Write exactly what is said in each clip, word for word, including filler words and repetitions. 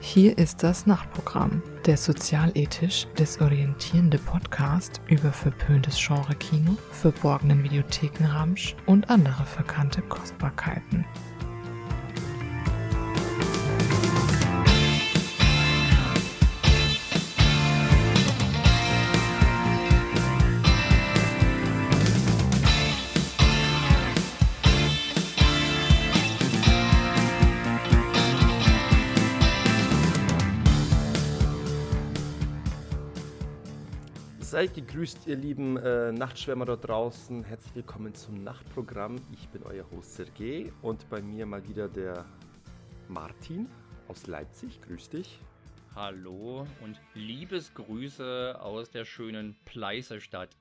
Hier ist das Nachtprogramm, der sozialethisch desorientierende Podcast über verpöntes Genre-Kino, verborgenen Videothekenramsch und andere verkannte Kostbarkeiten. Seid gegrüßt, ihr lieben äh, Nachtschwärmer da draußen. Herzlich willkommen zum Nachtprogramm. Ich bin euer Host Sergej und bei mir mal wieder der Martin aus Leipzig. Grüß dich. Hallo und Liebesgrüße aus der schönen Pleißestadt.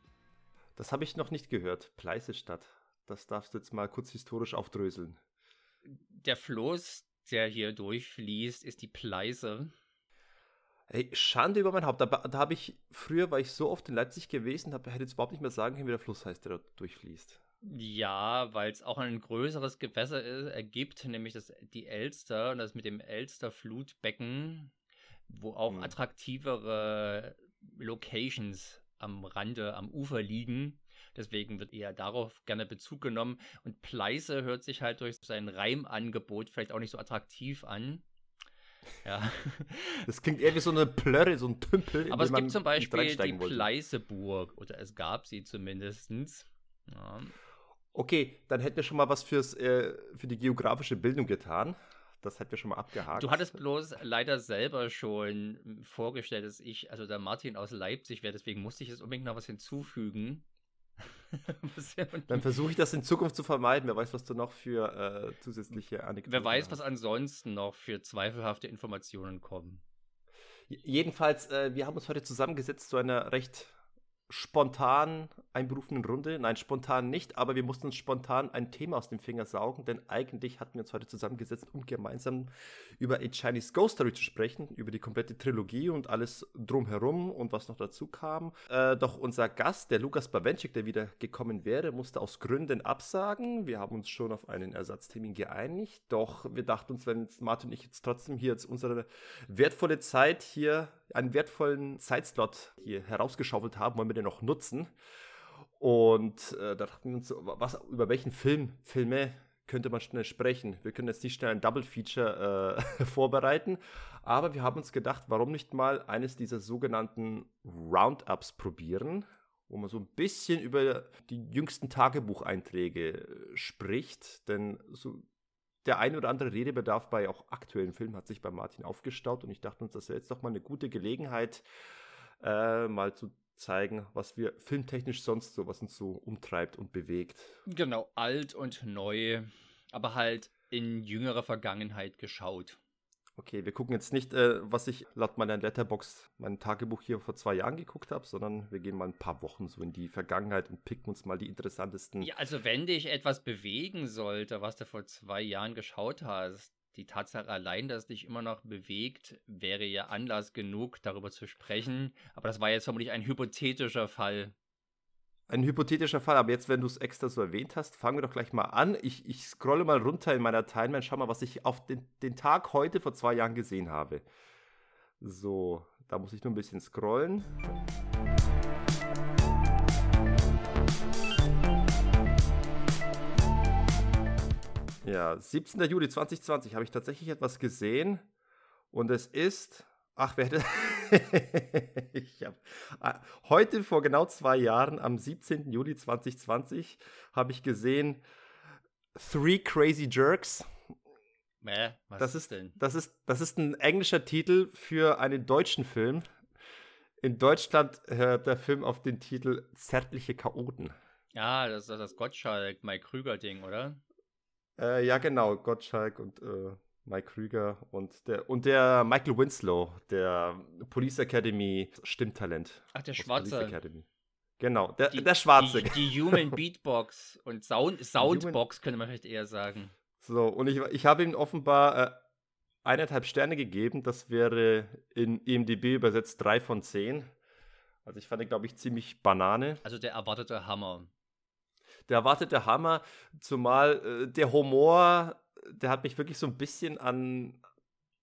Das habe ich noch nicht gehört, Pleißestadt. Das darfst du jetzt mal kurz historisch aufdröseln. Der Fluss, der hier durchfließt, ist die Pleiße. Ey, Schande über mein Haupt. Da, da habe ich, früher war ich so oft in Leipzig gewesen, hab, hätte jetzt überhaupt nicht mehr sagen können, wie der Fluss heißt, der da durchfließt. Ja, weil es auch ein größeres Gewässer ist, ergibt, nämlich das, die Elster und das mit dem Elster-Flutbecken, wo auch hm. attraktivere Locations am Rande, am Ufer liegen. Deswegen wird eher darauf gerne Bezug genommen. Und Pleiße hört sich halt durch sein Reimangebot vielleicht auch nicht so attraktiv an. Ja. Das klingt eher wie so eine Plörre, so ein Tümpel. Aber es gibt zum Beispiel die Pleißeburg, oder es gab sie zumindest. Ja. Okay, dann hätten wir schon mal was fürs, äh, für die geografische Bildung getan. Das hätten wir schon mal abgehakt. Du hattest bloß leider selber schon vorgestellt, dass ich, also der Martin aus Leipzig wäre, deswegen musste ich jetzt unbedingt noch was hinzufügen. Dann versuche ich das in Zukunft zu vermeiden. Wer weiß, was du noch für äh, zusätzliche Anekdoten Wer weiß, hast. was ansonsten noch für zweifelhafte Informationen kommen. J- jedenfalls, äh, wir haben uns heute zusammengesetzt zu einer recht spontan einberufenen Runde. Nein, spontan nicht, aber wir mussten uns spontan ein Thema aus dem Finger saugen, denn eigentlich hatten wir uns heute zusammengesetzt, um gemeinsam über A Chinese Ghost Story zu sprechen, über die komplette Trilogie und alles drumherum und was noch dazu kam. Äh, doch unser Gast, der Lukas Bawenschik, der wieder gekommen wäre, musste aus Gründen absagen. Wir haben uns schon auf einen Ersatztermin geeinigt, doch wir dachten uns, wenn Martin und ich jetzt trotzdem hier jetzt unsere wertvolle Zeit hier, einen wertvollen Zeitslot hier herausgeschaufelt haben, wollen wir den noch nutzen. Und äh, da dachten wir uns, was, über welchen Film, Filme könnte man schnell sprechen? Wir können jetzt nicht schnell ein Double-Feature äh, vorbereiten, aber wir haben uns gedacht, warum nicht mal eines dieser sogenannten Roundups probieren, wo man so ein bisschen über die jüngsten Tagebucheinträge spricht, denn so der ein oder andere Redebedarf bei auch aktuellen Filmen hat sich bei Martin aufgestaut und ich dachte uns, das wäre jetzt doch mal eine gute Gelegenheit, äh, mal zu zeigen, was wir filmtechnisch sonst so, was uns so umtreibt und bewegt. Genau, alt und neu, aber halt in jüngerer Vergangenheit geschaut. Okay, wir gucken jetzt nicht, äh, was ich laut meiner Letterboxd, mein Tagebuch hier vor zwei Jahren geguckt habe, sondern wir gehen mal ein paar Wochen so in die Vergangenheit und picken uns mal die interessantesten. Ja, also wenn dich etwas bewegen sollte, was du vor zwei Jahren geschaut hast, die Tatsache allein, dass dich immer noch bewegt, wäre ja Anlass genug, darüber zu sprechen. Aber das war jetzt vermutlich ein hypothetischer Fall. Ein hypothetischer Fall, aber jetzt, wenn du es extra so erwähnt hast, fangen wir doch gleich mal an. Ich, ich scrolle mal runter in meiner Timeline, schau mal, was ich auf den, den Tag heute vor zwei Jahren gesehen habe. So, da muss ich nur ein bisschen scrollen. Ja, siebzehnten Juli zweitausendzwanzig habe ich tatsächlich etwas gesehen und es ist... Ach, wer hätte... ich hab, heute vor genau zwei Jahren, am siebzehnten Juli zweitausendzwanzig, habe ich gesehen Three Crazy Jerks. Mäh, was das ist denn? Das ist, das ist ein englischer Titel für einen deutschen Film. In Deutschland hört der Film auf den Titel Zärtliche Chaoten. Ja, das ist das Gottschalk, Mike Krüger-Ding, oder? Äh, ja, genau, Gottschalk und... Äh Mike Krüger und der und der Michael Winslow, der Police Academy Stimmtalent. Ach, der Schwarze. Genau, der, die, der Schwarze. Die, die Human Beatbox und Sound, Soundbox, Human, könnte man vielleicht eher sagen. So, und ich, ich habe ihm offenbar äh, eineinhalb Sterne gegeben. Das wäre in I M D B übersetzt drei von zehn. Also ich fand ihn, glaube ich, ziemlich Banane. Also der erwartete Hammer. Der erwartete Hammer, zumal äh, der Humor, der hat mich wirklich so ein bisschen an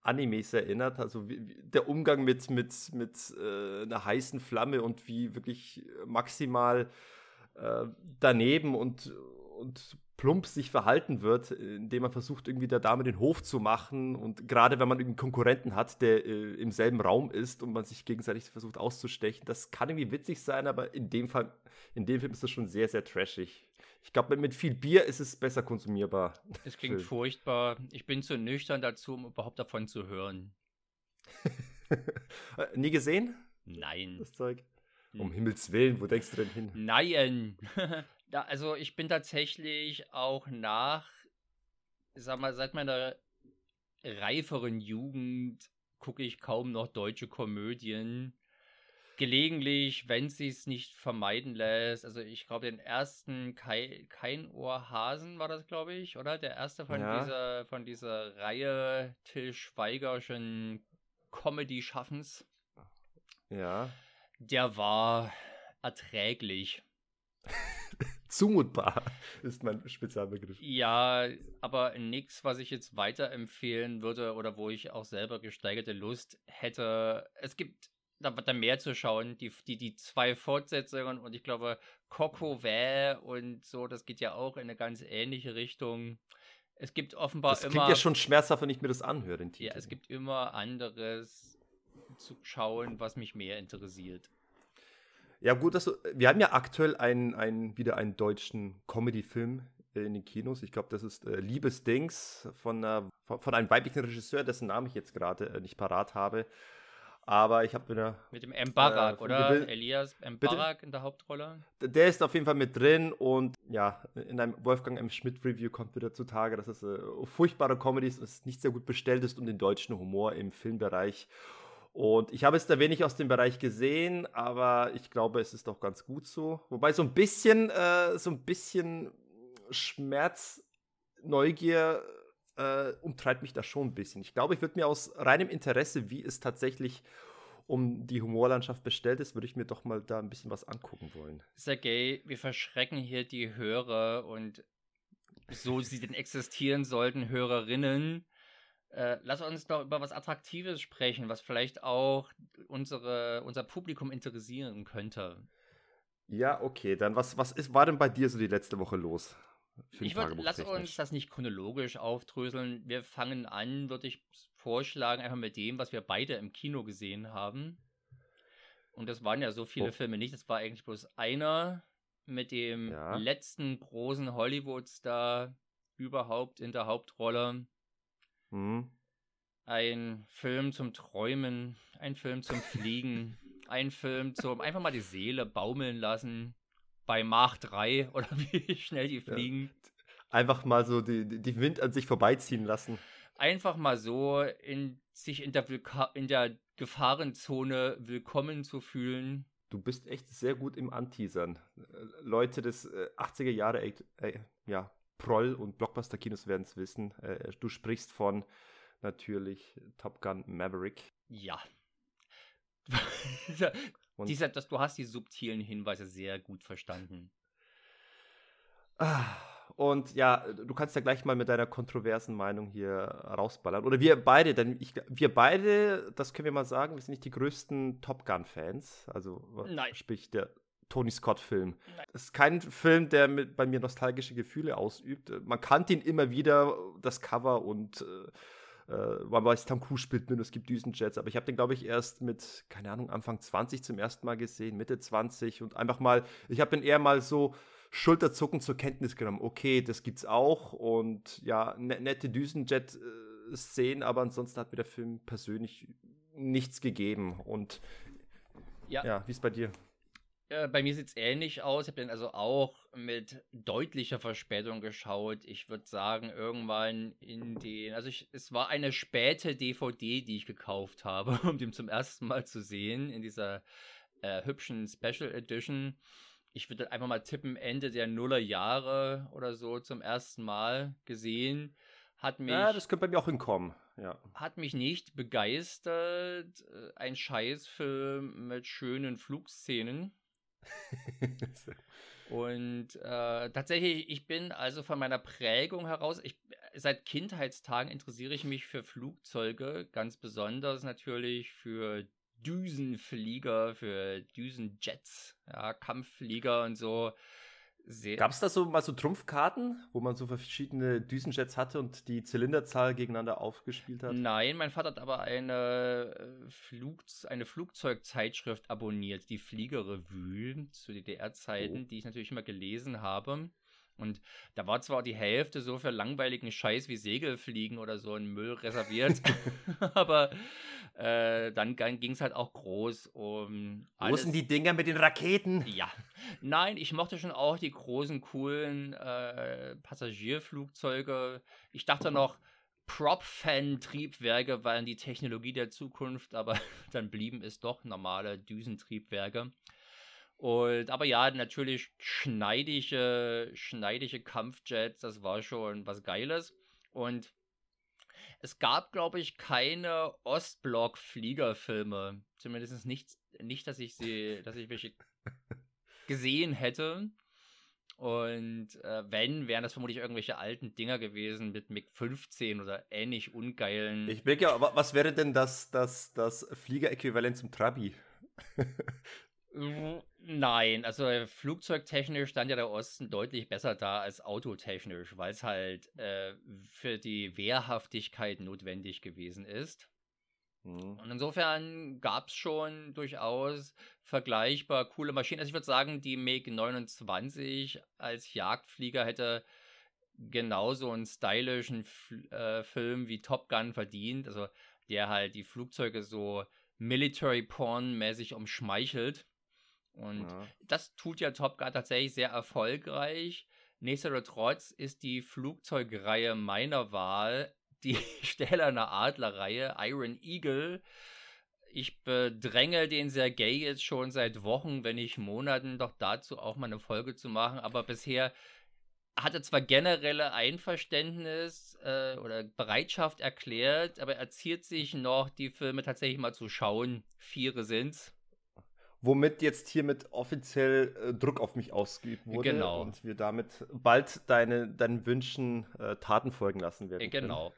Animes erinnert, also wie, wie der Umgang mit, mit, mit äh, einer heißen Flamme und wie wirklich maximal äh, daneben und, und plump sich verhalten wird, indem man versucht, irgendwie der Dame den Hof zu machen, und gerade wenn man einen Konkurrenten hat, der äh, im selben Raum ist und man sich gegenseitig versucht auszustechen, das kann irgendwie witzig sein, aber in dem Fall, in dem Film ist das schon sehr, sehr trashig. Ich glaube, mit viel Bier ist es besser konsumierbar. Es klingt furchtbar. Ich bin zu nüchtern dazu, um überhaupt davon zu hören. Nie gesehen? Nein. Das Zeug? Um Himmels Willen, wo denkst du denn hin? Nein. Also ich bin tatsächlich auch nach, sag mal, seit meiner reiferen Jugend gucke ich kaum noch deutsche Komödien. Gelegentlich, wenn sie es nicht vermeiden lässt. Also ich glaube, den ersten Kei- Kein Ohr Hasen war das, glaube ich, oder? Der erste von, ja. dieser, von dieser Reihe Till Schweigerschen Comedy-Schaffens. Ja. Der war erträglich. Zumutbar ist mein Spezialbegriff. Ja, aber nichts, was ich jetzt weiterempfehlen würde oder wo ich auch selber gesteigerte Lust hätte. Es gibt da wird da mehr zu schauen, die, die, die zwei Fortsetzungen, und ich glaube Coco Vä und so, das geht ja auch in eine ganz ähnliche Richtung. Es gibt offenbar immer... Das klingt immer, ja schon schmerzhaft, wenn ich mir das anhöre, den Titel. Ja, es gibt immer anderes zu schauen, was mich mehr interessiert. Ja gut, dass du, wir haben ja aktuell einen, einen, wieder einen deutschen Comedy-Film in den Kinos. Ich glaube, das ist äh, Liebesdings von, einer, von einem weiblichen Regisseur, dessen Namen ich jetzt gerade äh, nicht parat habe. Aber ich habe wieder... Mit dem M. Barak, äh, oder? Gewill- Elias M. Barak in der Hauptrolle. Der ist auf jeden Fall mit drin, und ja, in einem Wolfgang M. Schmidt-Review kommt wieder zutage, dass es äh, furchtbare Comedies, es nicht sehr gut bestellt ist um den deutschen Humor im Filmbereich. Und ich habe jetzt da wenig aus dem Bereich gesehen, aber ich glaube, es ist doch ganz gut so. Wobei so ein bisschen, äh, so ein bisschen Schmerz, Neugier... Äh, umtreibt mich das schon ein bisschen. Ich glaube, ich würde mir aus reinem Interesse, wie es tatsächlich um die Humorlandschaft bestellt ist, würde ich mir doch mal da ein bisschen was angucken wollen. Sergej, wir verschrecken hier die Hörer, und so sie denn existieren sollten, Hörerinnen. Äh, lass uns doch über was Attraktives sprechen, was vielleicht auch unsere, unser Publikum interessieren könnte. Ja, okay, dann was, was ist, war denn bei dir so die letzte Woche los? Ich würde, lass uns das nicht chronologisch aufdröseln. Wir fangen an, würde ich vorschlagen, einfach mit dem, was wir beide im Kino gesehen haben. Und das waren ja so viele oh. Filme nicht. Das war eigentlich bloß einer mit dem ja. letzten großen Hollywood-Star überhaupt in der Hauptrolle. Mhm. Ein Film zum Träumen, ein Film zum Fliegen, ein Film zum einfach mal die Seele baumeln lassen. Bei Mach drei oder wie schnell die fliegen. Ja. Einfach mal so die, die, die Wind an sich vorbeiziehen lassen. Einfach mal so in, sich in der, Vulka- in der Gefahrenzone willkommen zu fühlen. Du bist echt sehr gut im Anteasern. Leute des achtziger Jahre äh, ja, Proll- und Blockbuster-Kinos werden es wissen. Äh, du sprichst von natürlich Top Gun Maverick. Ja. Dieser, das, du hast die subtilen Hinweise sehr gut verstanden. Und ja, du kannst ja gleich mal mit deiner kontroversen Meinung hier rausballern. Oder wir beide, denn ich, wir beide, das können wir mal sagen, wir sind nicht die größten Top Gun-Fans. Also Nein. sprich der Tony Scott-Film. Nein. Das ist kein Film, der mit, bei mir nostalgische Gefühle ausübt. Man kannte ihn immer wieder, das Cover, und... Äh, man weiß, Tom Cruise spielt mit, es gibt Düsenjets, aber ich habe den, glaube ich, erst mit, keine Ahnung, Anfang zwanzig zum ersten Mal gesehen, Mitte zwanzig, und einfach mal, ich habe den eher mal so schulterzuckend zur Kenntnis genommen. Okay, das gibt's auch, und ja, ne- nette Düsenjet-Szenen, aber ansonsten hat mir der Film persönlich nichts gegeben. Und ja, ja wie ist bei dir? Ja, bei mir sieht es ähnlich aus. Ich habe den also auch mit deutlicher Verspätung geschaut. Ich würde sagen, irgendwann in den... Also ich, es war eine späte D V D, die ich gekauft habe, um den zum ersten Mal zu sehen, in dieser äh, hübschen Special Edition. Ich würde einfach mal tippen, Ende der Nullerjahre oder so zum ersten Mal gesehen. Hat mich, ja, das könnte bei mir auch hinkommen. Ja. Hat mich nicht begeistert. Ein Scheißfilm mit schönen Flugszenen. Und äh, tatsächlich, ich bin also von meiner Prägung heraus, ich, seit Kindheitstagen interessiere ich mich für Flugzeuge, ganz besonders natürlich für Düsenflieger, für Düsenjets, ja, Kampfflieger und so. Gab es da so mal so Trumpfkarten, wo man so verschiedene Düsenjets hatte und die Zylinderzahl gegeneinander aufgespielt hat? Nein, mein Vater hat aber eine, Flug, eine Flugzeugzeitschrift abonniert, die Fliegerrevue zu D D R-Zeiten, oh. die ich natürlich immer gelesen habe. Und da war zwar die Hälfte so für langweiligen Scheiß wie Segelfliegen oder so in Müll reserviert, aber äh, dann ging es halt auch groß um alles. Wo sind die Dinger mit den Raketen? Ja, nein, ich mochte schon auch die großen, coolen äh, Passagierflugzeuge. Ich dachte noch, Prop-Fan-Triebwerke waren die Technologie der Zukunft, aber dann blieben es doch normale Düsentriebwerke. Und, aber ja, natürlich schneidige, schneidige Kampfjets, das war schon was Geiles. Und es gab, glaube ich, keine Ostblock-Fliegerfilme. Zumindest nicht, nicht, dass ich sie, dass ich welche gesehen hätte. Und äh, wenn, wären das vermutlich irgendwelche alten Dinger gewesen mit MiG fünfzehn oder ähnlich ungeilen. Ich denke ja, was wäre denn das, das, das Fliegeräquivalent zum Trabi? Nein, also flugzeugtechnisch stand ja der Osten deutlich besser da als autotechnisch, weil es halt äh, für die Wehrhaftigkeit notwendig gewesen ist. Mhm. Und insofern gab es schon durchaus vergleichbar coole Maschinen. Also ich würde sagen, die MiG neunundzwanzig als Jagdflieger hätte genauso einen stylischen F- äh, Film wie Top Gun verdient, also der halt die Flugzeuge so Military-Porn-mäßig umschmeichelt. Und ja. das tut ja Top Gun tatsächlich sehr erfolgreich. Nichtsdestotrotz ist die Flugzeugreihe meiner Wahl die stählerne Adlerreihe Iron Eagle. Ich bedränge den Sergej jetzt schon seit Wochen, wenn nicht Monaten, doch dazu auch mal eine Folge zu machen. Aber bisher hatte zwar generelle Einverständnis äh, oder Bereitschaft erklärt, aber erzieht sich noch, die Filme tatsächlich mal zu schauen. Viere sind's. Womit jetzt hiermit offiziell äh, Druck auf mich ausgeübt wurde. Genau. Und wir damit bald deine, deinen Wünschen äh, Taten folgen lassen werden. Genau.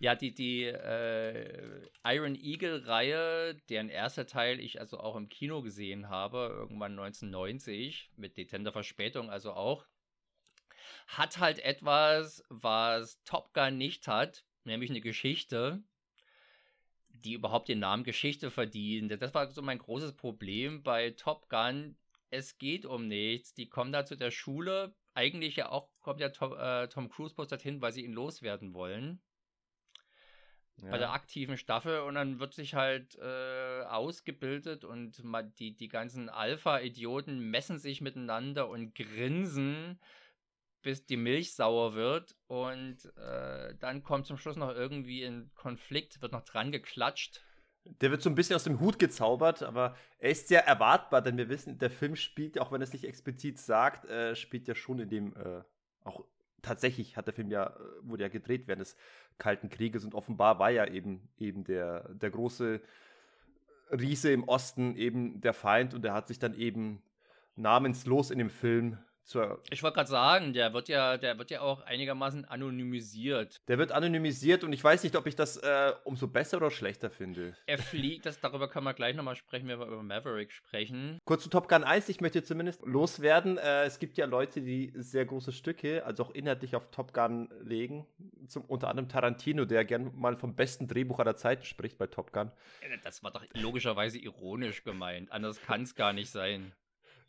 Ja, die, die äh, Iron Eagle-Reihe, deren erster Teil ich also auch im Kino gesehen habe, irgendwann neunzehnhundertneunzig, mit dezenter Verspätung also auch, hat halt etwas, was Top Gun nicht hat, nämlich eine Geschichte, die überhaupt den Namen Geschichte verdient. Das war so mein großes Problem bei Top Gun. Es geht um nichts. Die kommen da zu der Schule. Eigentlich ja auch kommt ja Tom, äh, Tom Cruise bloß dorthin, weil sie ihn loswerden wollen. Ja. Bei der aktiven Staffel. Und dann wird sich halt äh, ausgebildet und man, die, die ganzen Alpha-Idioten messen sich miteinander und grinsen, bis die Milch sauer wird, und äh, dann kommt zum Schluss noch irgendwie ein Konflikt, wird noch dran geklatscht. Der wird so ein bisschen aus dem Hut gezaubert, aber er ist ja erwartbar, denn wir wissen, der Film spielt, auch wenn er es nicht explizit sagt, äh, spielt ja schon in dem, äh, auch tatsächlich hat der Film ja, wurde ja gedreht während des Kalten Krieges, und offenbar war ja eben, eben der, der große Riese im Osten eben der Feind, und er hat sich dann eben namenslos in dem Film Zur ich wollte gerade sagen, der wird ja, der wird ja auch einigermaßen anonymisiert. Der wird anonymisiert, und ich weiß nicht, ob ich das äh, umso besser oder schlechter finde. Er fliegt, das, darüber können wir gleich nochmal sprechen, wenn wir über Maverick sprechen. Kurz zu Top Gun eins, ich möchte zumindest loswerden. Äh, es gibt ja Leute, die sehr große Stücke, also auch inhaltlich auf Top Gun legen. Zum, unter anderem Tarantino, der gerne mal vom besten Drehbuch aller Zeiten spricht bei Top Gun. Das war doch logischerweise ironisch gemeint, anders kann es gar nicht sein.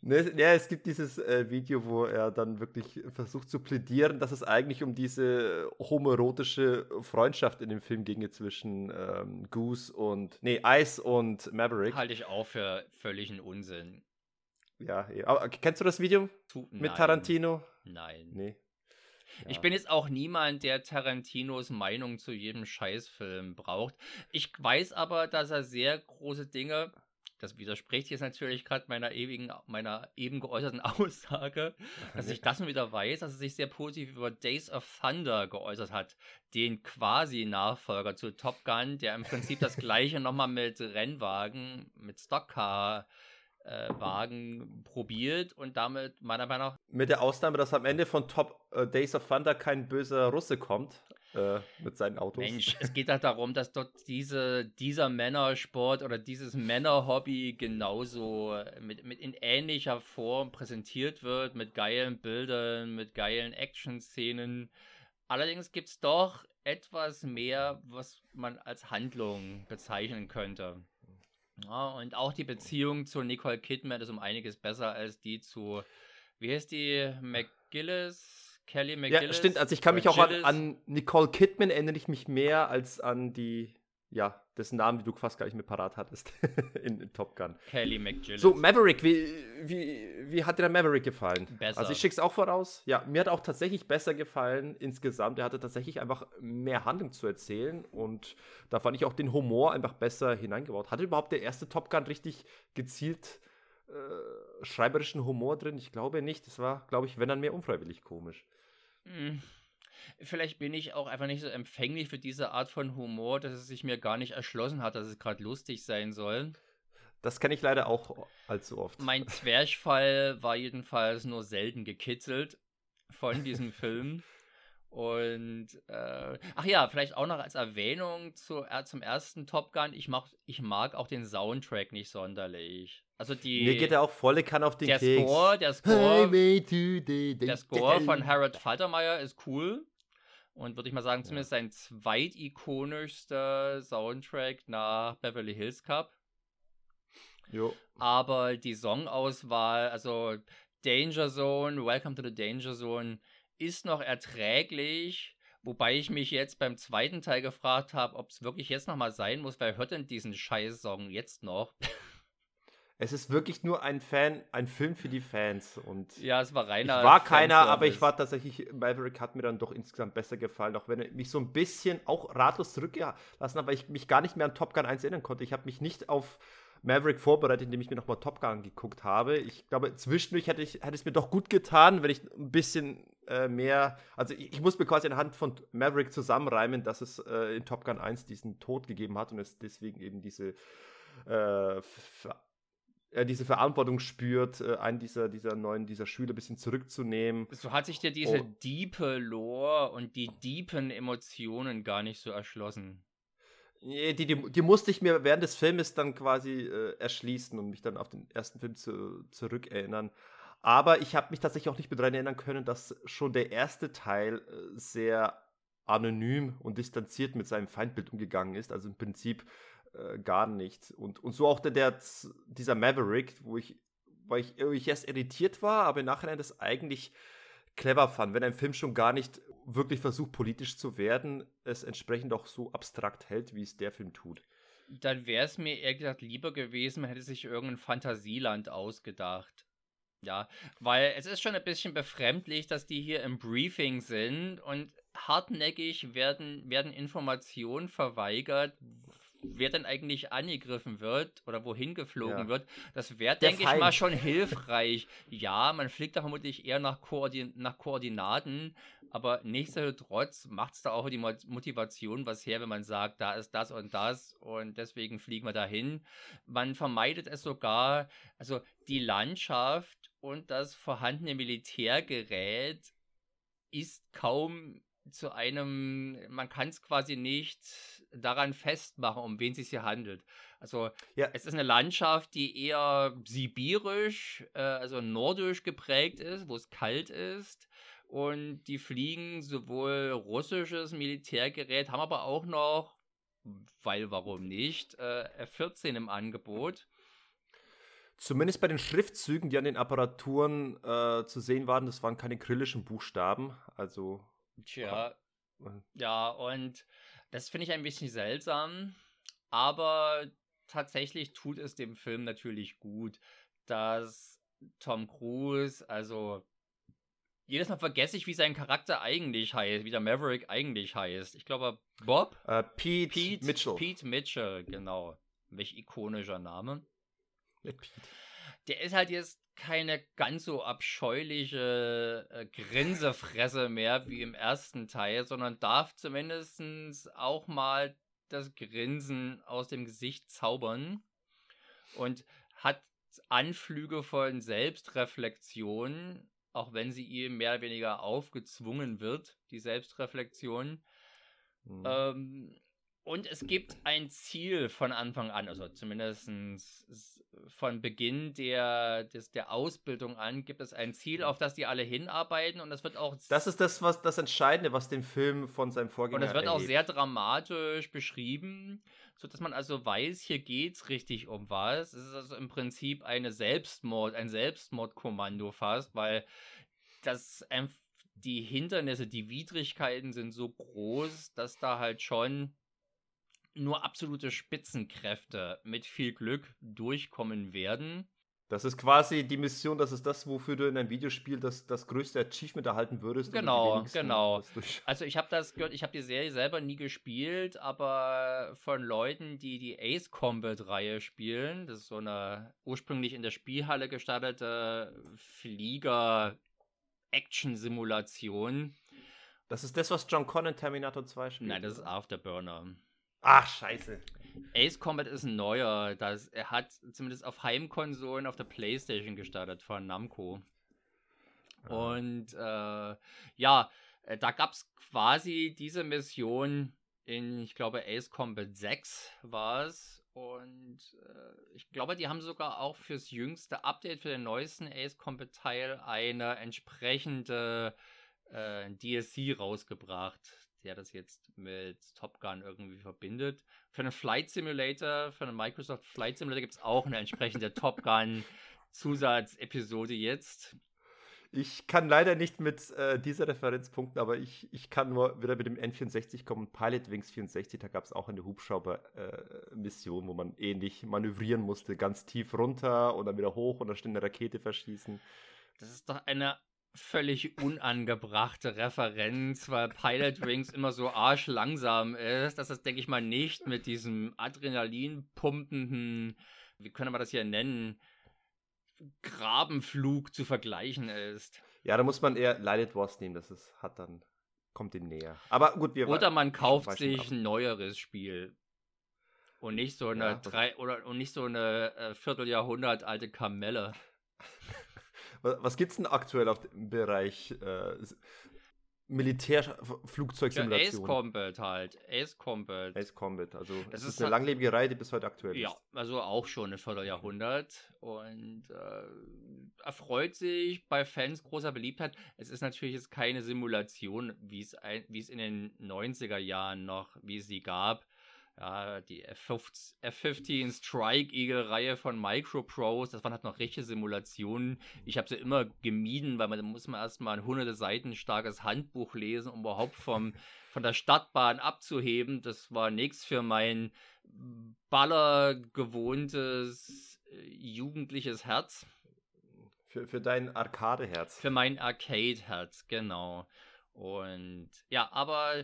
Ne, ja, es gibt dieses äh, Video, wo er dann wirklich versucht zu plädieren, dass es eigentlich um diese homoerotische Freundschaft in dem Film ginge zwischen ähm, Goose und, nee, Ice und Maverick. Halte ich auch für völligen Unsinn. Ja, aber kennst du das Video tu, mit nein, Tarantino? Nein. Nee. Ja. Ich bin jetzt auch niemand, der Tarantinos Meinung zu jedem Scheißfilm braucht. Ich weiß aber, dass er sehr große Dinge Das widerspricht jetzt natürlich gerade meiner ewigen, meiner eben geäußerten Aussage, dass ich das nun wieder weiß, dass er sich sehr positiv über Days of Thunder geäußert hat, den quasi Nachfolger zu Top Gun, der im Prinzip das gleiche nochmal mit Rennwagen, mit Stockcar äh, Wagen probiert und damit meiner Meinung nach... Mit der Ausnahme, dass am Ende von Top äh, Days of Thunder kein böser Russe kommt. Mit seinen Autos. Mensch, es geht halt darum, dass dort diese, dieser Männersport oder dieses Männerhobby genauso mit, mit in ähnlicher Form präsentiert wird, mit geilen Bildern, mit geilen Action-Szenen. Allerdings gibt es doch etwas mehr, was man als Handlung bezeichnen könnte. Ja, und auch die Beziehung zu Nicole Kidman ist um einiges besser als die zu, wie heißt die, McGillis? Kelly McGillis. Ja, stimmt. Also ich kann mich auch an, an Nicole Kidman erinnere ich mich mehr als an die, ja, dessen Namen, die du fast gar nicht mehr parat hattest in, in Top Gun. Kelly McGillis. So, Maverick, wie, wie, wie hat dir der Maverick gefallen? Besser. Also ich schick's auch voraus. Ja, mir hat auch tatsächlich besser gefallen insgesamt. Er hatte tatsächlich einfach mehr Handlung zu erzählen und da fand ich auch den Humor einfach besser hineingebaut. Hatte überhaupt der erste Top Gun richtig gezielt äh, schreiberischen Humor drin? Ich glaube nicht. Das war, glaube ich, wenn dann mehr unfreiwillig komisch. Vielleicht bin ich auch einfach nicht so empfänglich für diese Art von Humor, dass es sich mir gar nicht erschlossen hat, dass es gerade lustig sein soll. Das kenne ich leider auch allzu oft. Mein Zwerchfall war jedenfalls nur selten gekitzelt von diesem Film. Und, äh, ach ja, vielleicht auch noch als Erwähnung zu, äh, zum ersten Top Gun, ich, mach, ich mag auch den Soundtrack nicht sonderlich. Also die... Mir geht er auch volle Kanne auf den der Keks. Score, der Score, der Score von Harold Faltermeyer ist cool und würde ich mal sagen, zumindest sein zweitikonischster Soundtrack nach Beverly Hills Cup. Jo. Aber die Songauswahl, also Danger Zone, Welcome to the Danger Zone, ist noch erträglich, wobei ich mich jetzt beim zweiten Teil gefragt habe, ob es wirklich jetzt nochmal sein muss, wer hört denn diesen Scheiß-Song jetzt noch? Es ist wirklich nur ein Fan, ein Film für die Fans. Und ja, es war reiner. Ich war keiner, aber ich war tatsächlich, Maverick hat mir dann doch insgesamt besser gefallen, auch wenn er mich so ein bisschen auch ratlos zurückgelassen hat, weil ich mich gar nicht mehr an Top Gun eins erinnern konnte. Ich habe mich nicht auf Maverick vorbereitet, indem ich mir nochmal Top Gun geguckt habe. Ich glaube, zwischendurch hätte, ich, hätte es mir doch gut getan, wenn ich ein bisschen äh, mehr, also ich, ich muss mir quasi anhand von Maverick zusammenreimen, dass es äh, in Top Gun eins diesen Tod gegeben hat und es deswegen eben diese äh, diese Verantwortung spürt, einen dieser, dieser neuen, dieser Schüler ein bisschen zurückzunehmen. So hat sich dir diese oh. diepe Lore und die deepen Emotionen gar nicht so erschlossen. Nee, die, die, die musste ich mir während des Filmes dann quasi äh, erschließen und mich dann auf den ersten Film zu, zurückerinnern. Aber ich habe mich tatsächlich auch nicht mehr daran erinnern können, dass schon der erste Teil äh, sehr anonym und distanziert mit seinem Feindbild umgegangen ist. Also im Prinzip gar nichts. Und, und so auch der, der dieser Maverick, wo ich, weil ich, ich erst irritiert war, aber im Nachhinein das eigentlich clever fand, wenn ein Film schon gar nicht wirklich versucht, politisch zu werden, es entsprechend auch so abstrakt hält, wie es der Film tut. Dann wäre es mir ehrlich gesagt lieber gewesen, man hätte sich irgendein Fantasieland ausgedacht. Ja, weil es ist schon ein bisschen befremdlich, dass die hier im Briefing sind und hartnäckig werden, werden Informationen verweigert, wer denn eigentlich angegriffen wird oder wohin geflogen ja. wird, das wäre, denke ich mal, schon hilfreich. Ja, man fliegt da vermutlich eher nach, Koordin- nach Koordinaten, aber nichtsdestotrotz macht es da auch die Motivation was her, wenn man sagt, da ist das und das und deswegen fliegen wir dahin. Man vermeidet es sogar, also die Landschaft und das vorhandene Militärgerät ist kaum zu einem, man kann es quasi nicht daran festmachen, um wen es sich hier handelt. Also ja. Es ist eine Landschaft, die eher sibirisch, äh, also nordisch geprägt ist, wo es kalt ist und die fliegen sowohl russisches Militärgerät, haben aber auch noch, weil warum nicht, äh, F vierzehn im Angebot. Zumindest bei den Schriftzügen, die an den Apparaturen äh, zu sehen waren, das waren keine kyrillischen Buchstaben, also Tja, ja, und das finde ich ein bisschen seltsam, aber tatsächlich tut es dem Film natürlich gut, dass Tom Cruise, also jedes Mal vergesse ich, wie sein Charakter eigentlich heißt, wie der Maverick eigentlich heißt. Ich glaube, Bob? Äh, Pete, Pete Mitchell. Pete Mitchell, genau. Welch ikonischer Name. mit Pete. Der ist halt jetzt keine ganz so abscheuliche äh, Grinsefresse mehr wie im ersten Teil, sondern darf zumindest auch mal das Grinsen aus dem Gesicht zaubern und hat Anflüge von Selbstreflexion, auch wenn sie ihm mehr oder weniger aufgezwungen wird, die Selbstreflexion. Mhm. Ähm, und es gibt ein Ziel von Anfang an, also zumindest von Beginn der, des, der Ausbildung an, gibt es ein Ziel, auf das die alle hinarbeiten, und das wird auch... Das ist das, was das Entscheidende, was den Film von seinem Vorgänger erhebt. Und das wird erhebt. Auch sehr dramatisch beschrieben, sodass man also weiß, hier geht's richtig um was. Es ist also im Prinzip eine Selbstmord, ein Selbstmordkommando fast, weil das die Hindernisse, die Widrigkeiten sind so groß, dass da halt schon... nur absolute Spitzenkräfte mit viel Glück durchkommen werden. Das ist quasi die Mission, das ist das, wofür du in einem Videospiel das, das größte Achievement erhalten würdest. Genau, genau. Also ich habe das gehört, ich habe die Serie selber nie gespielt, aber von Leuten, die die Ace Combat-Reihe spielen, das ist so eine ursprünglich in der Spielhalle gestartete Flieger-Action-Simulation. Das ist das, was John Connor in Terminator zwei spielt? Nein, das ist Afterburner. Ach, scheiße. Ace Combat ist ein neuer. Das, er hat zumindest auf Heimkonsolen auf der PlayStation gestartet von Namco. Und äh, ja, da gab es quasi diese Mission in, ich glaube, Ace Combat sechs war es. Und äh, ich glaube, die haben sogar auch fürs jüngste Update, für den neuesten Ace Combat Teil, eine entsprechende äh, D L C rausgebracht, der das jetzt mit Top Gun irgendwie verbindet. Für einen Flight Simulator, für einen Microsoft Flight Simulator gibt es auch eine entsprechende Top Gun Zusatzepisode jetzt. Ich kann leider nicht mit äh, dieser Referenz punkten, aber ich, ich kann nur wieder mit dem N vierundsechzig kommen. Pilot Wings vierundsechzig, da gab es auch eine Hubschrauber-Mission, äh, wo man ähnlich manövrieren musste, ganz tief runter und dann wieder hoch und dann schnell eine Rakete verschießen. Das ist doch eine völlig unangebrachte Referenz, weil Pilot Wings immer so arschlangsam ist, dass das, denke ich mal, nicht mit diesem adrenalinpumpenden, wie können wir das hier nennen, Grabenflug zu vergleichen ist. Ja, da muss man eher Light Wars nehmen, das ist, hat dann, kommt dem näher. Aber gut, wir Oder man kauft sich ein neueres Spiel. Und nicht so eine ja, drei oder und nicht so eine äh, Vierteljahrhundert alte Kamelle. Was gibt's denn aktuell auf dem Bereich äh, Militärflugzeugsimulation? Ja, Ace Combat halt. Ace Combat. Ace Combat, also das ist, ist eine langlebige Reihe, die bis heute aktuell ja, ist. Ja, also auch schon ein Vierteljahrhundert und äh, erfreut sich bei Fans großer Beliebtheit. Es ist natürlich jetzt keine Simulation, wie es in den neunziger Jahren noch, wie es sie gab. Ja, die F fünfzehn Strike Eagle-Reihe von Microprose, das waren halt noch richtige Simulationen. Ich habe sie immer gemieden, weil man muss man erstmal ein hunderte Seiten starkes Handbuch lesen, um überhaupt vom, von der Stadtbahn abzuheben. Das war nichts für mein ballergewohntes jugendliches Herz. Für, für dein Arcade-Herz. Für mein Arcade-Herz, genau. Und ja, aber...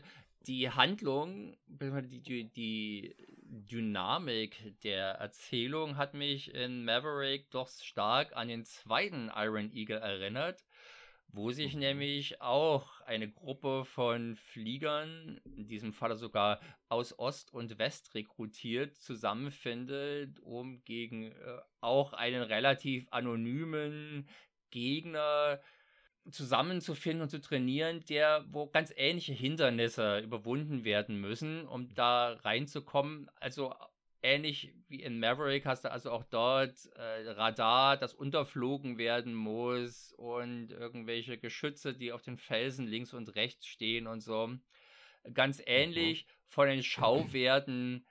Die Handlung, die, die, die Dynamik der Erzählung hat mich in Maverick doch stark an den zweiten Iron Eagle erinnert, wo sich nämlich auch eine Gruppe von Fliegern, in diesem Falle sogar aus Ost und West rekrutiert, zusammenfindet, um gegen äh, auch einen relativ anonymen Gegner zusammenzufinden und zu trainieren, der, wo ganz ähnliche Hindernisse überwunden werden müssen, um da reinzukommen. Also ähnlich wie in Maverick hast du also auch dort äh, Radar, das unterflogen werden muss und irgendwelche Geschütze, die auf den Felsen links und rechts stehen und so. Ganz ähnlich von den Schauwerten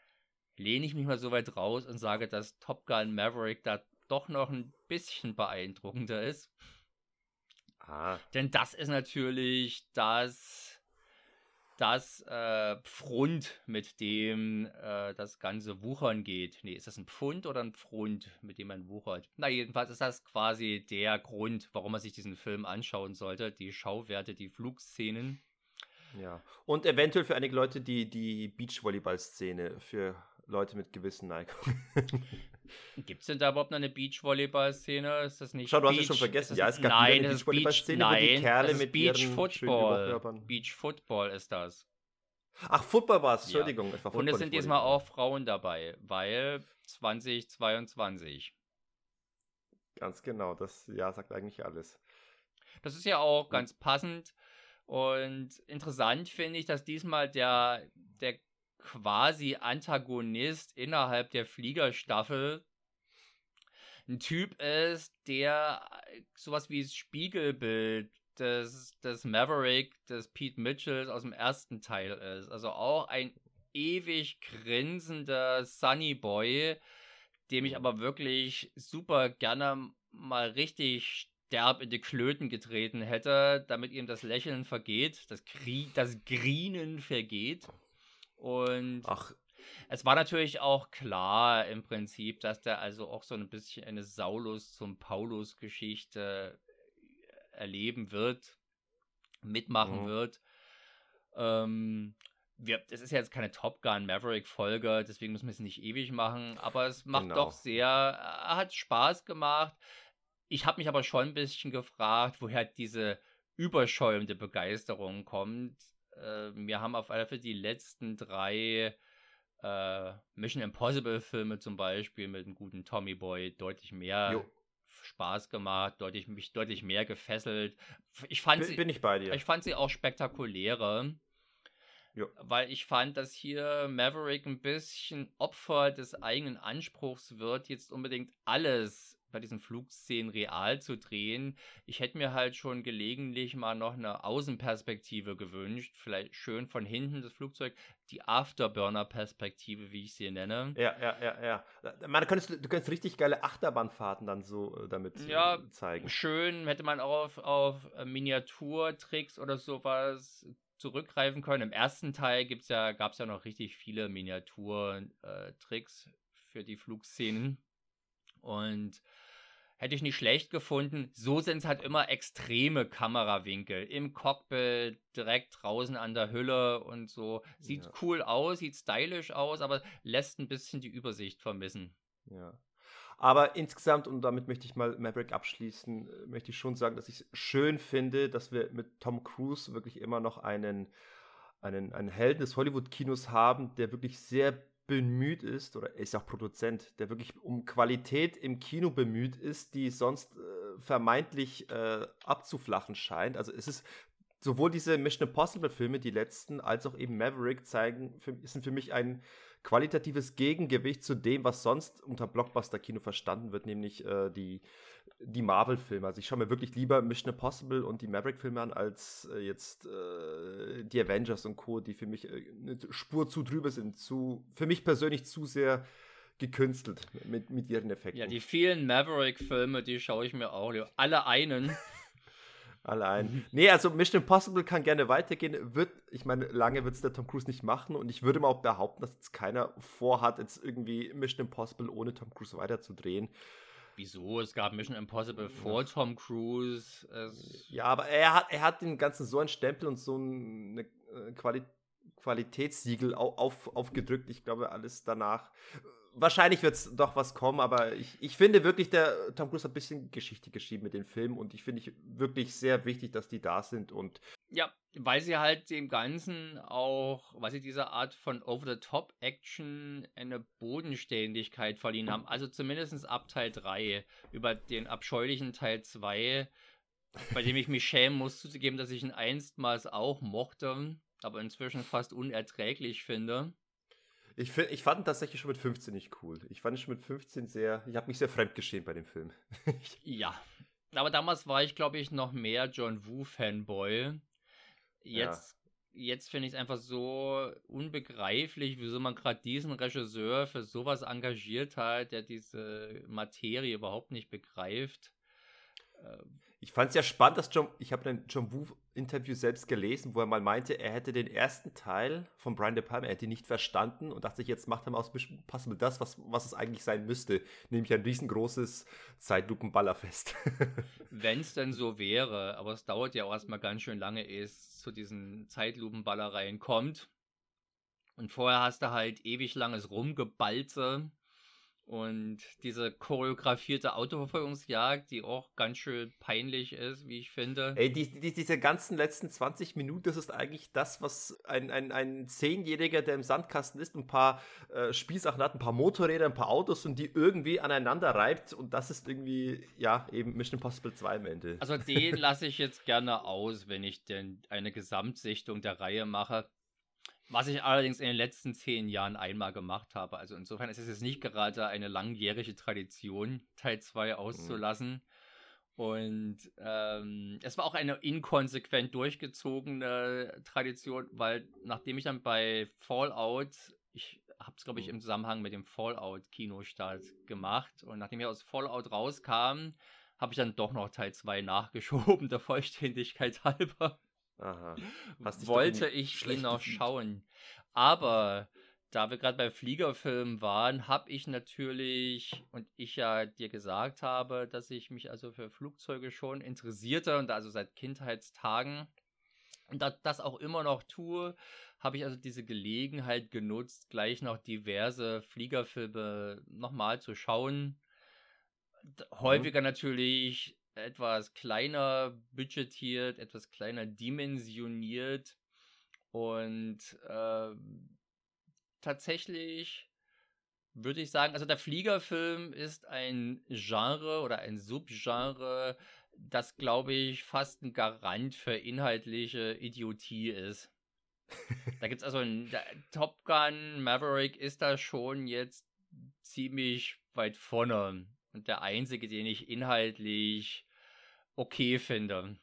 lehne ich mich mal so weit raus und sage, dass Top Gun Maverick da doch noch ein bisschen beeindruckender ist. Ah. Denn das ist natürlich das, das äh, Pfund, mit dem äh, das ganze Wuchern geht. Nee, ist das ein Pfund oder ein Pfund, mit dem man wuchert? Na, jedenfalls ist das quasi der Grund, warum man sich diesen Film anschauen sollte. Die Schauwerte, die Flugszenen. Ja, und eventuell für einige Leute die, die Beachvolleyball-Szene für Leute mit gewissen Neigungen. Gibt es denn da überhaupt noch eine Beachvolleyball-Szene? Ist das nicht Schau, du Beach, hast es schon vergessen. Es ja, es gab nein, eine Beachvolleyball-Szene, Beach, wo die Kerle mit Beach ihren Beachfootball. Beachfootball ist das. Ach, Football war es, Entschuldigung. Ja. Es war Football, und es sind diesmal auch Frauen dabei, weil zwanzig zweiundzwanzig. Ganz genau, das ja sagt eigentlich alles. Das ist ja auch ganz passend und interessant, finde ich, dass diesmal der, der quasi Antagonist innerhalb der Fliegerstaffel ein Typ ist, der sowas wie das Spiegelbild des, des Maverick, des Pete Mitchells aus dem ersten Teil ist. Also auch ein ewig grinsender Sunny Boy, dem ich aber wirklich super gerne mal richtig derb in die Klöten getreten hätte, damit ihm das Lächeln vergeht, das, Grie- das Grinen vergeht. Und Ach. es war natürlich auch klar im Prinzip, dass der also auch so ein bisschen eine Saulus zum Paulus-Geschichte erleben wird, mitmachen mhm. wird. Ähm, wir, das ist ja jetzt keine Top Gun Maverick-Folge, deswegen müssen wir es nicht ewig machen, aber es macht genau. doch sehr, hat Spaß gemacht. Ich habe mich aber schon ein bisschen gefragt, woher diese überschäumende Begeisterung kommt. Äh, wir haben auf alle Fälle die letzten drei äh, Mission Impossible-Filme zum Beispiel mit dem guten Tommy Boy deutlich mehr jo. Spaß gemacht, deutlich, mich deutlich mehr gefesselt. Ich fand bin, sie, bin ich bei dir. Ich fand sie auch spektakulärer, jo. weil ich fand, dass hier Maverick ein bisschen Opfer des eigenen Anspruchs wird, jetzt unbedingt alles bei diesen Flugszenen real zu drehen. Ich hätte mir halt schon gelegentlich mal noch eine Außenperspektive gewünscht, vielleicht schön von hinten das Flugzeug, die Afterburner-Perspektive, wie ich sie nenne. Ja, ja, ja, ja. Man, du, könntest, du könntest richtig geile Achterbahnfahrten dann so damit ja, zeigen. Schön, hätte man auch auf, auf Miniaturtricks oder sowas zurückgreifen können. Im ersten Teil gibt's ja, gab es ja noch richtig viele Miniaturtricks für die Flugszenen. Und hätte ich nicht schlecht gefunden. So sind es halt immer extreme Kamerawinkel. Im Cockpit, direkt draußen an der Hülle und so. Sieht ja. cool aus, sieht stylisch aus, aber lässt ein bisschen die Übersicht vermissen. Ja. Aber insgesamt, und damit möchte ich mal Maverick abschließen, möchte ich schon sagen, dass ich es schön finde, dass wir mit Tom Cruise wirklich immer noch einen, einen, einen Helden des Hollywood-Kinos haben, der wirklich sehr bemüht ist, oder ist auch Produzent, der wirklich um Qualität im Kino bemüht ist, die sonst äh, vermeintlich äh, abzuflachen scheint. Also es ist sowohl diese Mission Impossible-Filme, die letzten, als auch eben Maverick zeigen, für, sind für mich ein qualitatives Gegengewicht zu dem, was sonst unter Blockbuster-Kino verstanden wird, nämlich äh, die, die Marvel-Filme. Also ich schaue mir wirklich lieber Mission Impossible und die Maverick-Filme an, als äh, jetzt äh, die Avengers und Co., die für mich äh, eine Spur zu drüber sind, zu, für mich persönlich zu sehr gekünstelt mit, mit ihren Effekten. Ja, die vielen Maverick-Filme, die schaue ich mir auch, alle einen. Allein. Nee, also Mission Impossible kann gerne weitergehen. Wird, ich meine, lange wird es der Tom Cruise nicht machen, und ich würde mal auch behaupten, dass jetzt keiner vorhat, jetzt irgendwie Mission Impossible ohne Tom Cruise weiterzudrehen. Wieso? Es gab Mission Impossible vor ja. Tom Cruise. Es ja, aber er hat, er hat den ganzen so einen Stempel und so eine Quali- Qualitätssiegel auf, auf, aufgedrückt. Ich glaube, alles danach. Wahrscheinlich wird es doch was kommen, aber ich, ich finde wirklich, der Tom Cruise hat ein bisschen Geschichte geschrieben mit den Filmen, und ich finde ich wirklich sehr wichtig, dass die da sind. Und ja, weil sie halt dem Ganzen auch, weil sie dieser Art von Over-the-Top-Action eine Bodenständigkeit verliehen haben. Also zumindest ab Teil drei, über den abscheulichen Teil zwei, bei dem ich mich schämen muss zuzugeben, dass ich ihn einstmals auch mochte, aber inzwischen fast unerträglich finde. Ich, find, ich fand ihn tatsächlich schon mit fünfzehn nicht cool. Ich fand ihn schon mit fünfzehn sehr, ich habe mich sehr fremdgeschämt bei dem Film. Ja, aber damals war ich, glaube ich, noch mehr John Woo-Fanboy. Jetzt, ja. jetzt finde ich es einfach so unbegreiflich, wieso man gerade diesen Regisseur für sowas engagiert hat, der diese Materie überhaupt nicht begreift. Ich fand es ja spannend, dass John, ich habe ein John Woo-Interview selbst gelesen, wo er mal meinte, er hätte den ersten Teil von Brian De Palma, er hätte ihn nicht verstanden und dachte, jetzt macht er mal aus Mission Impossible das, was, was es eigentlich sein müsste, nämlich ein riesengroßes Zeitlupenballerfest. Wenn es denn so wäre, aber es dauert ja auch erstmal ganz schön lange, ehe es zu diesen Zeitlupenballereien kommt. Und vorher hast du halt ewig langes Rumgebalze und diese choreografierte Autoverfolgungsjagd, die auch ganz schön peinlich ist, wie ich finde. Ey, die, die, diese ganzen letzten zwanzig Minuten, das ist eigentlich das, was ein, ein, ein Zehnjähriger, der im Sandkasten ist, ein paar äh, Spielsachen hat, ein paar Motorräder, ein paar Autos und die irgendwie aneinander reibt. Und das ist irgendwie, ja, eben Mission Impossible zwei am Ende. Also den lasse ich jetzt gerne aus, wenn ich denn eine Gesamtsichtung der Reihe mache. Was ich allerdings in den letzten zehn Jahren einmal gemacht habe. Also insofern ist es jetzt nicht gerade eine langjährige Tradition, Teil zwei auszulassen. Mhm. Und ähm, es war auch eine inkonsequent durchgezogene Tradition, weil nachdem ich dann bei Fallout, ich habe es, glaube ich, im Zusammenhang mit dem Fallout-Kinostart gemacht. Und nachdem ich aus Fallout rauskam, habe ich dann doch noch Teil zwei nachgeschoben, der Vollständigkeit halber. Aha. Wollte ich ihn noch schauen. Aber da wir gerade bei Fliegerfilmen waren, habe ich natürlich, und ich ja dir gesagt habe, dass ich mich also für Flugzeuge schon interessierte und also seit Kindheitstagen und da, das auch immer noch tue, habe ich also diese Gelegenheit genutzt, gleich noch diverse Fliegerfilme nochmal zu schauen. Häufiger mhm. natürlich etwas kleiner budgetiert, etwas kleiner dimensioniert und äh, tatsächlich würde ich sagen, also der Fliegerfilm ist ein Genre oder ein Subgenre, das, glaube ich, fast ein Garant für inhaltliche Idiotie ist. Da gibt es also einen Top Gun, Maverick ist da schon jetzt ziemlich weit vorne. Und der einzige, den ich inhaltlich okay finde.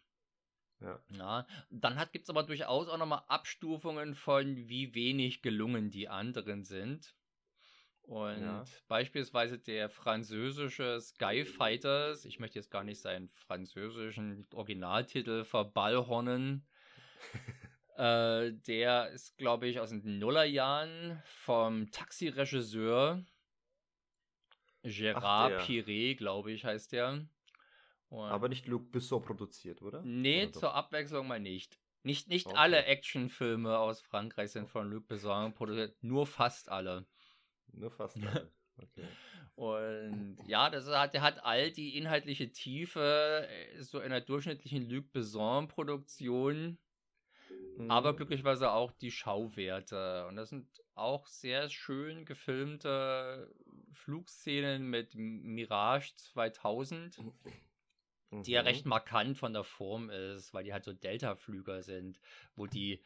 Ja. Ja, dann gibt es aber durchaus auch nochmal Abstufungen von, wie wenig gelungen die anderen sind. Und ja. Beispielsweise der französische Skyfighters, ich möchte jetzt gar nicht seinen französischen Originaltitel verballhornen, äh, der ist, glaube ich, aus den Nullerjahren vom Taxi-Regisseur Gérard Piré, glaube ich, heißt der. Und aber nicht Luc Besson produziert, oder? Nee, oder zur Abwechslung mal nicht. Nicht, nicht okay. Alle Actionfilme aus Frankreich sind von Luc Besson produziert, nur fast alle. Nur fast alle, okay. Und ja, das hat, der hat all die inhaltliche Tiefe so einer durchschnittlichen Luc Besson-Produktion, mhm. aber glücklicherweise auch die Schauwerte. Und das sind auch sehr schön gefilmte Flugszenen mit Mirage zweitausend, mhm. die ja recht markant von der Form ist, weil die halt so Delta-Flüger sind, wo die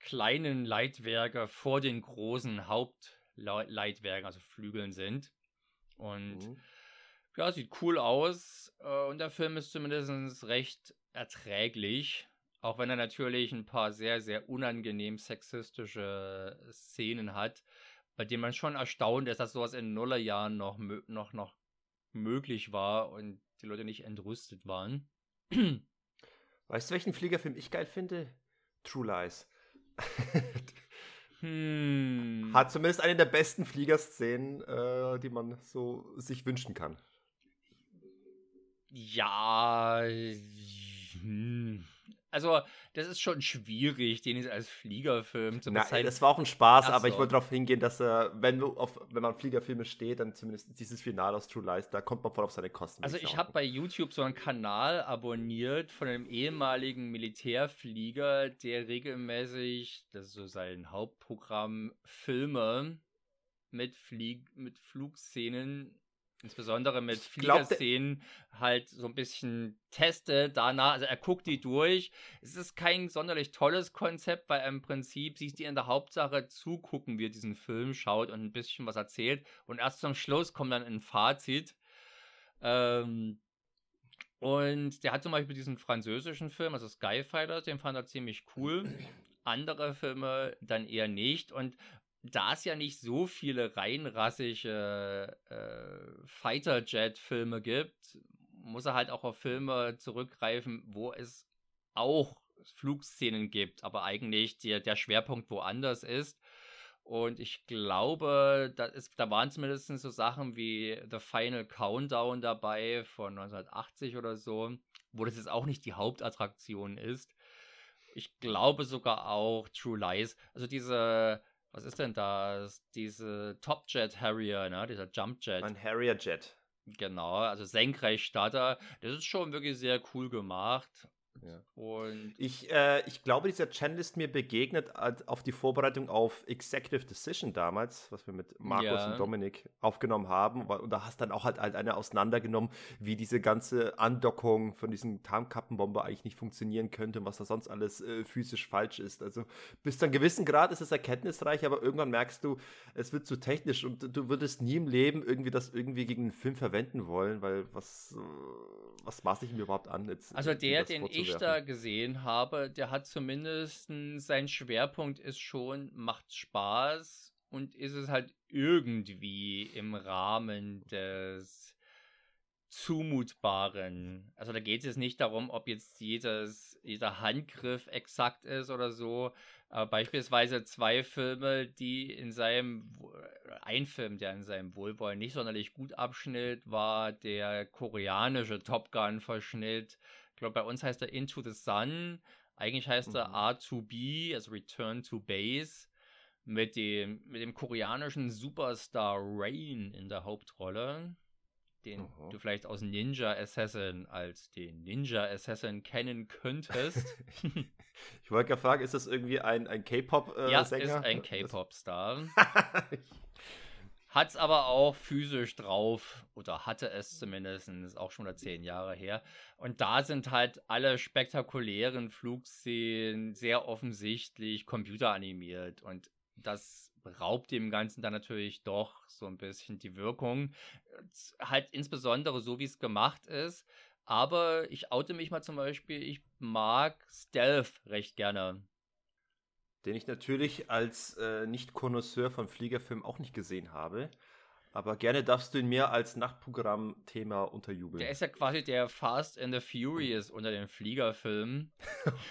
kleinen Leitwerke vor den großen Hauptleitwerken, also Flügeln sind. Und mhm. ja, sieht cool aus und der Film ist zumindest recht erträglich, auch wenn er natürlich ein paar sehr, sehr unangenehm sexistische Szenen hat, bei dem man schon erstaunt ist, dass sowas in Nullerjahren noch, noch, noch möglich war und die Leute nicht entrüstet waren. Weißt du, welchen Fliegerfilm ich geil finde? True Lies. hm. Hat zumindest eine der besten Fliegerszenen, äh, die man so sich wünschen kann. Ja. Hm. Also, das ist schon schwierig, den jetzt als Fliegerfilm zu bezeichnen. Nein, das war auch ein Spaß, Ach aber so. Ich wollte darauf hingehen, dass äh, wenn, du auf, wenn man auf Fliegerfilme steht, dann zumindest dieses Finale aus True Lies, da kommt man voll auf seine Kosten. Also ich habe bei YouTube so einen Kanal abonniert von einem ehemaligen Militärflieger, der regelmäßig, das ist so sein Hauptprogramm, Filme mit, Flie- mit Flugszenen, insbesondere mit Fliegerszenen, halt so ein bisschen testet danach, also er guckt die durch. Es ist kein sonderlich tolles Konzept, weil er im Prinzip sich die in der Hauptsache zugucken, wie er diesen Film schaut und ein bisschen was erzählt und erst zum Schluss kommt dann ein Fazit. Ähm, und der hat zum Beispiel diesen französischen Film, also Skyfighter, den fand er ziemlich cool. Andere Filme dann eher nicht und da es ja nicht so viele reinrassige äh, Fighter-Jet-Filme gibt, muss er halt auch auf Filme zurückgreifen, wo es auch Flugszenen gibt, aber eigentlich die, der Schwerpunkt woanders ist. Und ich glaube, da, ist, da waren zumindest so Sachen wie The Final Countdown dabei von neunzehnhundertachtzig oder so, wo das jetzt auch nicht die Hauptattraktion ist. Ich glaube sogar auch True Lies, also diese Was ist denn das? Diese Top Jet Harrier, ne? Dieser Jump Jet. Ein Harrier Jet. Genau, also Senkrechtstarter. Das ist schon wirklich sehr cool gemacht. Ja. Und ich, äh, ich glaube, dieser Chen ist mir begegnet auf die Vorbereitung auf Executive Decision damals, was wir mit Markus ja. und Dominik aufgenommen haben. Und da hast dann auch halt eine auseinandergenommen, wie diese ganze Andockung von diesen Tarnkappenbomber eigentlich nicht funktionieren könnte und was da sonst alles äh, physisch falsch ist. Also bis zu einem gewissen Grad ist es erkenntnisreich, aber irgendwann merkst du, es wird zu technisch und du würdest nie im Leben irgendwie das irgendwie gegen einen Film verwenden wollen, weil was, was maß ich mir überhaupt an? Jetzt, also der, den ich ich da gesehen habe, der hat zumindest sein Schwerpunkt ist schon, macht Spaß und ist es halt irgendwie im Rahmen des Zumutbaren. Also da geht es jetzt nicht darum, ob jetzt jedes, jeder Handgriff exakt ist oder so. Aber beispielsweise zwei Filme, die in seinem, ein Film, der in seinem Wohlwollen nicht sonderlich gut abschnitt, war der koreanische Top Gun-Verschnitt. Ich glaube, bei uns heißt er Into the Sun, eigentlich heißt er mhm. R zwei B, also Return to Base, mit dem, mit dem koreanischen Superstar Rain in der Hauptrolle, den mhm. du vielleicht aus Ninja Assassin als den Ninja Assassin kennen könntest. Ich wollte ja fragen, ist das irgendwie ein, ein K-Pop-Sänger? Ja, ist ein K-Pop-Star. Hat's aber auch physisch drauf, oder hatte es zumindest, ist auch schon wieder zehn Jahre her. Und da sind halt alle spektakulären Flugszenen sehr offensichtlich computeranimiert. Und das raubt dem Ganzen dann natürlich doch so ein bisschen die Wirkung. Halt insbesondere so, wie es gemacht ist. Aber ich oute mich mal zum Beispiel, ich mag Stealth recht gerne. Den ich natürlich als äh, Nicht-Konnoisseur von Fliegerfilmen auch nicht gesehen habe. Aber gerne darfst du ihn mir als Nachtprogramm-Thema unterjubeln. Der ist ja quasi der Fast and the Furious unter den Fliegerfilmen.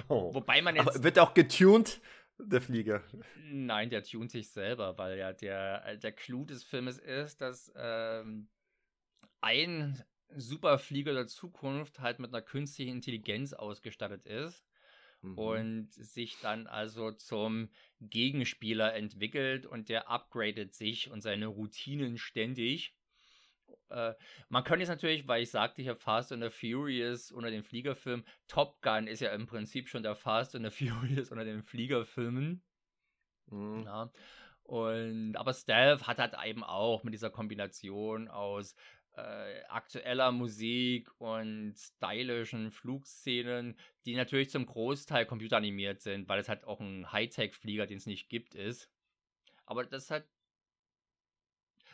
Oh. Wobei man jetzt... Aber wird auch getuned, der Flieger? Nein, der tunt sich selber, weil ja der, der Clou des Filmes ist, dass ähm, ein Superflieger der Zukunft halt mit einer künstlichen Intelligenz ausgestattet ist. Und sich dann also zum Gegenspieler entwickelt und der upgradet sich und seine Routinen ständig. Äh, man könnte jetzt natürlich, weil ich sagte hier Fast and the Furious unter den Fliegerfilmen, Top Gun ist ja im Prinzip schon der Fast and the Furious unter den Fliegerfilmen. Mhm. Ja. Und, aber Stealth hat halt eben auch mit dieser Kombination aus aktueller Musik und stylischen Flugszenen, die natürlich zum Großteil computeranimiert sind, weil es halt auch ein Hightech-Flieger, den es nicht gibt, ist. Aber das hat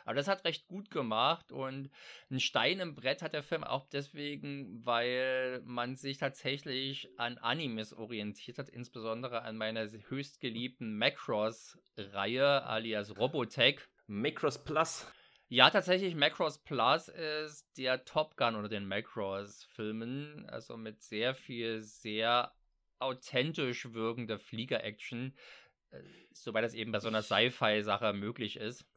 aber das hat recht gut gemacht und einen Stein im Brett hat der Film auch deswegen, weil man sich tatsächlich an Animes orientiert hat, insbesondere an meiner höchst geliebten Macross-Reihe, alias Robotech. Macross Plus. Ja, tatsächlich, Macross Plus ist der Top Gun unter den Macross-Filmen, also mit sehr viel, sehr authentisch wirkender Flieger-Action, soweit das eben bei so einer Sci-Fi-Sache möglich ist.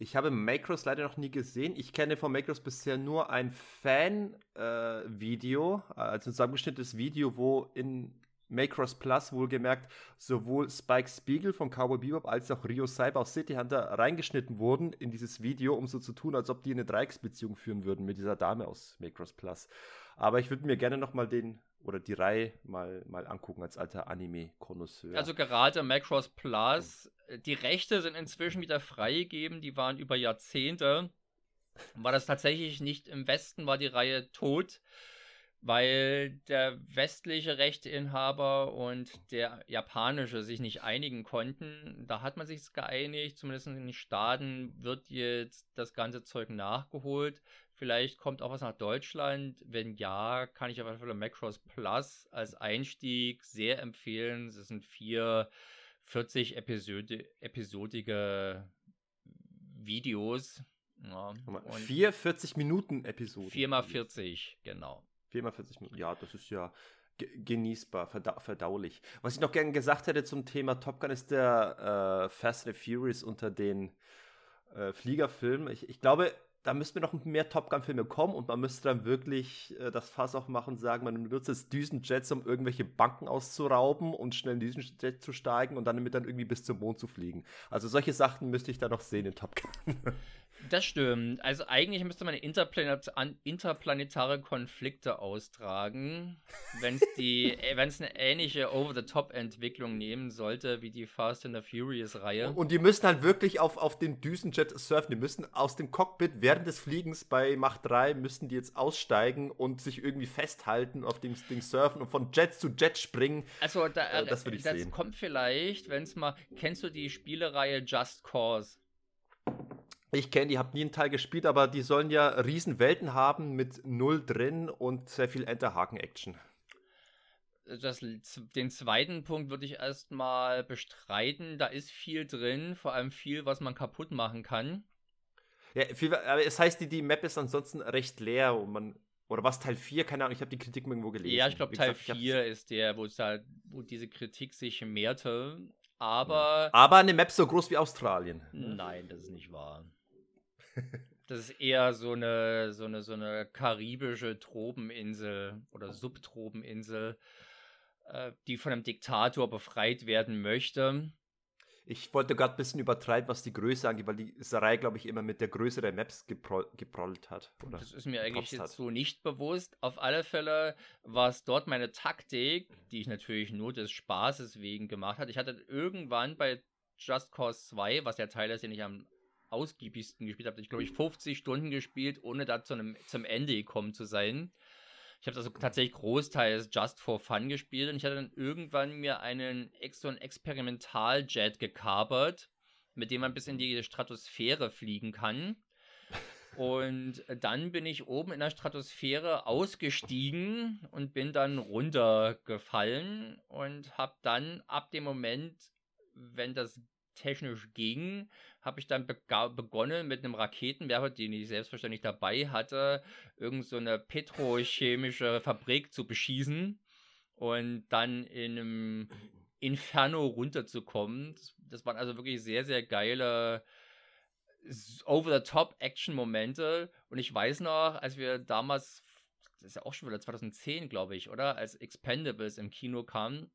Ich habe Macross leider noch nie gesehen. Ich kenne von Macross bisher nur ein Fan-Video, äh, also ein zusammengeschnittenes Video, wo in Macross Plus wohlgemerkt sowohl Spike Spiegel von Cowboy Bebop als auch Ryo Saiba aus City Hunter reingeschnitten wurden in dieses Video, um so zu tun, als ob die eine Dreiecksbeziehung führen würden mit dieser Dame aus Macross Plus. Aber ich würde mir gerne nochmal den oder die Reihe mal, mal angucken als alter Anime-Konnoisseur. Also gerade Macross Plus, die Rechte sind inzwischen wieder freigegeben, die waren über Jahrzehnte, war das tatsächlich nicht im Westen, war die Reihe tot. Weil der westliche Rechteinhaber und der japanische sich nicht einigen konnten. Da hat man sich geeinigt, zumindest in den Staaten wird jetzt das ganze Zeug nachgeholt. Vielleicht kommt auch was nach Deutschland. Wenn ja, kann ich auf jeden Fall Macross Plus als Einstieg sehr empfehlen. Es sind vier vierzig-episodige Videos. Ja, und vier vierzig-Minuten-Episoden. vier mal vierzig, genau. vierzig Minuten. Ja, das ist ja ge- genießbar, verda- verdaulich. Was ich noch gerne gesagt hätte zum Thema Top Gun ist der äh, Fast and Furious unter den äh, Fliegerfilmen. Ich, ich glaube, da müssten wir noch mehr Top-Gun-Filme kommen und man müsste dann wirklich äh, das Fass aufmachen und sagen, man benutzt jetzt Düsenjets, um irgendwelche Banken auszurauben und schnell in Düsenjet zu steigen und dann damit dann irgendwie bis zum Mond zu fliegen. Also solche Sachen müsste ich da noch sehen in Top Gun. Das stimmt. Also eigentlich müsste man interplanet- an interplanetare Konflikte austragen, wenn es eine ähnliche Over-the-Top-Entwicklung nehmen sollte, wie die Fast and the Furious-Reihe. Und die müssen halt wirklich auf, auf den Düsenjet surfen. Die müssen aus dem Cockpit werden Während des Fliegens bei Mach drei müssen die jetzt aussteigen und sich irgendwie festhalten, auf dem Ding surfen und von Jet zu Jet springen. Also da, äh, das würde ich das sehen. Das kommt vielleicht, wenn es mal... Kennst du die Spielereihe Just Cause? Ich kenne die, habe nie einen Teil gespielt, aber die sollen ja Riesenwelten haben mit Null drin und sehr viel Enterhaken-Action. Das, den zweiten Punkt würde ich erstmal bestreiten. Da ist viel drin, vor allem viel, was man kaputt machen kann. Ja, viel, aber es heißt, die, die Map ist ansonsten recht leer und man, oder was, Teil vier? Keine Ahnung, ich habe die Kritik irgendwo gelesen. Ja, ich glaube, Teil gesagt, vier ist der, wo, es da, wo diese Kritik sich mehrte, aber... Ja. Aber eine Map so groß wie Australien. Nein, das ist nicht wahr. Das ist eher so eine, so eine, so eine karibische Tropeninsel oder Subtropeninsel, die von einem Diktator befreit werden möchte. Ich wollte gerade ein bisschen übertreiben, was die Größe angeht, weil die Reihe, glaube ich, immer mit der Größe der Maps gepro- geprollt hat. Oder das ist mir eigentlich jetzt hat. so nicht bewusst. Auf alle Fälle war es dort meine Taktik, die ich natürlich nur des Spaßes wegen gemacht hatte. Ich hatte irgendwann bei Just Cause zwei, was der Teil ist, den ich am ausgiebigsten gespielt habe, ich glaube, ich fünfzig Stunden gespielt, ohne da zu einem, zum Ende gekommen zu sein. Ich habe das also tatsächlich großteils just for fun gespielt und ich hatte dann irgendwann mir einen so einen Experimentaljet gekapert, mit dem man bis in die Stratosphäre fliegen kann. Und dann bin ich oben in der Stratosphäre ausgestiegen und bin dann runtergefallen und habe dann ab dem Moment, wenn das technisch ging, habe ich dann bega- begonnen mit einem Raketenwerfer, den ich selbstverständlich dabei hatte, irgend so eine petrochemische Fabrik zu beschießen und dann in einem Inferno runterzukommen. Das, das waren also wirklich sehr, sehr geile Over-the-Top-Action-Momente. Und ich weiß noch, als wir damals, das ist ja auch schon wieder zwanzig zehn, glaube ich, oder? Als Expendables im Kino kamen,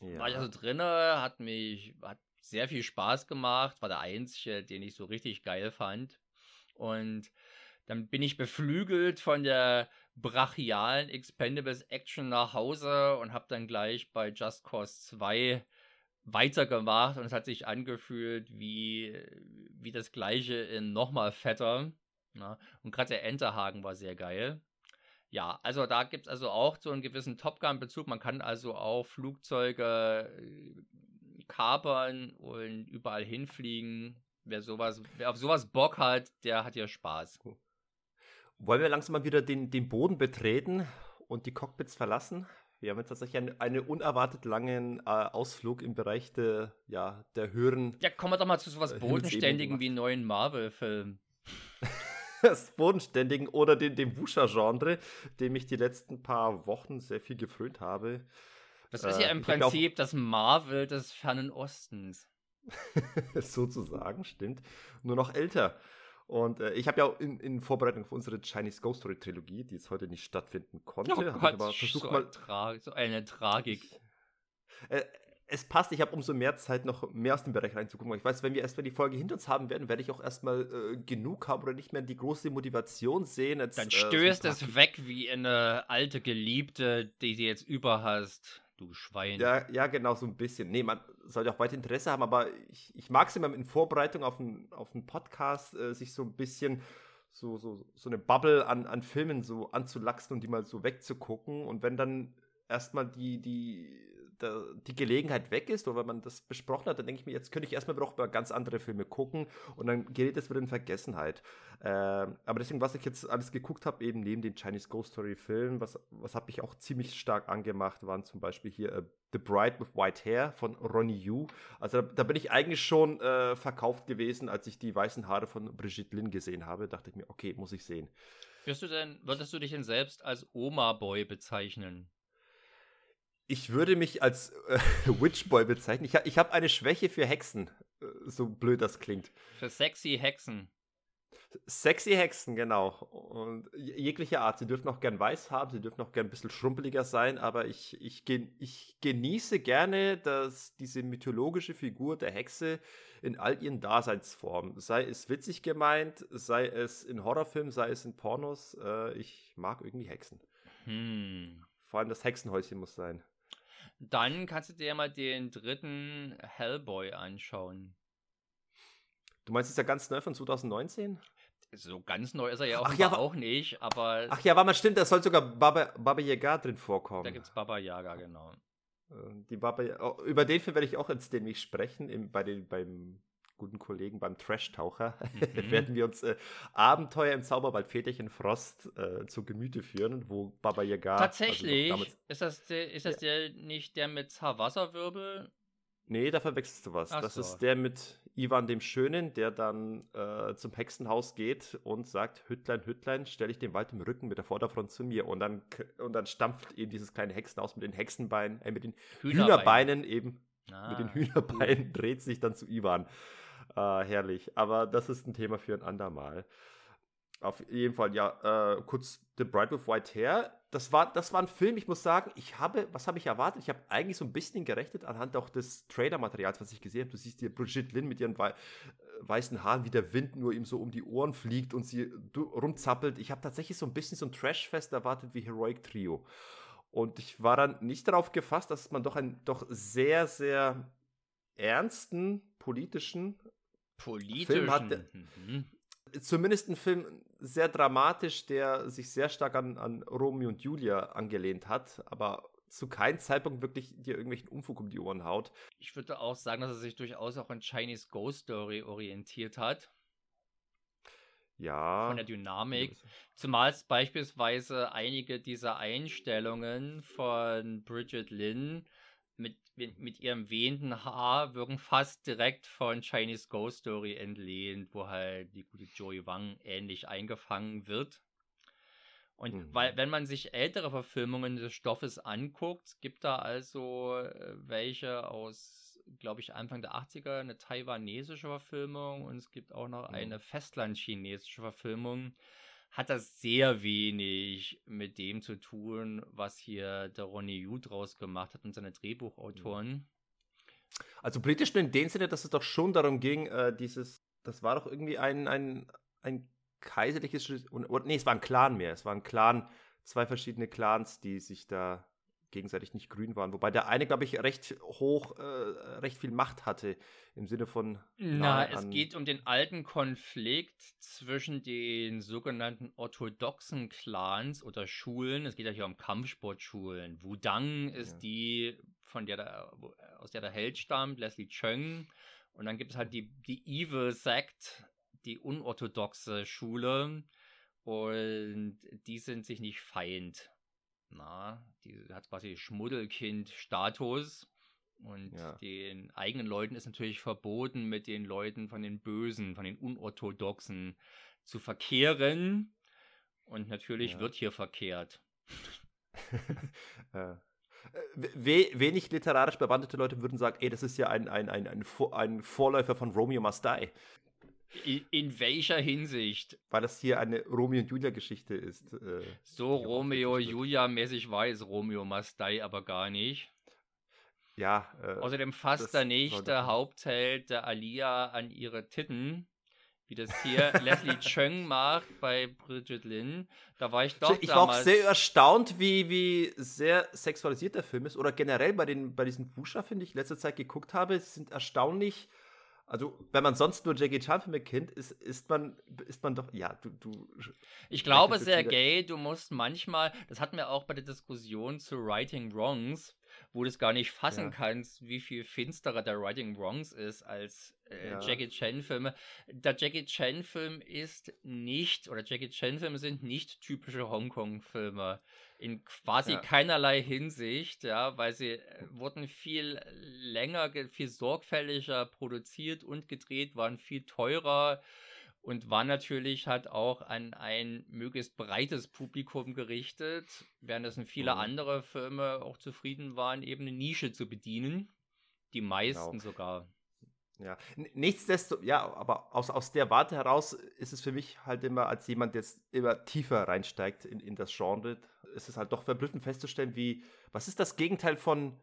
ja. war ich also drin, hat mich... Hat sehr viel Spaß gemacht, war der einzige, den ich so richtig geil fand. Und dann bin ich beflügelt von der brachialen Expendables Action nach Hause und habe dann gleich bei Just Cause zwei weitergemacht und es hat sich angefühlt wie, wie das gleiche in nochmal fetter. Na? Und gerade der Enterhaken war sehr geil. Ja, also da gibt es also auch so einen gewissen Top Gun-Bezug. Man kann also auch Flugzeuge kapern und überall hinfliegen. Wer sowas, wer auf sowas Bock hat, der hat ja Spaß. Cool. Wollen wir langsam mal wieder den, den Boden betreten und die Cockpits verlassen? Wir haben jetzt tatsächlich einen, einen unerwartet langen äh, Ausflug im Bereich de, ja, der höheren... Ja, kommen wir doch mal zu sowas äh, Bodenständigen wie neuen Marvel-Filmen. Das Bodenständigen oder den, dem Wuscher-Genre, dem ich die letzten paar Wochen sehr viel gefrönt habe. Das ist ja im äh, Prinzip das Marvel des fernen Ostens. Sozusagen, stimmt. Nur noch älter. Und äh, ich habe ja auch in, in Vorbereitung auf unsere Chinese Ghost Story Trilogie, die jetzt heute nicht stattfinden konnte, oh Gott, aber versucht so, mal, ein Tra- so eine Tragik. Äh, es passt, ich habe umso mehr Zeit, noch mehr aus dem Bereich reinzugucken. Ich weiß, wenn wir erstmal die Folge hinter uns haben werden, werde ich auch erstmal äh, genug haben oder nicht mehr die große Motivation sehen. Jetzt, Dann stößt äh, so es weg wie eine alte Geliebte, die du jetzt überhast. Du Schwein. Ja, ja, genau, so ein bisschen. Nee, man sollte auch weit Interesse haben, aber ich, ich mag es immer in Vorbereitung auf einen auf einen Podcast, äh, sich so ein bisschen so, so, so eine Bubble an, an Filmen so anzulachsen und die mal so wegzugucken. Und wenn dann erstmal die, die, die, die Gelegenheit weg ist oder wenn man das besprochen hat, dann denke ich mir, jetzt könnte ich erstmal doch mal ganz andere Filme gucken und dann gerät es wieder in Vergessenheit. Äh, aber deswegen, was ich jetzt alles geguckt habe, eben neben den Chinese Ghost Story Filmen, was, was habe ich auch ziemlich stark angemacht, waren zum Beispiel hier äh, The Bride with White Hair von Ronnie Yu. Also da, da bin ich eigentlich schon äh, verkauft gewesen, als ich die weißen Haare von Brigitte Lin gesehen habe, dachte ich mir, okay, muss ich sehen. Wirst du denn, würdest du dich denn selbst als Oma-Boy bezeichnen? Ich würde mich als äh, Witchboy bezeichnen. Ich, ha- ich habe eine Schwäche für Hexen. So blöd das klingt. Für sexy Hexen. Sexy Hexen, genau. Und jegliche Art. Sie dürfen auch gern weiß haben, sie dürfen auch gern ein bisschen schrumpeliger sein, aber ich, ich, ich genieße gerne, dass diese mythologische Figur der Hexe in all ihren Daseinsformen, sei es witzig gemeint, sei es in Horrorfilmen, sei es in Pornos, äh, ich mag irgendwie Hexen. Hm. Vor allem das Hexenhäuschen muss sein. Dann kannst du dir ja mal den dritten Hellboy anschauen. Du meinst, ist ja ganz neu von zwanzig neunzehn? So ganz neu ist er ja auch, ja, wa- auch nicht, aber... Ach ja, war mal stimmt, da soll sogar Baba, Baba Yaga drin vorkommen. Da gibt's Baba Yaga, genau. Die Baba, oh, über den Film werde ich auch jetzt nämlich sprechen, im, bei den, beim guten Kollegen, beim Trash-Taucher. Mhm. werden wir uns äh, Abenteuer im Zauberwald Väterchen Frost äh, zu Gemüte führen, wo Baba Yaga... Tatsächlich? Also damals, ist das, der, ist das der, nicht der mit Haarwasserwirbel? Nee, da verwechselst du was. Ach das so. Ist der mit Ivan dem Schönen, der dann äh, zum Hexenhaus geht und sagt, Hüttlein, Hüttlein, stelle ich den Wald im Rücken mit der Vorderfront zu mir. Und dann, und dann stampft eben dieses kleine Hexenhaus mit den Hexenbeinen, äh, mit den Hühnerbeinen, Hühnerbeinen eben, ah, mit den Hühnerbeinen cool. Dreht sich dann zu Ivan. Äh, herrlich. Aber das ist ein Thema für ein andermal. Auf jeden Fall, ja, äh, kurz The Bride with White Hair. Das war, das war ein Film, ich muss sagen, ich habe, was habe ich erwartet? Ich habe eigentlich so ein bisschen gerechnet anhand auch des Trailer-Materials, was ich gesehen habe. Du siehst hier Brigitte Lin mit ihren wei- weißen Haaren, wie der Wind nur ihm so um die Ohren fliegt und sie du- rumzappelt. Ich habe tatsächlich so ein bisschen so ein Trash-Fest erwartet wie Heroic Trio. Und ich war dann nicht darauf gefasst, dass man doch einen doch sehr, sehr ernsten politischen, politischen. Film hatte. Mhm. Zumindest ein Film sehr dramatisch, der sich sehr stark an, an Romeo und Julia angelehnt hat, aber zu keinem Zeitpunkt wirklich dir irgendwelchen Unfug um die Ohren haut. Ich würde auch sagen, dass er sich durchaus auch an Chinese Ghost Story orientiert hat. Ja. Von der Dynamik. Zumal es beispielsweise einige dieser Einstellungen von Brigitte Lin mit, mit ihrem wehenden Haar wirken fast direkt von Chinese Ghost Story entlehnt, wo halt die gute Joey Wang ähnlich eingefangen wird. Und mhm. weil, wenn man sich ältere Verfilmungen des Stoffes anguckt, gibt da also welche aus, glaube ich, Anfang der achtziger, eine taiwanesische Verfilmung und es gibt auch noch mhm. eine festlandchinesische Verfilmung. Hat das sehr wenig mit dem zu tun, was hier der Ronnie Yu draus gemacht hat und seine Drehbuchautoren. Also britisch in dem Sinne, dass es doch schon darum ging, äh, dieses, das war doch irgendwie ein, ein, ein kaiserliches, oder, nee, es war ein Clan mehr, es waren Clan, zwei verschiedene Clans, die sich da gegenseitig nicht grün waren, wobei der eine, glaube ich, recht hoch, äh, recht viel Macht hatte, im Sinne von... Na, es geht um den alten Konflikt zwischen den sogenannten orthodoxen Clans oder Schulen, es geht ja hier um Kampfsportschulen. Wudang ist ja die, von der, der, aus der der Held stammt, Leslie Cheung, und dann gibt es halt die, die Evil Sect, die unorthodoxe Schule, und die sind sich nicht feind. Na, die hat quasi Schmuddelkind-Status und ja. den eigenen Leuten ist natürlich verboten, mit den Leuten von den Bösen, von den Unorthodoxen zu verkehren und natürlich ja. wird hier verkehrt. ja. We- wenig literarisch bewanderte Leute würden sagen, ey, das ist ja ein, ein, ein, ein, Vor- ein Vorläufer von Romeo Must Die. In, in welcher Hinsicht? Weil das hier eine Romeo und Julia-Geschichte ist. Äh, so Romeo Julia-mäßig war es Romeo Must Die aber gar nicht. Ja. Äh, Außerdem fasst da nicht der Hauptheld der Alia an ihre Titten, wie das hier Leslie Cheung macht bei Brigitte Lin. Da war ich doch ich damals... Ich war auch sehr erstaunt, wie, wie sehr sexualisiert der Film ist. Oder generell bei, den, bei diesen Wuxia, finde ich, letzte Zeit geguckt habe, sind erstaunlich... Also, wenn man sonst nur Jackie Chan-Filme kennt, ist, ist, man, ist man doch, ja, du... du ich glaube, Sergej, du musst manchmal, das hatten wir auch bei der Diskussion zu Righting Wrongs, wo du es gar nicht fassen ja. kannst, wie viel finsterer der Righting Wrongs ist als äh, ja. Jackie Chan-Filme. Der Jackie Chan-Film ist nicht, oder Jackie Chan-Filme sind nicht typische Hongkong-Filme. In quasi ja. keinerlei Hinsicht, ja, weil sie äh, wurden viel länger, viel sorgfältiger produziert und gedreht, waren viel teurer und waren natürlich halt auch an ein möglichst breites Publikum gerichtet, währenddessen viele mhm. andere Filme auch zufrieden waren, eben eine Nische zu bedienen, die meisten genau. sogar. Ja, nichtsdestotrotz, ja, aber aus, aus der Warte heraus ist es für mich halt immer, als jemand, der jetzt immer tiefer reinsteigt in, in das Genre, ist es halt doch verblüffend festzustellen, wie, was ist das Gegenteil von,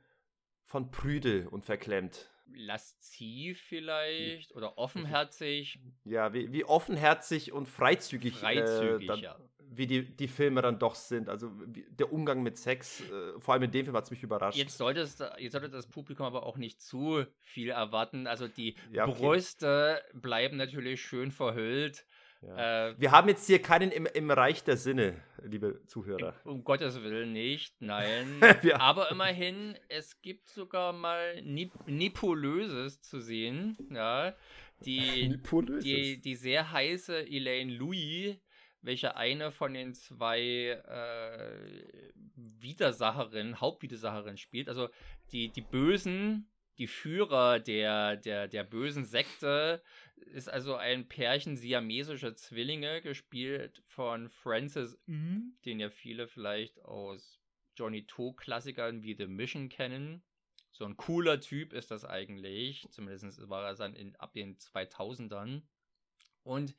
von prüde und verklemmt? Lasziv vielleicht oder offenherzig. Ja, wie, wie offenherzig und freizügig, freizügig äh, dann, ja. wie die, die Filme dann doch sind. Also wie, der Umgang mit Sex, äh, vor allem in dem Film hat es mich überrascht. Jetzt sollte, es, jetzt sollte das Publikum aber auch nicht zu viel erwarten. Also die ja, okay. Brüste bleiben natürlich schön verhüllt. Ja. Äh, Wir haben jetzt hier keinen im, im Reich der Sinne, liebe Zuhörer. Um Gottes Willen nicht, nein. ja. Aber immerhin, es gibt sogar mal Nip- Nipolöses zu sehen. Ja. Die, die, die sehr heiße Elaine Louie, welche eine von den zwei äh, Widersacherinnen, Hauptwidersacherinnen spielt. Also die, die Bösen, die Führer der, der, der bösen Sekte, ist also ein Pärchen siamesischer Zwillinge, gespielt von Francis M., den ja viele vielleicht aus Johnny-To-Klassikern wie The Mission kennen. So ein cooler Typ ist das eigentlich, zumindest war er dann in, ab den zweitausendern. Und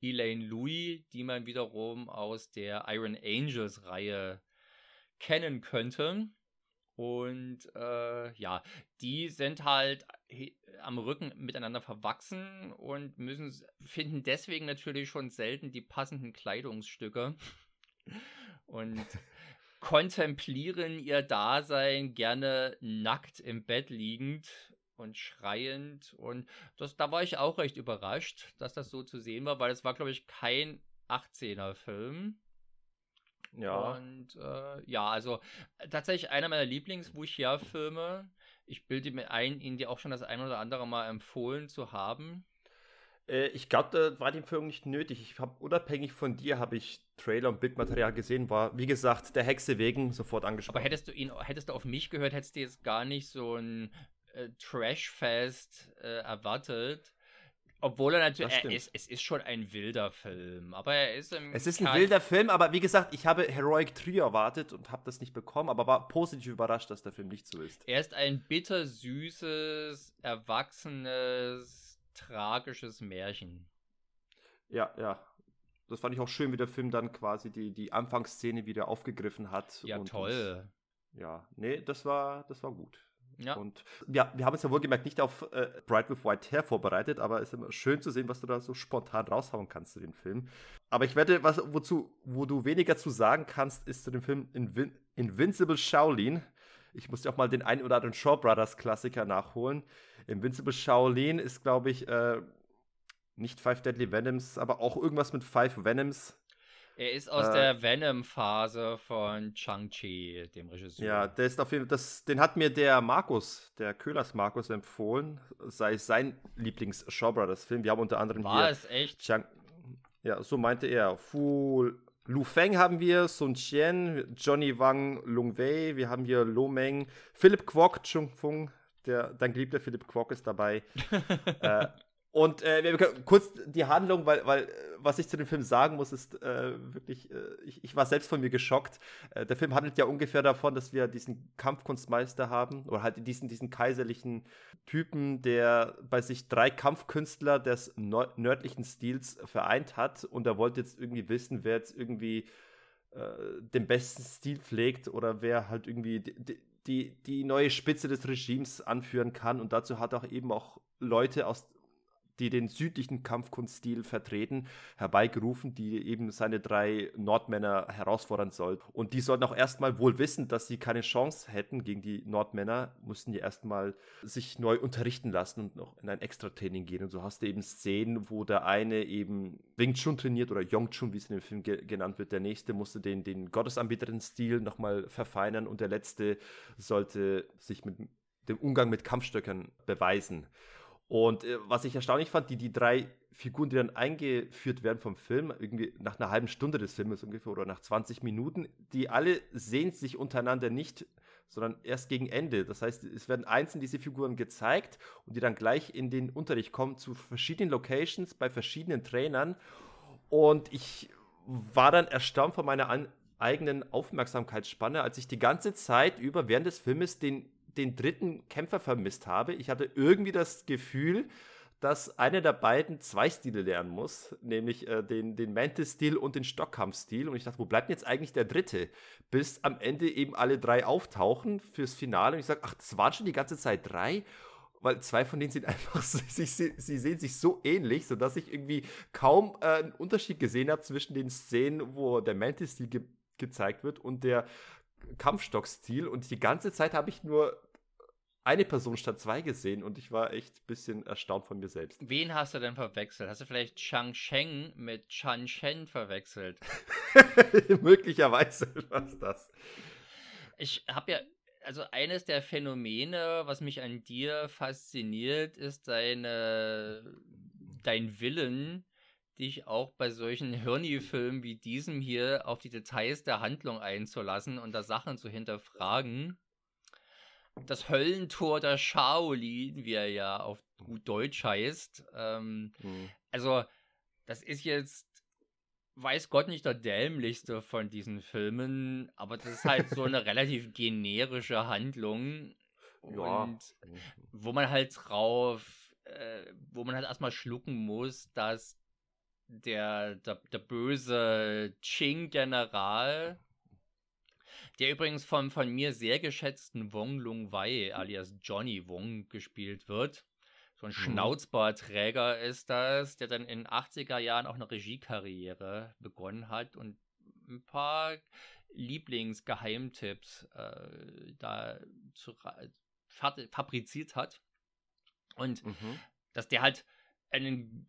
Elaine Louie, die man wiederum aus der Iron Angels-Reihe kennen könnte. Und äh, ja, die sind halt he- am Rücken miteinander verwachsen und müssen finden deswegen natürlich schon selten die passenden Kleidungsstücke und kontemplieren ihr Dasein gerne nackt im Bett liegend und schreiend. Und das, da war ich auch recht überrascht, dass das so zu sehen war, weil es war, glaube ich, kein achtzehner-Film. Ja. Und äh, ja, also tatsächlich einer meiner Lieblings-Wuxia-Filme. Ich bilde mir ein, ihn dir auch schon das ein oder andere Mal empfohlen zu haben. Äh, ich glaube, da war die Empfehlung nicht nötig. Ich habe unabhängig von dir habe ich Trailer und Bildmaterial gesehen, war, wie gesagt, der Hexe wegen sofort angesprochen. Aber hättest du ihn, hättest du auf mich gehört, hättest du jetzt gar nicht so ein äh, Trashfest äh, erwartet. Obwohl er natürlich, er ist, es ist schon ein wilder Film, aber er ist im Es ist ein Kern- wilder Film, aber wie gesagt, ich habe Heroic Trio erwartet und habe das nicht bekommen, aber war positiv überrascht, dass der Film nicht so ist. Er ist ein bittersüßes, erwachsenes, tragisches Märchen. Ja, ja. Das fand ich auch schön, wie der Film dann quasi die, die Anfangsszene wieder aufgegriffen hat. Ja, und toll. Das, ja, nee, das war, das war gut. Ja. Und ja, wir haben uns ja wohlgemerkt nicht auf äh, Bright with White Hair vorbereitet, aber es ist immer schön zu sehen, was du da so spontan raushauen kannst zu dem Film. Aber ich wette, was, wozu, wo du weniger zu sagen kannst, ist zu dem Film Invin- Invincible Shaolin. Ich musste auch mal den einen oder anderen Shaw Brothers Klassiker nachholen. Invincible Shaolin ist, glaube ich, äh, nicht Five Deadly Venoms, aber auch irgendwas mit Five Venoms. Er ist aus äh, der Venom-Phase von Chang-Chi, dem Regisseur. Ja, der ist auf jeden Fall, das, den hat mir der Markus, der Köhlers Markus, empfohlen. Sei es sein Lieblings-Shaw-Brothers-Film. Wir haben unter anderem War hier... War es echt? Chang- ja, so meinte er. Fu Lu Feng haben wir, Sun Qian, Johnny Wang, Lung Wei. Wir haben hier Lo Meng, Philip Kwok, Chung Fung. Der, dein geliebter Philip Kwok ist dabei. äh, Und äh, wir können kurz die Handlung, weil, weil was ich zu dem Film sagen muss, ist äh, wirklich, äh, ich, ich war selbst von mir geschockt. Äh, der Film handelt ja ungefähr davon, dass wir diesen Kampfkunstmeister haben, oder halt diesen, diesen kaiserlichen Typen, der bei sich drei Kampfkünstler des nö- nördlichen Stils vereint hat. Und er wollte jetzt irgendwie wissen, wer jetzt irgendwie äh, den besten Stil pflegt oder wer halt irgendwie die, die, die, die neue Spitze des Regimes anführen kann. Und dazu hat er eben auch Leute aus die den südlichen Kampfkunststil vertreten, herbeigerufen, die eben seine drei Nordmänner herausfordern sollten. Und die sollten auch erstmal wohl wissen, dass sie keine Chance hätten gegen die Nordmänner, mussten die erstmal sich neu unterrichten lassen und noch in ein Extratraining gehen. Und so hast du eben Szenen, wo der eine eben Wing Chun trainiert oder Yong Chun, wie es in dem Film ge- genannt wird. Der nächste musste den, den Gottesanbeterin-Stil nochmal verfeinern und der letzte sollte sich mit dem Umgang mit Kampfstöckern beweisen. Und äh, was ich erstaunlich fand, die, die drei Figuren, die dann eingeführt werden vom Film, irgendwie nach einer halben Stunde des Filmes ungefähr oder nach zwanzig Minuten, die alle sehen sich untereinander nicht, sondern erst gegen Ende. Das heißt, es werden einzeln diese Figuren gezeigt und die dann gleich in den Unterricht kommen zu verschiedenen Locations bei verschiedenen Trainern. Und ich war dann erstaunt von meiner an- eigenen Aufmerksamkeitsspanne, als ich die ganze Zeit über während des Filmes den den dritten Kämpfer vermisst habe. Ich hatte irgendwie das Gefühl, dass einer der beiden zwei Stile lernen muss, nämlich äh, den, den Mantis-Stil und den Stockkampf-Stil. Und ich dachte, wo bleibt denn jetzt eigentlich der dritte? Bis am Ende eben alle drei auftauchen fürs Finale. Und ich sage, ach, das waren schon die ganze Zeit drei? Weil zwei von denen sind einfach, sie, sie, sie sehen sich so ähnlich, sodass ich irgendwie kaum äh, einen Unterschied gesehen habe zwischen den Szenen, wo der Mantis-Stil ge- gezeigt wird und der Kampfstock-Stil. Und die ganze Zeit habe ich nur eine Person statt zwei gesehen und ich war echt ein bisschen erstaunt von mir selbst. Wen hast du denn verwechselt? Hast du vielleicht Chang-Cheng mit Chan-Chen verwechselt? Möglicherweise war es das. Ich habe ja, also eines der Phänomene, was mich an dir fasziniert, ist deine, dein Willen, dich auch bei solchen Hirni-Filmen wie diesem hier auf die Details der Handlung einzulassen und da Sachen zu hinterfragen. Das Höllentor der Shaolin, wie er ja auf gut Deutsch heißt. Ähm, mhm. Also, das ist jetzt, weiß Gott nicht, der dämlichste von diesen Filmen, aber das ist halt so eine relativ generische Handlung. Ja. Und wo man halt drauf, äh, wo man halt erstmal schlucken muss, dass der, der, der böse Qing-General, der übrigens vom von mir sehr geschätzten Wong Lung Wai alias Johnny Wang gespielt wird. So ein mhm. Schnauzbartträger ist das, der dann in den achtziger Jahren auch eine Regiekarriere begonnen hat und ein paar Lieblingsgeheimtipps äh, da zu, äh, fabriziert hat. Und mhm. dass der halt einen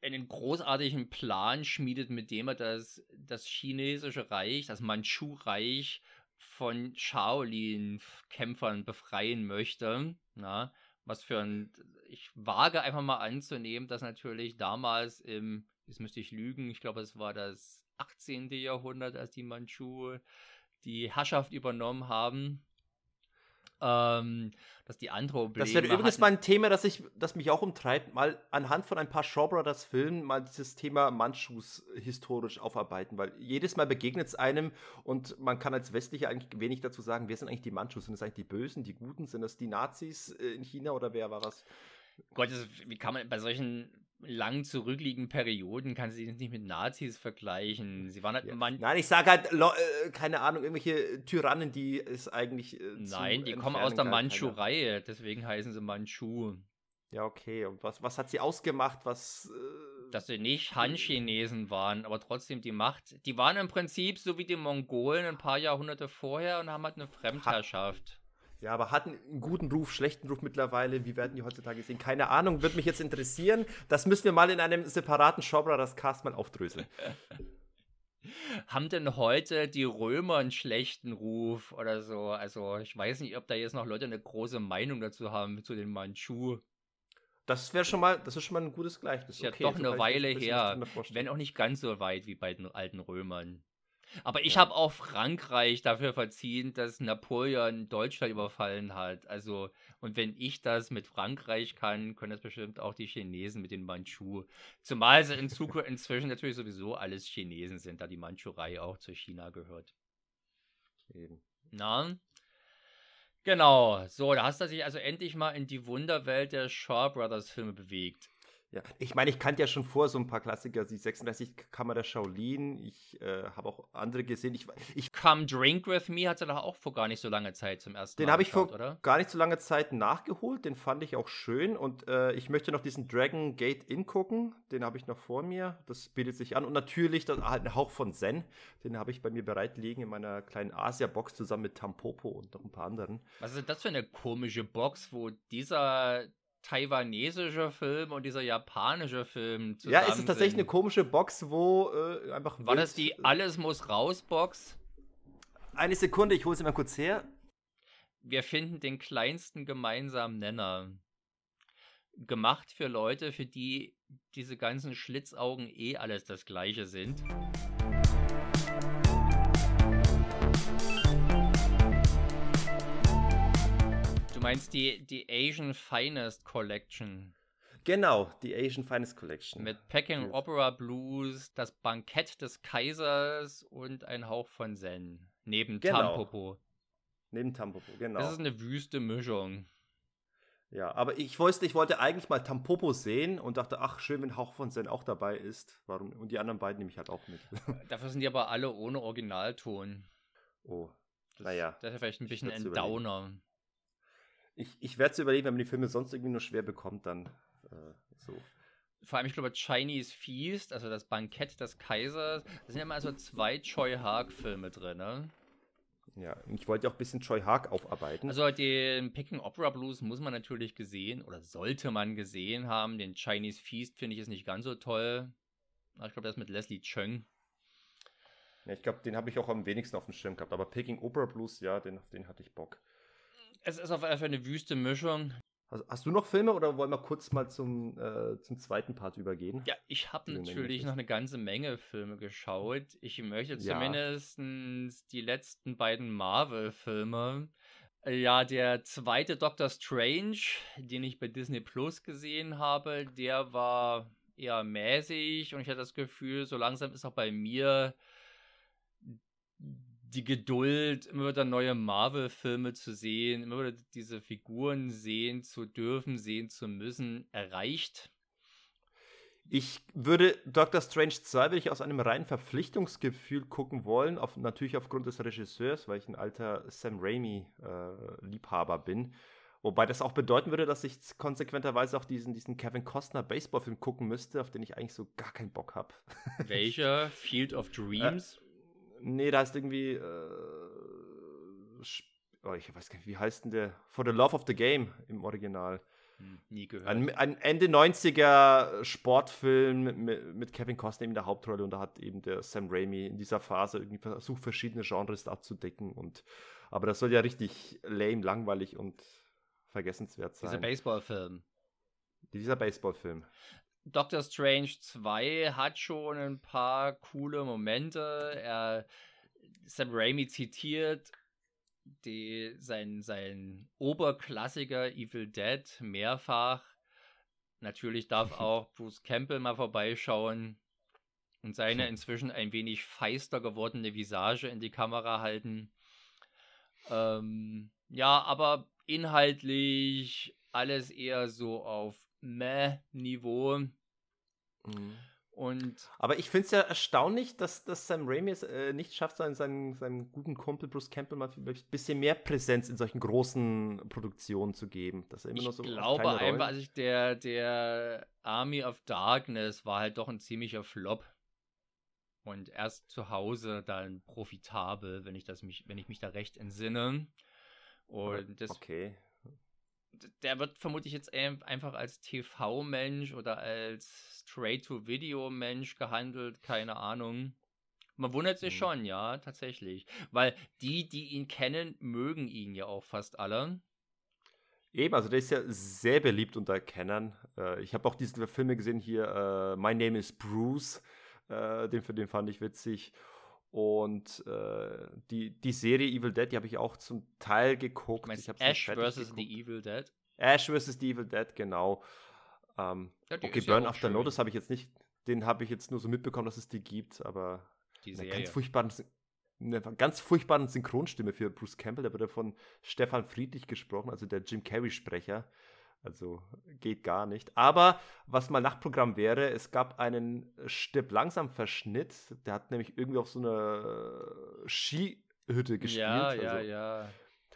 einen großartigen Plan schmiedet, mit dem er das, das chinesische Reich, das Mandschu-Reich von Shaolin-Kämpfern befreien möchte. Na, was für ein, ich wage einfach mal anzunehmen, dass natürlich damals im, jetzt müsste ich lügen, ich glaube, es war das achtzehnten Jahrhundert, als die Mandschu die Herrschaft übernommen haben. Ähm, dass die andere Probleme Das wäre übrigens hatten. Mal ein Thema, das, ich, das mich auch umtreibt, mal anhand von ein paar Shaw Brothers Filmen mal dieses Thema Mandschus historisch aufarbeiten, weil jedes Mal begegnet es einem und man kann als Westlicher eigentlich wenig dazu sagen, wer sind eigentlich die Mandschus? Sind das eigentlich die Bösen, die Guten? Sind das die Nazis in China oder wer war was? Gott, wie kann man bei solchen lang zurückliegenden Perioden kann sie nicht mit Nazis vergleichen. Sie waren halt ja. man- Nein, ich sage halt, lo- äh, keine Ahnung, irgendwelche Tyrannen, die es eigentlich äh, Nein, die kommen aus der Mandschurei, deswegen heißen sie Mandschu. Ja, okay. Und was, was hat sie ausgemacht, was... Äh, Dass sie nicht Han-Chinesen waren, aber trotzdem die Macht. Die waren im Prinzip so wie die Mongolen ein paar Jahrhunderte vorher und haben halt eine Fremdherrschaft. Ha- Ja, aber hatten einen guten Ruf, schlechten Ruf mittlerweile. Wie werden die heutzutage gesehen? Keine Ahnung, würde mich jetzt interessieren. Das müssen wir mal in einem separaten Showbra das Cast mal aufdröseln. Haben denn heute die Römer einen schlechten Ruf oder so? Also ich weiß nicht, ob da jetzt noch Leute eine große Meinung dazu haben, zu den Mandschu. Das wäre schon mal, das ist schon mal ein gutes Gleichnis. Ist ja okay, doch eine Weile her, wenn auch nicht ganz so weit wie bei den alten Römern. Aber ich ja. habe auch Frankreich dafür verziehen, dass Napoleon Deutschland überfallen hat. Also, und wenn ich das mit Frankreich kann, können das bestimmt auch die Chinesen mit den Mandschu. Zumal sie in Zukunft inzwischen natürlich sowieso alles Chinesen sind, da die Mandschurei auch zu China gehört. Eben. Na? Genau. So, da hast du dich also endlich mal in die Wunderwelt der Shaw Brothers Filme bewegt. Ja, ich meine, ich kannte ja schon vor so ein paar Klassiker, die sechsunddreißig Kammer der Shaolin, ich äh, habe auch andere gesehen. Ich, ich Come Drink With Me hat er doch auch vor gar nicht so lange Zeit zum ersten Mal Den habe ich vor oder? gar nicht so lange Zeit nachgeholt, den fand ich auch schön und äh, ich möchte noch diesen Dragon Gate Inn gucken, den habe ich noch vor mir, das bietet sich an und natürlich dann halt ein Hauch von Zen, den habe ich bei mir bereit liegen in meiner kleinen Asia-Box zusammen mit Tampopo und noch ein paar anderen. Was ist denn das für eine komische Box, wo dieser taiwanesischer Film und dieser japanische Film zusammen. Ja, es ist tatsächlich sind. Eine komische Box, wo äh, einfach... War das die Alles-muss-raus-Box? Eine Sekunde, ich hole sie mal kurz her. Wir finden den kleinsten gemeinsamen Nenner. Gemacht für Leute, für die diese ganzen Schlitzaugen eh alles das Gleiche sind. Du meinst die, die Asian Finest Collection. Genau, die Asian Finest Collection. Mit Peking Opera Blues, das Bankett des Kaisers und ein Hauch von Zen. Neben genau. Tampopo. Neben Tampopo, genau. Das ist eine wüste Mischung. Ja, aber ich wusste, ich wollte eigentlich mal Tampopo sehen und dachte, ach, schön, wenn Hauch von Zen auch dabei ist. Warum? Und die anderen beiden nehme ich halt auch mit. Dafür sind die aber alle ohne Originalton. Oh, naja. Das ist ja vielleicht ein bisschen ein Downer. Ich, ich werde es überlegen, wenn man die Filme sonst irgendwie nur schwer bekommt, dann äh, so. Vor allem, ich glaube, Chinese Feast, also das Bankett des Kaisers, da sind ja immer also zwei Choi Hark-Filme drin, ne? Ja, und ich wollte ja auch ein bisschen Choi Hark aufarbeiten. Also den Peking Opera Blues muss man natürlich gesehen oder sollte man gesehen haben. Den Chinese Feast finde ich ist nicht ganz so toll. Aber ich glaube, das mit Leslie Cheung. Ja, ich glaube, den habe ich auch am wenigsten auf dem Schirm gehabt. Aber Peking Opera Blues, ja, den, auf den hatte ich Bock. Es ist auf jeden Fall eine wüste Mischung. Also, hast du noch Filme oder wollen wir kurz mal zum, äh, zum zweiten Part übergehen? Ja, ich habe natürlich noch eine ganze Menge Filme geschaut. Ich möchte zumindest die letzten beiden Marvel-Filme. Ja, der zweite Doctor Strange, den ich bei Disney Plus gesehen habe, der war eher mäßig und ich hatte das Gefühl, so langsam ist auch bei mir die Geduld, immer wieder neue Marvel-Filme zu sehen, immer wieder diese Figuren sehen zu dürfen, sehen zu müssen, erreicht. Ich würde Doctor Strange zwei würde ich aus einem reinen Verpflichtungsgefühl gucken wollen, auf, natürlich aufgrund des Regisseurs, weil ich ein alter Sam Raimi-Liebhaber äh, bin. Wobei das auch bedeuten würde, dass ich konsequenterweise auch diesen, diesen Kevin Costner Baseballfilm gucken müsste, auf den ich eigentlich so gar keinen Bock habe. Welcher? Field of Dreams? Äh, Nee, da ist irgendwie, äh, oh, ich weiß gar nicht, wie heißt denn der? For the Love of the Game im Original. Hm, nie gehört. Ein, ein Ende neunziger Sportfilm mit, mit Kevin Costner in der Hauptrolle und da hat eben der Sam Raimi in dieser Phase irgendwie versucht, verschiedene Genres abzudecken. Und, aber das soll ja richtig lame, langweilig und vergessenswert sein. Dieser Baseballfilm. Dieser Baseballfilm. Doctor Strange zwei hat schon ein paar coole Momente. Er, Sam Raimi zitiert die, sein, sein Oberklassiker Evil Dead mehrfach. Natürlich darf auch Bruce Campbell mal vorbeischauen und seine inzwischen ein wenig feister gewordene Visage in die Kamera halten. Ähm, ja, aber inhaltlich alles eher so auf Meh-Niveau. Und aber ich finde es ja erstaunlich, dass, dass Sam Raimi es äh, nicht schafft, seinen, seinen, seinen guten Kumpel Bruce Campbell mal ein bisschen mehr Präsenz in solchen großen Produktionen zu geben. Dass er immer ich noch so glaube einfach, also ich, der, der Army of Darkness war halt doch ein ziemlicher Flop. Und erst zu Hause dann profitabel, wenn ich, das mich, wenn ich mich da recht entsinne. Und das, okay. Der wird vermutlich jetzt einfach als T V-Mensch oder als Straight-to-Video-Mensch gehandelt, keine Ahnung. Man wundert sich schon, ja, tatsächlich. Weil die, die ihn kennen, mögen ihn ja auch fast alle. Eben, also der ist ja sehr beliebt unter Kennern. Ich habe auch diese Filme gesehen hier, My Name is Bruce, den, den fand ich witzig. Und äh, die, die Serie Evil Dead, die habe ich auch zum Teil geguckt. Du meinst, ich Ash versus The Evil Dead? Ash versus The Evil Dead, genau. Ähm, ja, okay, Burn ja After Notice habe ich jetzt nicht, den habe ich jetzt nur so mitbekommen, dass es die gibt, aber die Serie. Eine, ganz furchtbaren, eine ganz furchtbare Synchronstimme für Bruce Campbell, da wurde von Stefan Friedrich gesprochen, also der Jim Carrey-Sprecher. Also geht gar nicht. Aber was mal Nachtprogramm wäre, es gab einen Stirb-Langsam-Verschnitt. Der hat nämlich irgendwie auf so eine Skihütte gespielt. Ja, also. ja, ja.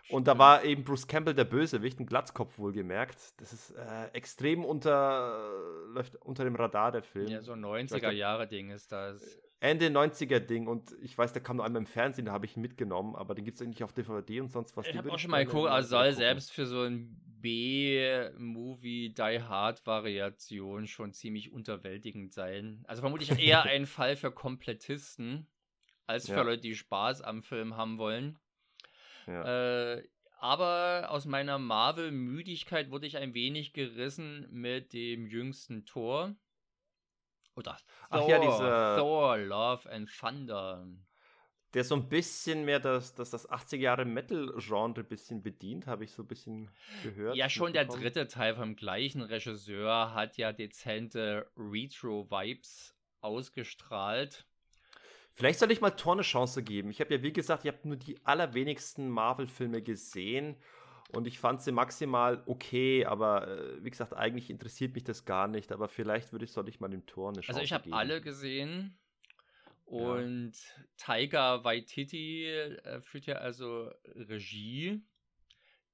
Und da war eben Bruce Campbell der Bösewicht, ein Glatzkopf wohlgemerkt. Das ist äh, extrem unter, läuft unter dem Radar, der Film. Ja, so ein neunziger-Jahre-Ding ist das. Ende neunziger-Ding und ich weiß, der kam nur einmal im Fernsehen, da habe ich ihn mitgenommen, aber den gibt es eigentlich auf D V D und sonst was. Ich habe auch schon mal geguckt, also soll selbst für so ein B-Movie-Die-Hard-Variation schon ziemlich unterwältigend sein. Also vermutlich eher ein Fall für Komplettisten, als für ja. Leute, die Spaß am Film haben wollen. Ja. Äh, aber aus meiner Marvel-Müdigkeit wurde ich ein wenig gerissen mit dem jüngsten Thor. Oder Thor, Ach ja, diese, Thor, Love and Thunder. Der so ein bisschen mehr das, das, das achtziger-Jahre-Metal-Genre ein bisschen bedient, habe ich so ein bisschen gehört. Ja, schon der dritte Teil vom gleichen Regisseur hat ja dezente Retro-Vibes ausgestrahlt. Vielleicht soll ich mal Thor eine Chance geben. Ich habe ja, wie gesagt, ich habe nur die allerwenigsten Marvel-Filme gesehen und ich fand sie maximal okay, aber äh, wie gesagt, eigentlich interessiert mich das gar nicht, aber vielleicht würde ich, soll ich mal dem Thor eine Chance geben. Also ich habe alle gesehen und ja. Taika Waititi äh, führt ja also Regie,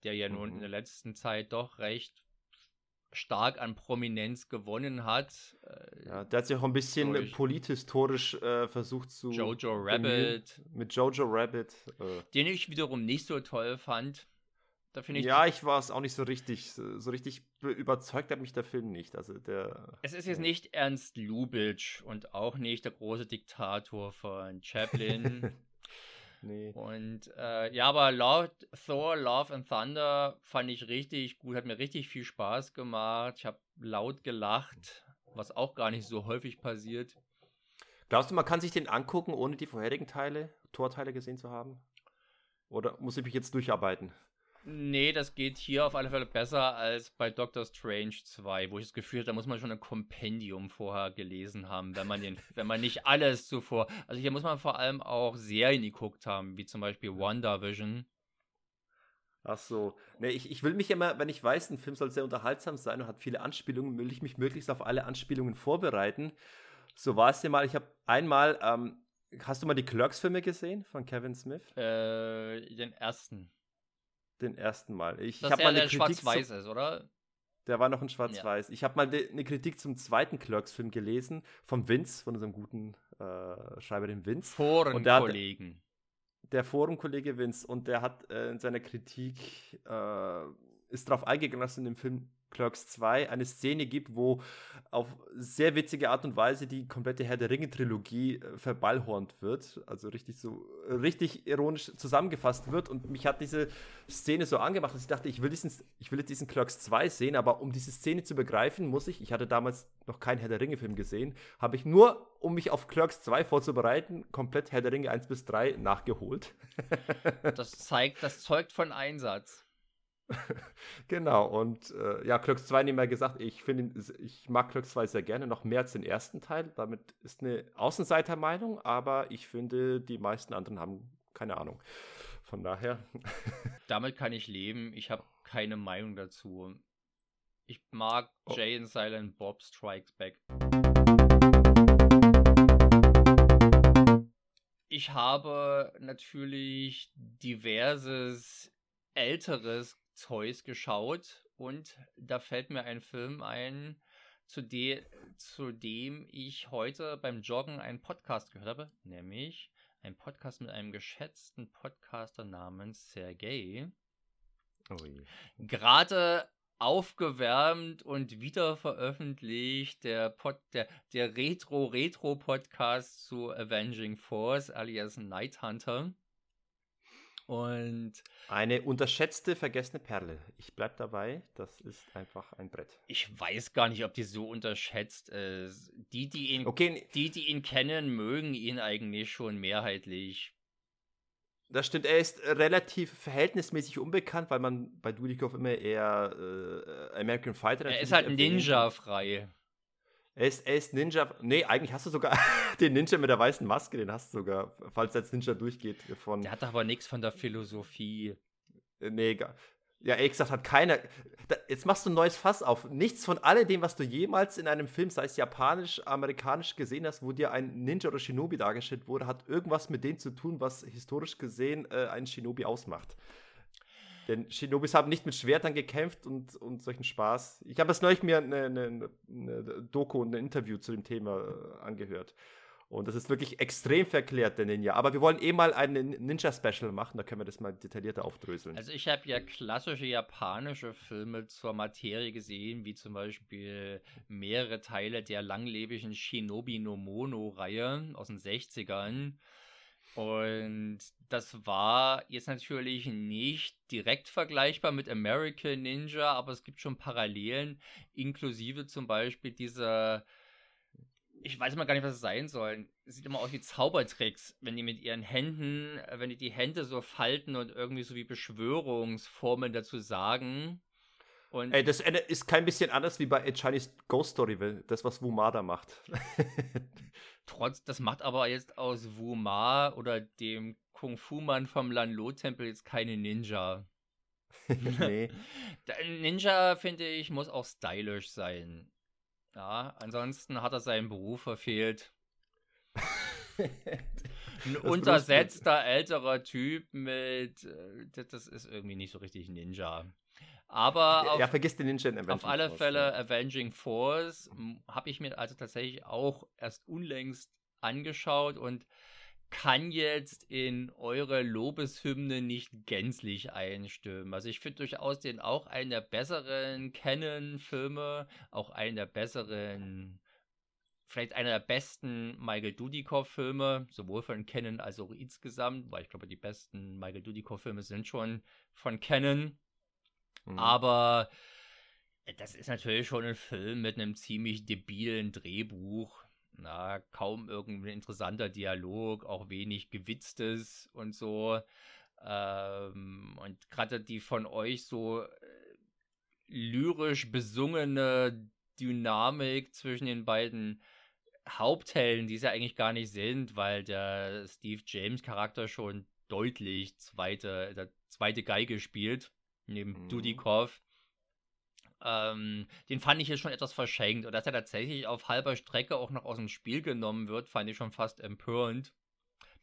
der ja mhm. nun in der letzten Zeit doch recht stark an Prominenz gewonnen hat. Ja, der hat sich auch ein bisschen historisch, polithistorisch äh, versucht zu... Jojo Rabbit. Mit Jojo Rabbit. Äh. Den ich wiederum nicht so toll fand. Da finde ich ja, ich war es auch nicht so richtig. So richtig überzeugt hat mich der Film nicht. Also der, es ist jetzt ja. nicht Ernst Lubitsch und auch nicht der große Diktator von Chaplin. Nee. Und äh, ja, aber Love, Thor, Love and Thunder fand ich richtig gut, hat mir richtig viel Spaß gemacht. Ich habe laut gelacht, was auch gar nicht so häufig passiert. Glaubst du, man kann sich den angucken, ohne die vorherigen Teile, Thor-Teile gesehen zu haben? Oder muss ich mich jetzt durcharbeiten? Nee, das geht hier auf alle Fälle besser als bei Doctor Strange zwei, wo ich das Gefühl hatte, da muss man schon ein Kompendium vorher gelesen haben, wenn man den, wenn man nicht alles zuvor, also hier muss man vor allem auch Serien geguckt haben, wie zum Beispiel WandaVision. Ach so, nee, ich, ich will mich immer, wenn ich weiß, ein Film soll sehr unterhaltsam sein und hat viele Anspielungen, will ich mich möglichst auf alle Anspielungen vorbereiten. So war es ja mal, ich habe einmal, ähm, hast du mal die Clerks-Filme gesehen von Kevin Smith? Äh, den ersten. Den ersten Mal. Ich, ich habe mal eine Kritik schwarz-weiß ist, oder? Der war noch in schwarz-weiß. Ja. Ich habe mal eine ne Kritik zum zweiten Clerks-Film gelesen, vom Vince, von unserem guten äh, Schreiber, dem Vince. Forenkollegen. Der Forenkollege Vince. Und der hat äh, in seiner Kritik, äh, ist darauf eingegangen, dass in dem Film Clerks zwei eine Szene gibt, wo auf sehr witzige Art und Weise die komplette Herr-der-Ringe-Trilogie äh, verballhornt wird, also richtig so richtig ironisch zusammengefasst wird, und mich hat diese Szene so angemacht, dass ich dachte, ich will diesen, ich will jetzt diesen Clerks zwei sehen, aber um diese Szene zu begreifen, muss ich, ich hatte damals noch keinen Herr-der-Ringe-Film gesehen, habe ich nur, um mich auf Clerks zwei vorzubereiten, komplett Herr-der-Ringe eins bis drei nachgeholt. Das zeigt, das zeugt von Einsatz. Genau, und äh, ja, Clerks zwei, nebenbei gesagt, ich finde, ich mag Clerks zwei sehr gerne, noch mehr als den ersten Teil. Damit ist eine Außenseitermeinung, aber ich finde, die meisten anderen haben keine Ahnung. Von daher. Damit kann ich leben, ich habe keine Meinung dazu. Ich mag oh. Jay and Silent Bob Strikes Back. Ich habe natürlich diverses älteres Toys geschaut und da fällt mir ein Film ein, zu, de- zu dem ich heute beim Joggen einen Podcast gehört habe, nämlich einen Podcast mit einem geschätzten Podcaster namens Sergej. Oh je. Gerade aufgewärmt und wieder veröffentlicht der, Pod- der, der Retro-Retro-Podcast zu Avenging Force alias Night Hunter. Und eine unterschätzte, vergessene Perle. Ich bleib dabei, das ist einfach ein Brett. Ich weiß gar nicht, ob die so unterschätzt ist. Die, die ihn, okay. die, die ihn kennen, mögen ihn eigentlich schon mehrheitlich. Das stimmt, er ist relativ verhältnismäßig unbekannt, weil man bei Dudikoff immer eher äh, American Fighter... Er ist halt Ninja-frei. Er ist, er ist Ninja... Nee, eigentlich hast du sogar den Ninja mit der weißen Maske, den hast du sogar, falls er als Ninja durchgeht. Von der hat aber nichts von der Philosophie. Nee, egal. Ja, ehrlich gesagt, hat keiner... Da, jetzt machst du ein neues Fass auf. Nichts von alledem, was du jemals in einem Film, sei es japanisch, amerikanisch gesehen hast, wo dir ein Ninja oder Shinobi dargestellt wurde, hat irgendwas mit dem zu tun, was historisch gesehen äh, einen Shinobi ausmacht. Denn Shinobis haben nicht mit Schwertern gekämpft und, und solchen Spaß. Ich habe es neulich mir eine, eine, eine Doku und ein Interview zu dem Thema angehört. Und das ist wirklich extrem verklärt, der Ninja. Aber wir wollen eh mal ein Ninja-Special machen, da können wir das mal detaillierter aufdröseln. Also ich habe ja klassische japanische Filme zur Materie gesehen, wie zum Beispiel mehrere Teile der langlebigen Shinobi no Mono-Reihe aus den sechzigern. Und das war jetzt natürlich nicht direkt vergleichbar mit American Ninja, aber es gibt schon Parallelen, inklusive zum Beispiel dieser, ich weiß mal gar nicht, was es sein soll, sieht immer aus wie Zaubertricks, wenn die mit ihren Händen, wenn die die Hände so falten und irgendwie so wie Beschwörungsformeln dazu sagen. Und Ey, das Ende ist kein bisschen anders wie bei A Chinese Ghost Story, das, was Wu Ma da macht. Trotz, das macht aber jetzt aus Wu Ma oder dem Kung-Fu-Mann vom Lan-Lo-Tempel jetzt keine Ninja. Nee. Ninja, finde ich, muss auch stylisch sein. Ja, ansonsten hat er seinen Beruf verfehlt. Ein untersetzter älterer Typ mit, das ist irgendwie nicht so richtig Ninja. Aber auf, ja, vergiss den Ninja in auf alle Force, Fälle, ja. Avenging Force habe ich mir also tatsächlich auch erst unlängst angeschaut und kann jetzt in eure Lobeshymne nicht gänzlich einstimmen. Also ich finde durchaus den auch einen der besseren Canon-Filme, auch einen der besseren, vielleicht einer der besten Michael Dudikoff-Filme, sowohl von Canon als auch insgesamt, weil ich glaube, die besten Michael Dudikoff-Filme sind schon von Canon. Mhm. Aber das ist natürlich schon ein Film mit einem ziemlich debilen Drehbuch. Na, kaum irgendein interessanter Dialog, auch wenig Gewitztes und so. Ähm, und gerade die von euch so lyrisch besungene Dynamik zwischen den beiden Haupthelden, die es ja eigentlich gar nicht sind, weil der Steve James Charakter schon deutlich zweite, der zweite Geige spielt, neben mhm. Dudikoff. Ähm, den fand ich jetzt schon etwas verschenkt. Und dass er tatsächlich auf halber Strecke auch noch aus dem Spiel genommen wird, fand ich schon fast empörend.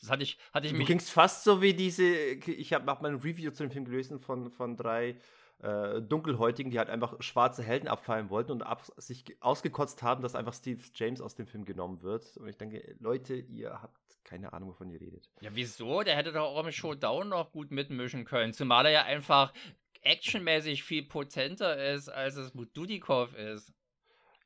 Das hatte ich, hatte ich mich... Du klingst fast so wie diese... Ich habe mal ein Review zu dem Film gelesen von, von drei äh, Dunkelhäutigen, die halt einfach schwarze Helden abfallen wollten und ab, sich ausgekotzt haben, dass einfach Steve James aus dem Film genommen wird. Und ich denke, Leute, ihr habt keine Ahnung, wovon ihr redet. Ja, wieso? Der hätte doch auch im Showdown noch gut mitmischen können. Zumal er ja einfach... actionmäßig viel potenter ist, als es mit Dudikoff ist.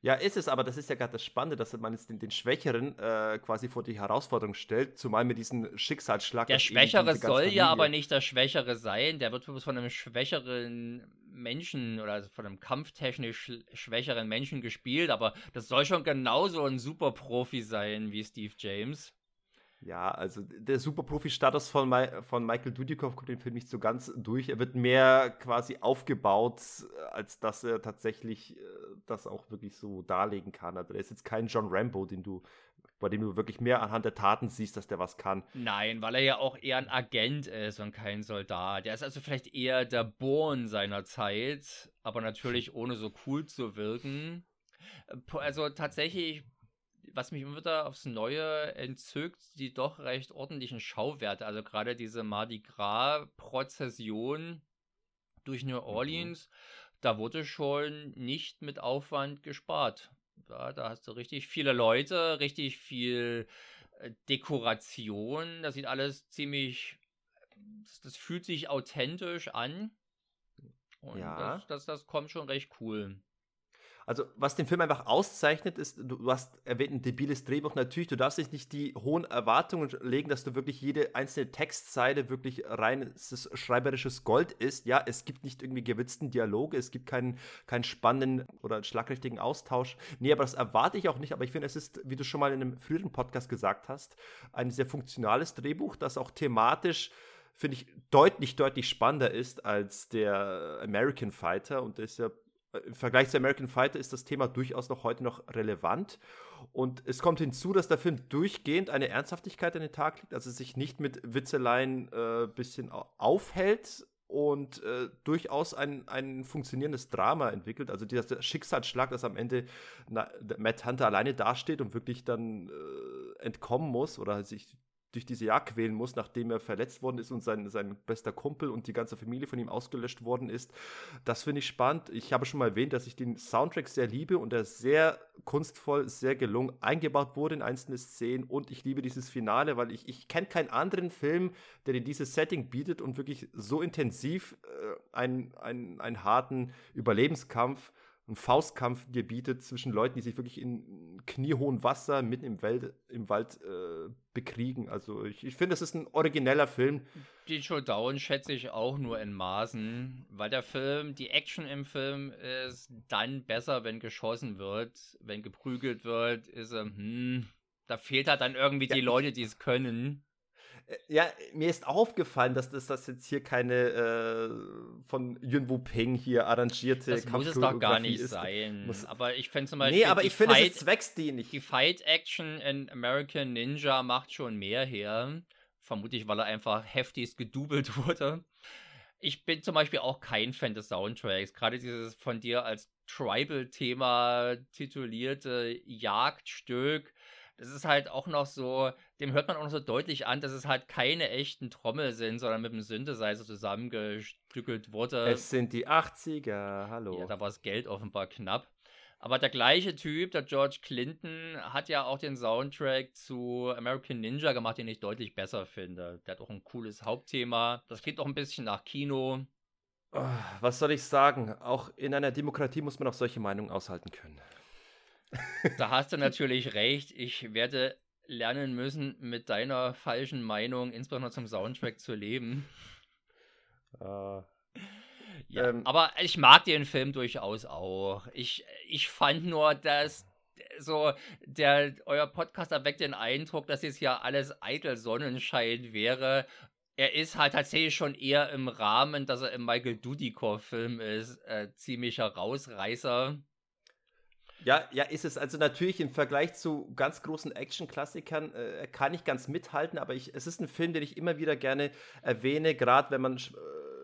Ja, ist es, aber das ist ja gerade das Spannende, dass man jetzt den, den Schwächeren äh, quasi vor die Herausforderung stellt, zumal mit diesem Schicksalsschlag. Der Schwächere soll ja aber nicht der Schwächere sein, der wird von einem schwächeren Menschen oder also von einem kampftechnisch schwächeren Menschen gespielt, aber das soll schon genauso ein Superprofi sein wie Steve James. Ja, also der Superprofi-Status von, Ma- von Michael Dudikoff kommt den Film nicht so ganz durch. Er wird mehr quasi aufgebaut, als dass er tatsächlich äh, das auch wirklich so darlegen kann. Also er ist jetzt kein John Rambo, den du, bei dem du wirklich mehr anhand der Taten siehst, dass der was kann. Nein, weil er ja auch eher ein Agent ist und kein Soldat. Er ist also vielleicht eher der Bourne seiner Zeit, aber natürlich ohne so cool zu wirken. Also tatsächlich... Was mich immer wieder aufs Neue entzückt, die doch recht ordentlichen Schauwerte. Also gerade diese Mardi Gras-Prozession durch New Orleans, mhm. da wurde schon nicht mit Aufwand gespart. Ja, da hast du richtig viele Leute, richtig viel Dekoration. Das sieht alles ziemlich, das, das fühlt sich authentisch an. Und ja. das, das, das kommt schon recht cool. Also, was den Film einfach auszeichnet, ist, du hast erwähnt, ein debiles Drehbuch. Natürlich, du darfst dich nicht die hohen Erwartungen legen, dass du wirklich jede einzelne Textzeile wirklich reines schreiberisches Gold ist. Ja, es gibt nicht irgendwie gewitzten Dialoge, es gibt keinen, keinen spannenden oder schlagkräftigen Austausch. Nee, aber das erwarte ich auch nicht. Aber ich finde, es ist, wie du schon mal in einem früheren Podcast gesagt hast, ein sehr funktionales Drehbuch, das auch thematisch, finde ich, deutlich, deutlich spannender ist als der American Fighter. Und der ist ja im Vergleich zu American Fighter ist das Thema durchaus noch heute noch relevant. Und es kommt hinzu, dass der Film durchgehend eine Ernsthaftigkeit an den Tag legt, also sich nicht mit Witzeleien ein äh, bisschen aufhält und äh, durchaus ein, ein funktionierendes Drama entwickelt. Also dieser Schicksalsschlag, dass am Ende na, Matt Hunter alleine dasteht und wirklich dann äh, entkommen muss oder sich durch diese Jagd quälen muss, nachdem er verletzt worden ist und sein, sein bester Kumpel und die ganze Familie von ihm ausgelöscht worden ist. Das finde ich spannend. Ich habe schon mal erwähnt, dass ich den Soundtrack sehr liebe und er sehr kunstvoll, sehr gelungen eingebaut wurde in einzelne Szenen und ich liebe dieses Finale, weil ich, ich kenne keinen anderen Film, der dir dieses Setting bietet und wirklich so intensiv äh, einen, einen, einen harten Überlebenskampf, einen Faustkampf dir bietet zwischen Leuten, die sich wirklich in kniehohem Wasser mitten im Wald, im Wald äh, bekriegen. Also ich, ich finde, das ist ein origineller Film. Den Showdown schätze ich auch nur in Maßen, weil der Film, die Action im Film ist dann besser, wenn geschossen wird, wenn geprügelt wird, ist, hm, da fehlt halt dann irgendwie ja, die Leute, die es können. Ja, mir ist aufgefallen, dass das, das jetzt hier keine äh, von Yun-Woo Peng hier arrangierte Kampfchoreografie ist. Das muss es doch gar nicht ist. sein. Muss aber ich finde zum Beispiel, nee, aber ich finde, es wächst die nicht. Die Fight-Action in American Ninja macht schon mehr her. Vermutlich, weil er einfach heftigst gedoubelt wurde. Ich bin zum Beispiel auch kein Fan des Soundtracks. Gerade dieses von dir als Tribal-Thema titulierte Jagdstück. Das ist halt auch noch so, dem hört man auch noch so deutlich an, dass es halt keine echten Trommel sind, sondern mit dem Synthesizer zusammengestückelt wurde. Es sind die achtziger, hallo. Ja, da war das Geld offenbar knapp. Aber der gleiche Typ, der George Clinton, hat ja auch den Soundtrack zu American Ninja gemacht, den ich deutlich besser finde. Der hat auch ein cooles Hauptthema. Das klingt auch ein bisschen nach Kino. Oh, was soll ich sagen? Auch in einer Demokratie muss man auch solche Meinungen aushalten können. Da hast du natürlich recht. Ich werde lernen müssen, mit deiner falschen Meinung, insbesondere zum Soundtrack, zu leben. Uh, ja, ähm, aber ich mag den Film durchaus auch. Ich, ich fand nur, dass so der euer Podcast erweckt den Eindruck, dass jetzt hier alles eitel Sonnenschein wäre. Er ist halt tatsächlich schon eher im Rahmen, dass er im Michael Dudikoff-Film ist, äh, ziemlicher Rausreißer. Ja, ja, ist es. Also natürlich im Vergleich zu ganz großen Action-Klassikern äh, kann ich ganz mithalten, aber ich, es ist ein Film, den ich immer wieder gerne erwähne, gerade wenn man äh,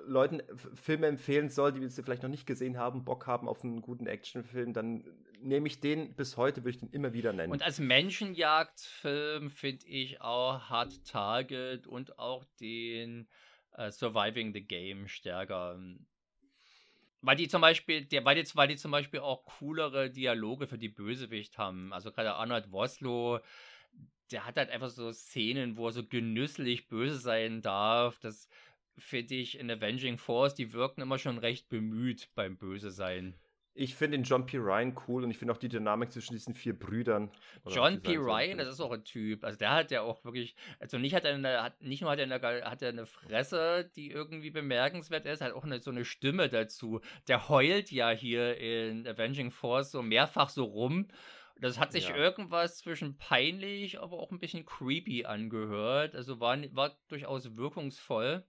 Leuten Filme empfehlen soll, die sie vielleicht noch nicht gesehen haben, Bock haben auf einen guten Actionfilm, dann nehme ich den bis heute, würde ich den immer wieder nennen. Und als Menschenjagdfilm, finde ich auch, hat Target und auch den äh, Surviving the Game stärker. Weil die zum Beispiel, der, weil, die, weil die zum Beispiel auch coolere Dialoge für die Bösewicht haben. Also gerade Arnold Vosloo, der hat halt einfach so Szenen, wo er so genüsslich böse sein darf. Das finde ich in Avenging Force, die wirken immer schon recht bemüht beim Bösesein. Ich finde den John P. Ryan cool und ich finde auch die Dynamik zwischen diesen vier Brüdern. John P. Ryan, das ist auch ein Typ. Also der hat ja auch wirklich, also nicht, hat er eine, hat, nicht nur hat er, eine, hat er eine Fresse, die irgendwie bemerkenswert ist, hat auch eine, so eine Stimme dazu. Der heult ja hier in Avenging Force so mehrfach so rum. Das hat sich ja. irgendwas zwischen peinlich, aber auch ein bisschen creepy angehört. Also war, war durchaus wirkungsvoll.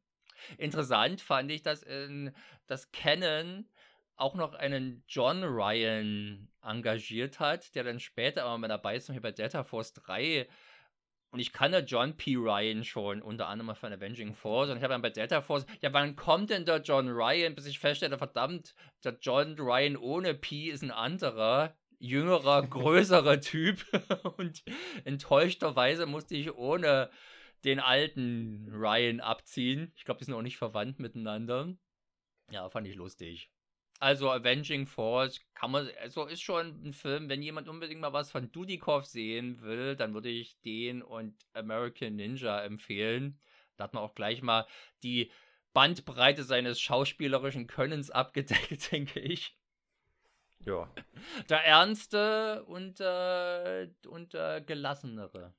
Interessant fand ich, dass in das Canon auch noch einen John Ryan engagiert hat, der dann später aber mit dabei ist, hier bei Delta Force drei. Und ich kannte John P. Ryan schon, unter anderem von Avenging Force. Und ich habe dann bei Delta Force, ja, wann kommt denn der John Ryan, bis ich feststelle, verdammt, der John Ryan ohne P ist ein anderer, jüngerer, größerer Typ. Und enttäuschterweise musste ich ohne den alten Ryan abziehen. Ich glaube, die sind auch nicht verwandt miteinander. Ja, fand ich lustig. Also Avenging Force kann man, also ist schon ein Film, wenn jemand unbedingt mal was von Dudikoff sehen will, dann würde ich den und American Ninja empfehlen. Da hat man auch gleich mal die Bandbreite seines schauspielerischen Könnens abgedeckt, denke ich. Ja. Der Ernste und, äh, und äh, Gelassenere.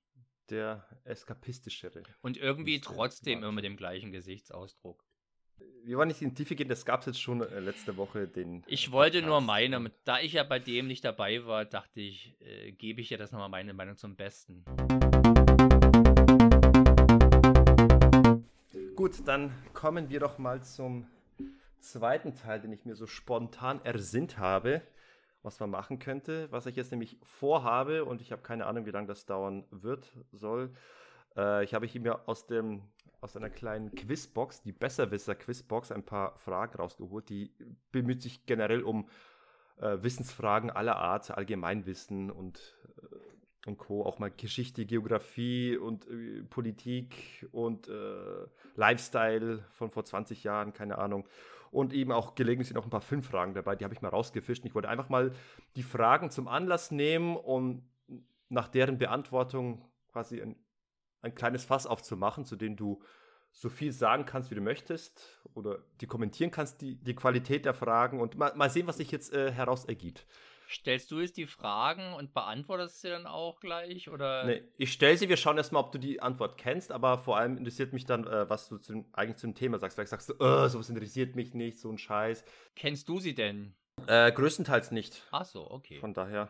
Der Eskapistischere. Und irgendwie trotzdem immer mit dem gleichen Gesichtsausdruck. Wir wollen nicht in die Tiefe gehen, das gab es jetzt schon äh, letzte Woche. Den ich wollte Podcast. Nur meine, da ich ja bei dem nicht dabei war, dachte ich, äh, gebe ich ja das nochmal meine Meinung zum Besten. Gut, dann kommen wir doch mal zum zweiten Teil, den ich mir so spontan ersinnt habe, was man machen könnte, was ich jetzt nämlich vorhabe und ich habe keine Ahnung, wie lange das dauern wird, soll. Äh, ich habe hier mir aus dem... aus einer kleinen Quizbox, die Besserwisser-Quizbox, ein paar Fragen rausgeholt. Die bemüht sich generell um äh, Wissensfragen aller Art, Allgemeinwissen und, äh, und Co. Auch mal Geschichte, Geografie und äh, Politik und äh, Lifestyle von vor zwanzig Jahren, keine Ahnung. Und eben auch gelegentlich sind auch ein paar Filmfragen dabei, die habe ich mal rausgefischt. Ich wollte einfach mal die Fragen zum Anlass nehmen, um nach deren Beantwortung quasi ein ein kleines Fass aufzumachen, zu dem du so viel sagen kannst, wie du möchtest oder die kommentieren kannst, die, die Qualität der Fragen und mal, mal sehen, was sich jetzt äh, heraus ergibt. Stellst du jetzt die Fragen und beantwortest sie dann auch gleich? Oder? Nee, ich stelle sie, wir schauen erstmal, ob du die Antwort kennst, aber vor allem interessiert mich dann, äh, was du zum, eigentlich zum Thema sagst. Vielleicht sagst du, äh, sowas interessiert mich nicht, so ein Scheiß. Kennst du sie denn? Äh, größtenteils nicht. Ach so, okay. Von daher...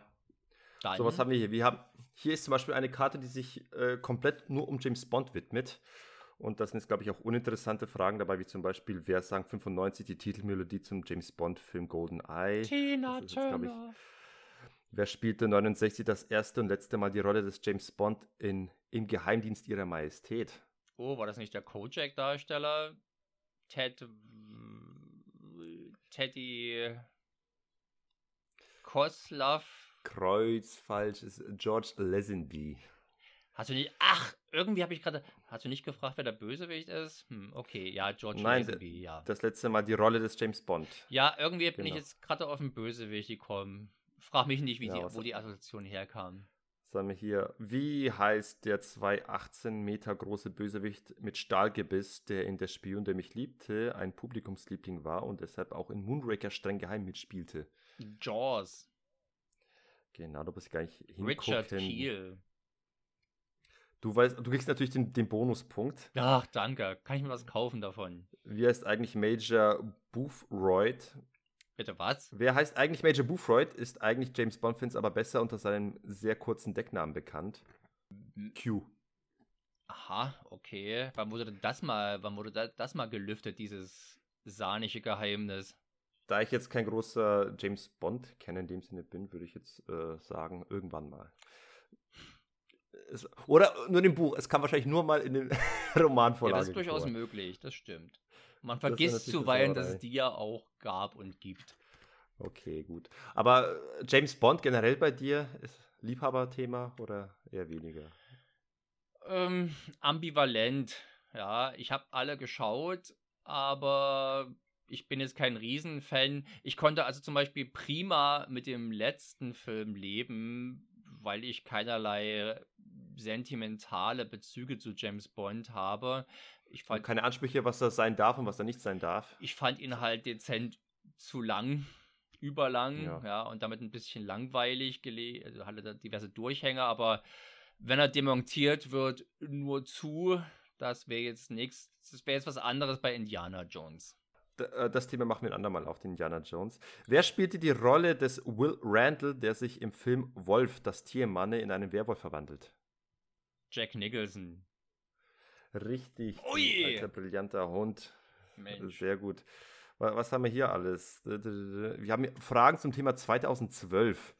Dann. So, was haben wir hier? Wir haben, hier ist zum Beispiel eine Karte, die sich äh, komplett nur um James Bond widmet. Und da sind jetzt, glaube ich, auch uninteressante Fragen dabei, wie zum Beispiel, wer sang fünfundneunzig die Titelmelodie zum James-Bond-Film GoldenEye? Tina Turner. Wer spielte neunundsechzig das erste und letzte Mal die Rolle des James Bond in Im Geheimdienst ihrer Majestät? Oh, war das nicht der Kojak-Darsteller? Ted... Teddy... Koslav... Kreuz, falsch, ist George Lazenby. Hast du nicht... Ach, irgendwie habe ich gerade... Hast du nicht gefragt, wer der Bösewicht ist? Hm, okay, ja, George Nein, Lazenby, ja. Das letzte Mal die Rolle des James Bond. Ja, irgendwie genau. bin ich jetzt gerade auf den Bösewicht gekommen. Frag mich nicht, wie ja, die, wo die Assoziation herkam. Sagen wir hier, wie heißt der zwei Komma achtzehn Meter große Bösewicht mit Stahlgebiss, der in Der Spion, der mich liebte, ein Publikumsliebling war und deshalb auch in Moonraker streng geheim mitspielte? Jaws. Genau, du bist gar nicht hingucken. Richard Kiel. Du weißt, du kriegst natürlich den, den Bonuspunkt. Ach, danke. Kann ich mir was kaufen davon? Wie heißt eigentlich Major Boothroyd? Bitte was? Wer heißt eigentlich Major Boothroyd, ist eigentlich James Bond-Fans aber besser unter seinem sehr kurzen Decknamen bekannt. Q. Aha, okay. Wann wurde denn das mal, wann wurde das mal gelüftet, dieses sahnische Geheimnis? Da ich jetzt kein großer James Bond-Kenner in dem Sinne bin, würde ich jetzt äh, sagen, irgendwann mal. Es, oder nur im Buch. Es kam wahrscheinlich nur mal in den Romanvorlagen. Ja, das ist durchaus vor. möglich, das stimmt. Man vergisst zuweilen, dass es die ja auch gab und gibt. Okay, gut. Aber James Bond generell bei dir ist Liebhaberthema oder eher weniger? Ähm, ambivalent. Ja, ich habe alle geschaut, aber ich bin jetzt kein Riesenfan. Ich konnte also zum Beispiel prima mit dem letzten Film leben, weil ich keinerlei sentimentale Bezüge zu James Bond habe. Ich fand, keine Ansprüche, was das sein darf und was da nicht sein darf. Ich fand ihn halt dezent zu lang, überlang, ja, ja und damit ein bisschen langweilig gelegt. Also hatte da diverse Durchhänger, aber wenn er demontiert wird, nur zu, das wäre jetzt nichts. Das wäre jetzt was anderes bei Indiana Jones. Das Thema machen wir ein andermal auf, den Indiana Jones. Wer spielte die Rolle des Will Randall, der sich im Film Wolf, das Tier im Manne, in einen Werwolf verwandelt? Jack Nicholson. Richtig, alter brillanter Hund. Mensch. Sehr gut. Was haben wir hier alles? Wir haben Fragen zum Thema zweitausendzwölf.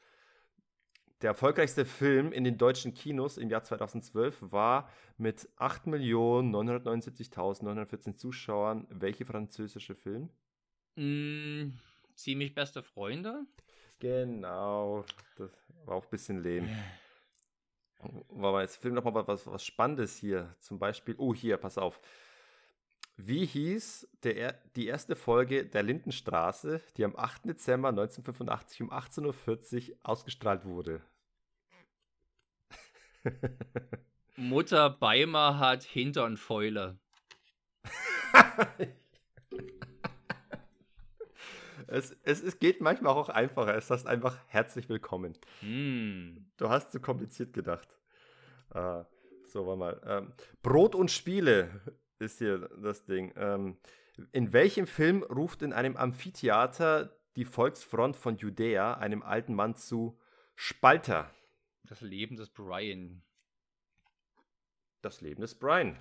Der erfolgreichste Film in den deutschen Kinos im Jahr zweitausendzwölf war mit acht Millionen neunhundertneunundsiebzigtausendneunhundertvierzehn Zuschauern welcher französische Film? Mm, ziemlich beste Freunde. Genau, das war auch ein bisschen lame. War mal jetzt Film noch mal was, was Spannendes hier. Zum Beispiel, oh hier, pass auf. Wie hieß der, die erste Folge der Lindenstraße, die am achten Dezember neunzehnhundertfünfundachtzig um achtzehn Uhr vierzig ausgestrahlt wurde? Mutter Beimer hat Hintern Fäule. Es, es, es geht manchmal auch einfacher. Es heißt einfach herzlich willkommen. Mm. Du hast zu kompliziert gedacht. Uh, so, warte mal. Ähm, Brot und Spiele ist hier das Ding. Ähm, in welchem Film ruft in einem Amphitheater die Volksfront von Judäa einem alten Mann zu Spalter? Das Leben des Brian. Das Leben des Brian.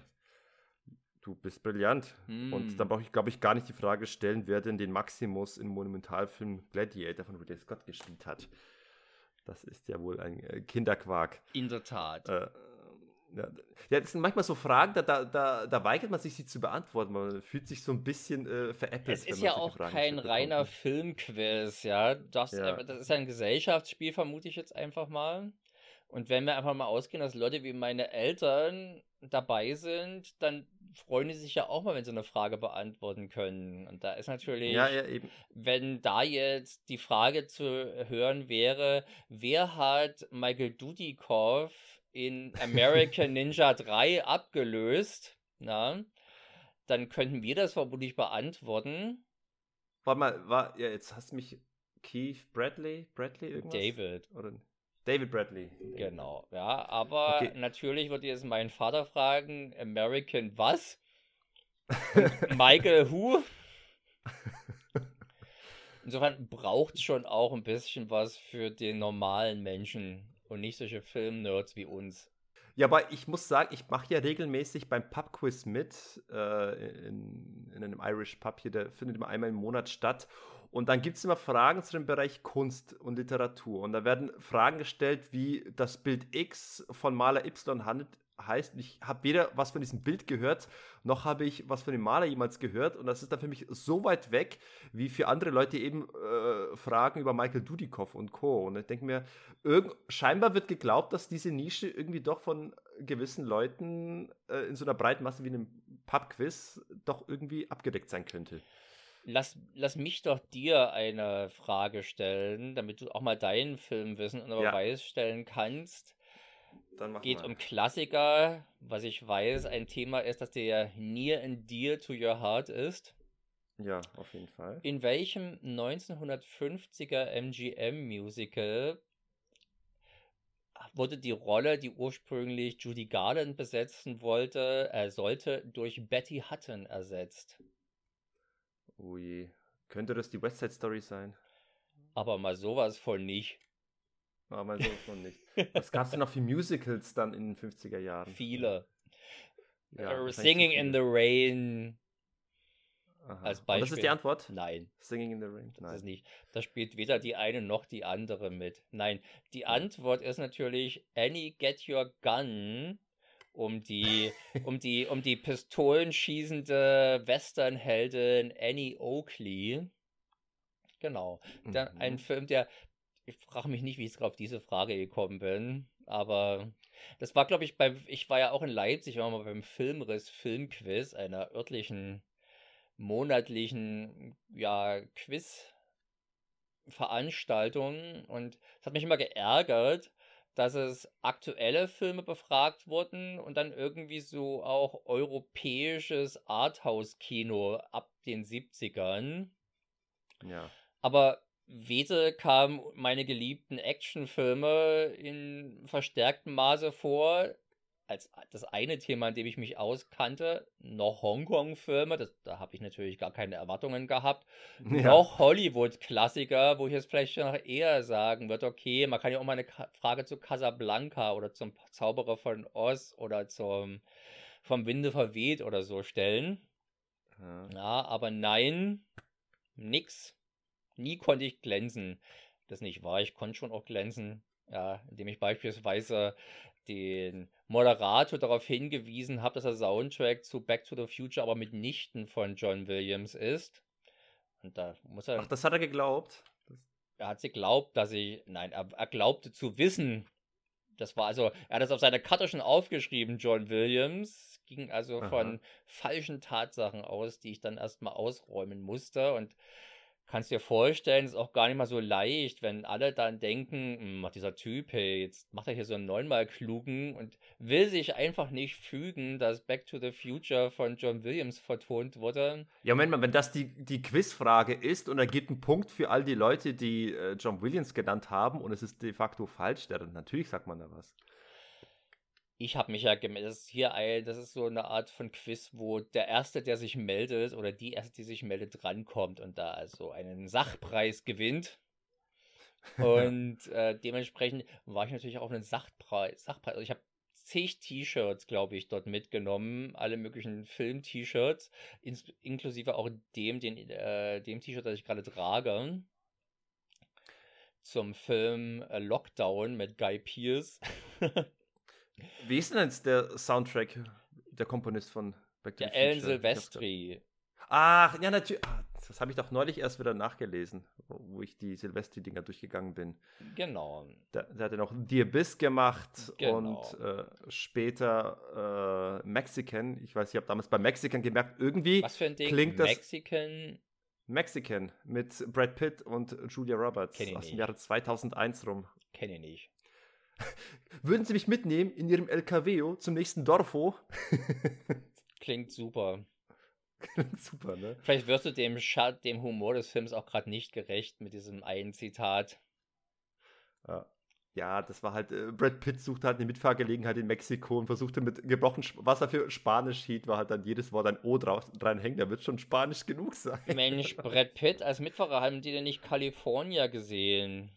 Du bist brillant. Mm. Und dann brauche ich, glaube ich, gar nicht die Frage stellen, wer denn den Maximus im Monumentalfilm Gladiator von Ridley Scott gespielt hat. Das ist ja wohl ein Kinderquark. In der Tat. Äh, ja, ja, das sind manchmal so Fragen, da, da, da, da weigert man sich, sie zu beantworten. Man fühlt sich so ein bisschen äh, veräppelt. Es ist ja auch Fragen kein reiner Filmquiz, ja? Das, ja. Das ist ein Gesellschaftsspiel, vermute ich jetzt einfach mal. Und wenn wir einfach mal ausgehen, dass Leute wie meine Eltern dabei sind, dann freuen die sich ja auch mal, wenn sie eine Frage beantworten können. Und da ist natürlich, ja, ja, eben. Wenn da jetzt die Frage zu hören wäre, wer hat Michael Dudikoff in American Ninja drei abgelöst, na, dann könnten wir das vermutlich beantworten. Warte mal, war, ja, jetzt hast du mich Keith Bradley, Bradley irgendwas? David. Oder David Bradley. Genau, ja, aber okay. Natürlich würde jetzt meinen Vater fragen, American was? Michael who? Insofern braucht es schon auch ein bisschen was für den normalen Menschen und nicht solche Film-Nerds wie uns. Ja, aber ich muss sagen, ich mache ja regelmäßig beim Pub-Quiz mit, äh, in, in einem Irish Pub hier, der findet immer einmal im Monat statt. Und dann gibt es immer Fragen zu dem Bereich Kunst und Literatur. Und da werden Fragen gestellt, wie das Bild X von Maler Y handelt, heißt. Und ich habe weder was von diesem Bild gehört, noch habe ich was von dem Maler jemals gehört. Und das ist dann für mich so weit weg, wie für andere Leute eben äh, Fragen über Michael Dudikoff und Co. Und ich denke mir, irgend, scheinbar wird geglaubt, dass diese Nische irgendwie doch von gewissen Leuten äh, in so einer breiten Masse wie einem Pub-Quiz doch irgendwie abgedeckt sein könnte. Lass, lass mich doch dir eine Frage stellen, damit du auch mal deinen Filmwissen unter Beweis stellen kannst. Dann mach Geht mal. um Klassiker, was ich weiß, ein Thema ist, dass der near and dear to your heart ist. Ja, auf jeden Fall. In welchem neunzehnhundertfünfziger M G M-Musical wurde die Rolle, die ursprünglich Judy Garland besetzen wollte, äh, sollte, durch Betty Hutton ersetzt? Ui, könnte das die West Side Story sein? Aber mal sowas von nicht. Aber mal sowas von nicht. Was gab es denn noch für Musicals dann in den fünfziger Jahren? Viele. Ja, uh, Singing in the Rain. Aha. Als Beispiel. Und das ist die Antwort? Nein. Singing in the Rain? Nein. Das ist nicht. Da spielt weder die eine noch die andere mit. Nein, die Antwort ist natürlich Annie, Get Your Gun. Um die, um die, um die pistolenschießende Westernheldin Annie Oakley. Genau. Der, mhm. Ein Film, der, ich frage mich nicht, wie ich auf diese Frage gekommen bin, aber das war, glaube ich, beim, ich war ja auch in Leipzig, war mal beim Filmriss Filmquiz, einer örtlichen, monatlichen, ja, Quiz-Veranstaltung, und es hat mich immer geärgert, dass es aktuelle Filme befragt wurden und dann irgendwie so auch europäisches Arthouse-Kino ab den siebzigern. Ja. Aber weder kamen meine geliebten Actionfilme in verstärktem Maße vor, als das eine Thema, an dem ich mich auskannte, noch Hongkong-Filme, das, da habe ich natürlich gar keine Erwartungen gehabt, ja. Noch Hollywood-Klassiker, wo ich jetzt vielleicht noch eher sagen würde, okay, man kann ja auch mal eine Ka- Frage zu Casablanca oder zum Zauberer von Oz oder zum Vom Winde verweht oder so stellen. Ja. Na, aber nein, nix. Nie konnte ich glänzen. Das nicht wahr, ich konnte schon auch glänzen, ja, indem ich beispielsweise den Moderator darauf hingewiesen habe, dass der Soundtrack zu Back to the Future aber mitnichten von John Williams ist. Und da muss er. Ach, das hat er geglaubt. Er hat sie geglaubt, dass ich. Nein, er, er glaubte zu wissen. Das war also. Er hat das auf seiner Karte schon aufgeschrieben, John Williams. Ging also Aha. von falschen Tatsachen aus, die ich dann erstmal ausräumen musste. Und kannst dir vorstellen, ist auch gar nicht mal so leicht, wenn alle dann denken, mh, dieser Typ, hey, jetzt macht er hier so einen neunmal klugen und will sich einfach nicht fügen, dass Back to the Future von John Williams vertont wurde. Ja, Moment mal, wenn das die, die Quizfrage ist und er gibt einen Punkt für all die Leute, die äh, John Williams genannt haben und es ist de facto falsch, dann natürlich sagt man da was. Ich habe mich ja gemeldet, das ist hier ein, das ist so eine Art von Quiz, wo der Erste, der sich meldet, oder die Erste, die sich meldet, drankommt und da also einen Sachpreis gewinnt. Und äh, dementsprechend war ich natürlich auch auf einen Sachpreis. Sachpreis. Also ich habe zig T-Shirts, glaube ich, dort mitgenommen, alle möglichen Film-T-Shirts, ins, inklusive auch dem, den, äh, dem T-Shirt, das ich gerade trage, zum Film äh, Lockdown mit Guy Pearce. Wie ist denn jetzt der Soundtrack, der Komponist von Back to the Future? Der Alan Silvestri. Ach, ja, natürlich. Das habe ich doch neulich erst wieder nachgelesen, wo ich die Silvestri-Dinger durchgegangen bin. Genau. Der, der hat ja noch The Abyss gemacht genau. und äh, später äh, Mexican. Ich weiß, ich habe damals bei Mexican gemerkt, irgendwie Was für ein Ding? klingt das... Mexican? Mexican mit Brad Pitt und Julia Roberts. Kenn ich aus dem nicht. Jahre zweitausendeins rum. Kenne ich nicht. Würden Sie mich mitnehmen in Ihrem L K W zum nächsten Dorfo? Klingt super. Klingt super, ne? Vielleicht wirst du dem Schatz, dem Humor des Films auch gerade nicht gerecht mit diesem einen Zitat. Ja, das war halt, äh, Brad Pitt suchte halt eine Mitfahrgelegenheit in Mexiko und versuchte mit gebrochenem Sp- was er für Spanisch hielt, war halt dann jedes Wort ein O drauf, dran hängen, da wird schon Spanisch genug sein. Mensch, Brad Pitt als Mitfahrer, haben die denn nicht California gesehen?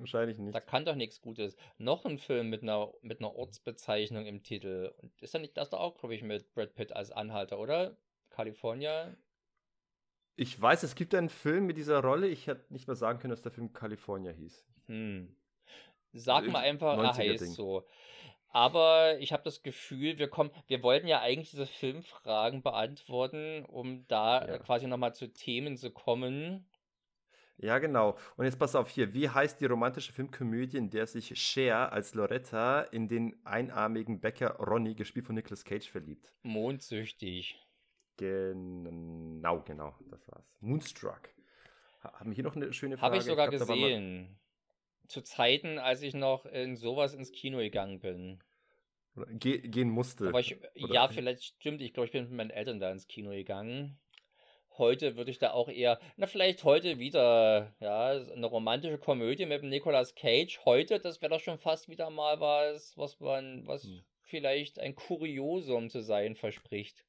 Wahrscheinlich nicht. Da kann doch nichts Gutes. Noch ein Film mit einer, mit einer Ortsbezeichnung im Titel. Und ist da nicht das da auch, glaube ich, mit Brad Pitt als Anhalter, oder? California? Ich weiß, es gibt einen Film mit dieser Rolle. Ich hätte nicht mal sagen können, dass der Film California hieß. Hm. Sag also mal einfach, er heißt Ding. So. Aber ich habe das Gefühl, wir kommen, wir wollten ja eigentlich diese Filmfragen beantworten, um da ja. quasi nochmal zu Themen zu kommen. Ja, genau. Und jetzt pass auf hier. Wie heißt die romantische Filmkomödie, in der sich Cher als Loretta in den einarmigen Bäcker Ronnie, gespielt von Nicolas Cage, verliebt? Mondsüchtig. Genau, genau. Das war's. Moonstruck. Haben wir hier noch eine schöne Frage? Habe ich sogar ich glaub, gesehen. Zu Zeiten, als ich noch in sowas ins Kino gegangen bin. Oder ge- gehen musste. Aber ich, ja, vielleicht stimmt. Ich glaube, ich bin mit meinen Eltern da ins Kino gegangen. Heute würde ich da auch eher, na vielleicht heute wieder, ja, eine romantische Komödie mit dem Nicolas Cage. Heute, das wäre doch schon fast wieder mal was, was man, was hm. vielleicht ein Kuriosum zu sein verspricht.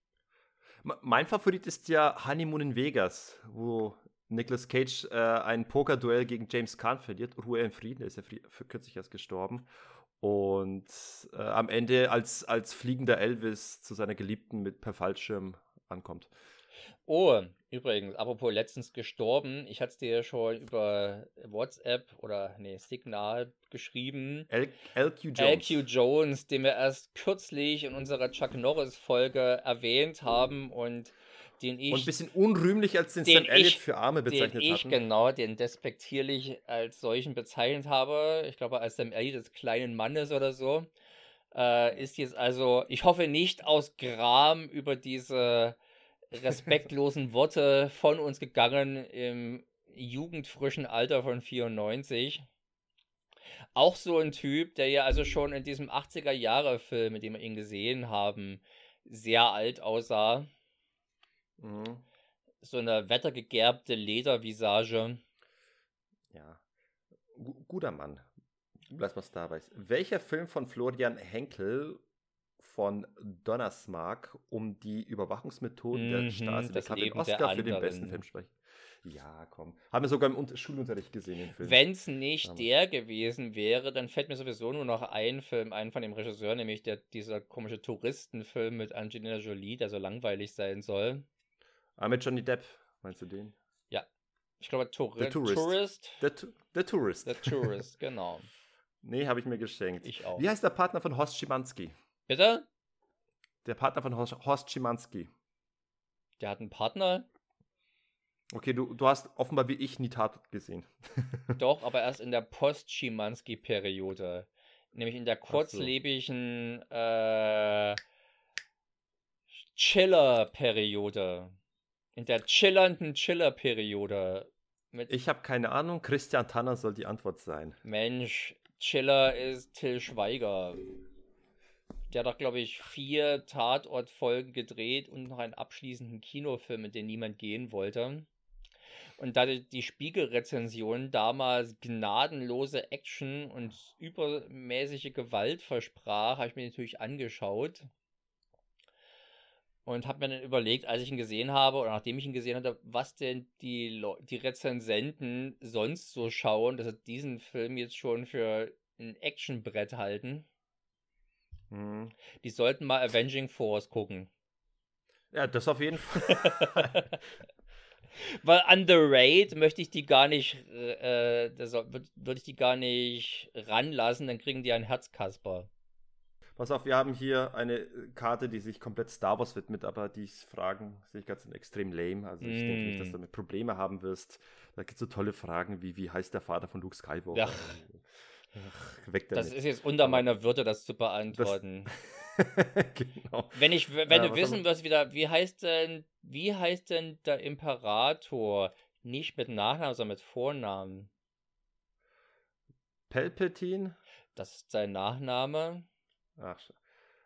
Mein Favorit ist ja Honeymoon in Vegas, wo Nicolas Cage äh, ein Pokerduell gegen James Caan verliert. Ruhe in Frieden, der ist ja fri- kürzlich erst gestorben. Und äh, am Ende als, als fliegender Elvis zu seiner Geliebten mit per Fallschirm ankommt. Oh, übrigens, apropos letztens gestorben, ich hatte es dir ja schon über WhatsApp oder nee, Signal geschrieben. L Q Jones, den wir erst kürzlich in unserer Chuck Norris-Folge erwähnt haben und den ich... Und ein bisschen unrühmlich als den, den Sam Elliott für Arme bezeichnet habe. Den ich, hatten. Genau, den despektierlich als solchen bezeichnet habe. Ich glaube, als Sam Elliott des kleinen Mannes oder so. Äh, ist jetzt also, ich hoffe nicht aus Gram über diese... respektlosen Worte von uns gegangen im jugendfrischen Alter von vierundneunzig. Auch so ein Typ, der ja also schon in diesem achtziger-Jahre-Film, in dem wir ihn gesehen haben, sehr alt aussah. Mhm. So eine wettergegerbte Ledervisage. Ja, G- guter Mann. Lass mal es dabei. Welcher Film von Florian Henkel von Donnersmarck um die Überwachungsmethoden mhm, der Stasi den Oscar für den besten Film sprechen. Ja, komm. Haben wir sogar im Unter- Schulunterricht gesehen, den Film. Wenn es nicht ja. der gewesen wäre, dann fällt mir sowieso nur noch ein Film ein von dem Regisseur, nämlich der, dieser komische Touristenfilm mit Angelina Jolie, der so langweilig sein soll. Ah, mit Johnny Depp, meinst du den? Ja. Ich glaube, Tour- The Tourist. Tourist. The, tu- The Tourist. The Tourist, genau. Nee, habe ich mir geschenkt. Ich auch. Wie heißt der Partner von Horst Schimanski? Bitte? Der Partner von Horst Schimanski. Der hat einen Partner? Okay, du, du hast offenbar wie ich nie Tatort gesehen. Doch, aber erst in der Post-Schimanski-Periode. Nämlich in der kurzlebigen so. äh, Chiller-Periode. In der chillernden Chiller-Periode. Mit ich habe keine Ahnung, Christian Tanner soll die Antwort sein. Mensch, Chiller ist Till Schweiger. Der hat doch, glaube ich, vier Tatortfolgen gedreht und noch einen abschließenden Kinofilm, in den niemand gehen wollte. Und da die Spiegelrezensionen damals gnadenlose Action und übermäßige Gewalt versprach, habe ich mir natürlich angeschaut. Und habe mir dann überlegt, als ich ihn gesehen habe oder nachdem ich ihn gesehen hatte, was denn die, Le- die Rezensenten sonst so schauen, dass sie diesen Film jetzt schon für ein Actionbrett halten. Die sollten mal Avenging Force gucken. Ja, das auf jeden Fall. Weil underrated möchte ich die gar nicht, äh, würde würd ich die gar nicht ranlassen, dann kriegen die einen Herzkasper. Pass auf, wir haben hier eine Karte, die sich komplett Star Wars widmet, aber die Fragen sehe ich ganz extrem lame. Also ich mm. denke nicht, dass du damit Probleme haben wirst. Da gibt es so tolle Fragen wie, wie heißt der Vater von Luke Skywalker? Ach. Ach, weg damit. Das ist jetzt unter meiner Würde, das zu beantworten. Das genau. Wenn ich, wenn ja, du was wissen wirst, wieder, wie heißt denn, wie heißt denn der Imperator? Nicht mit Nachnamen, sondern mit Vornamen. Palpatine? Das ist sein Nachname. Ach,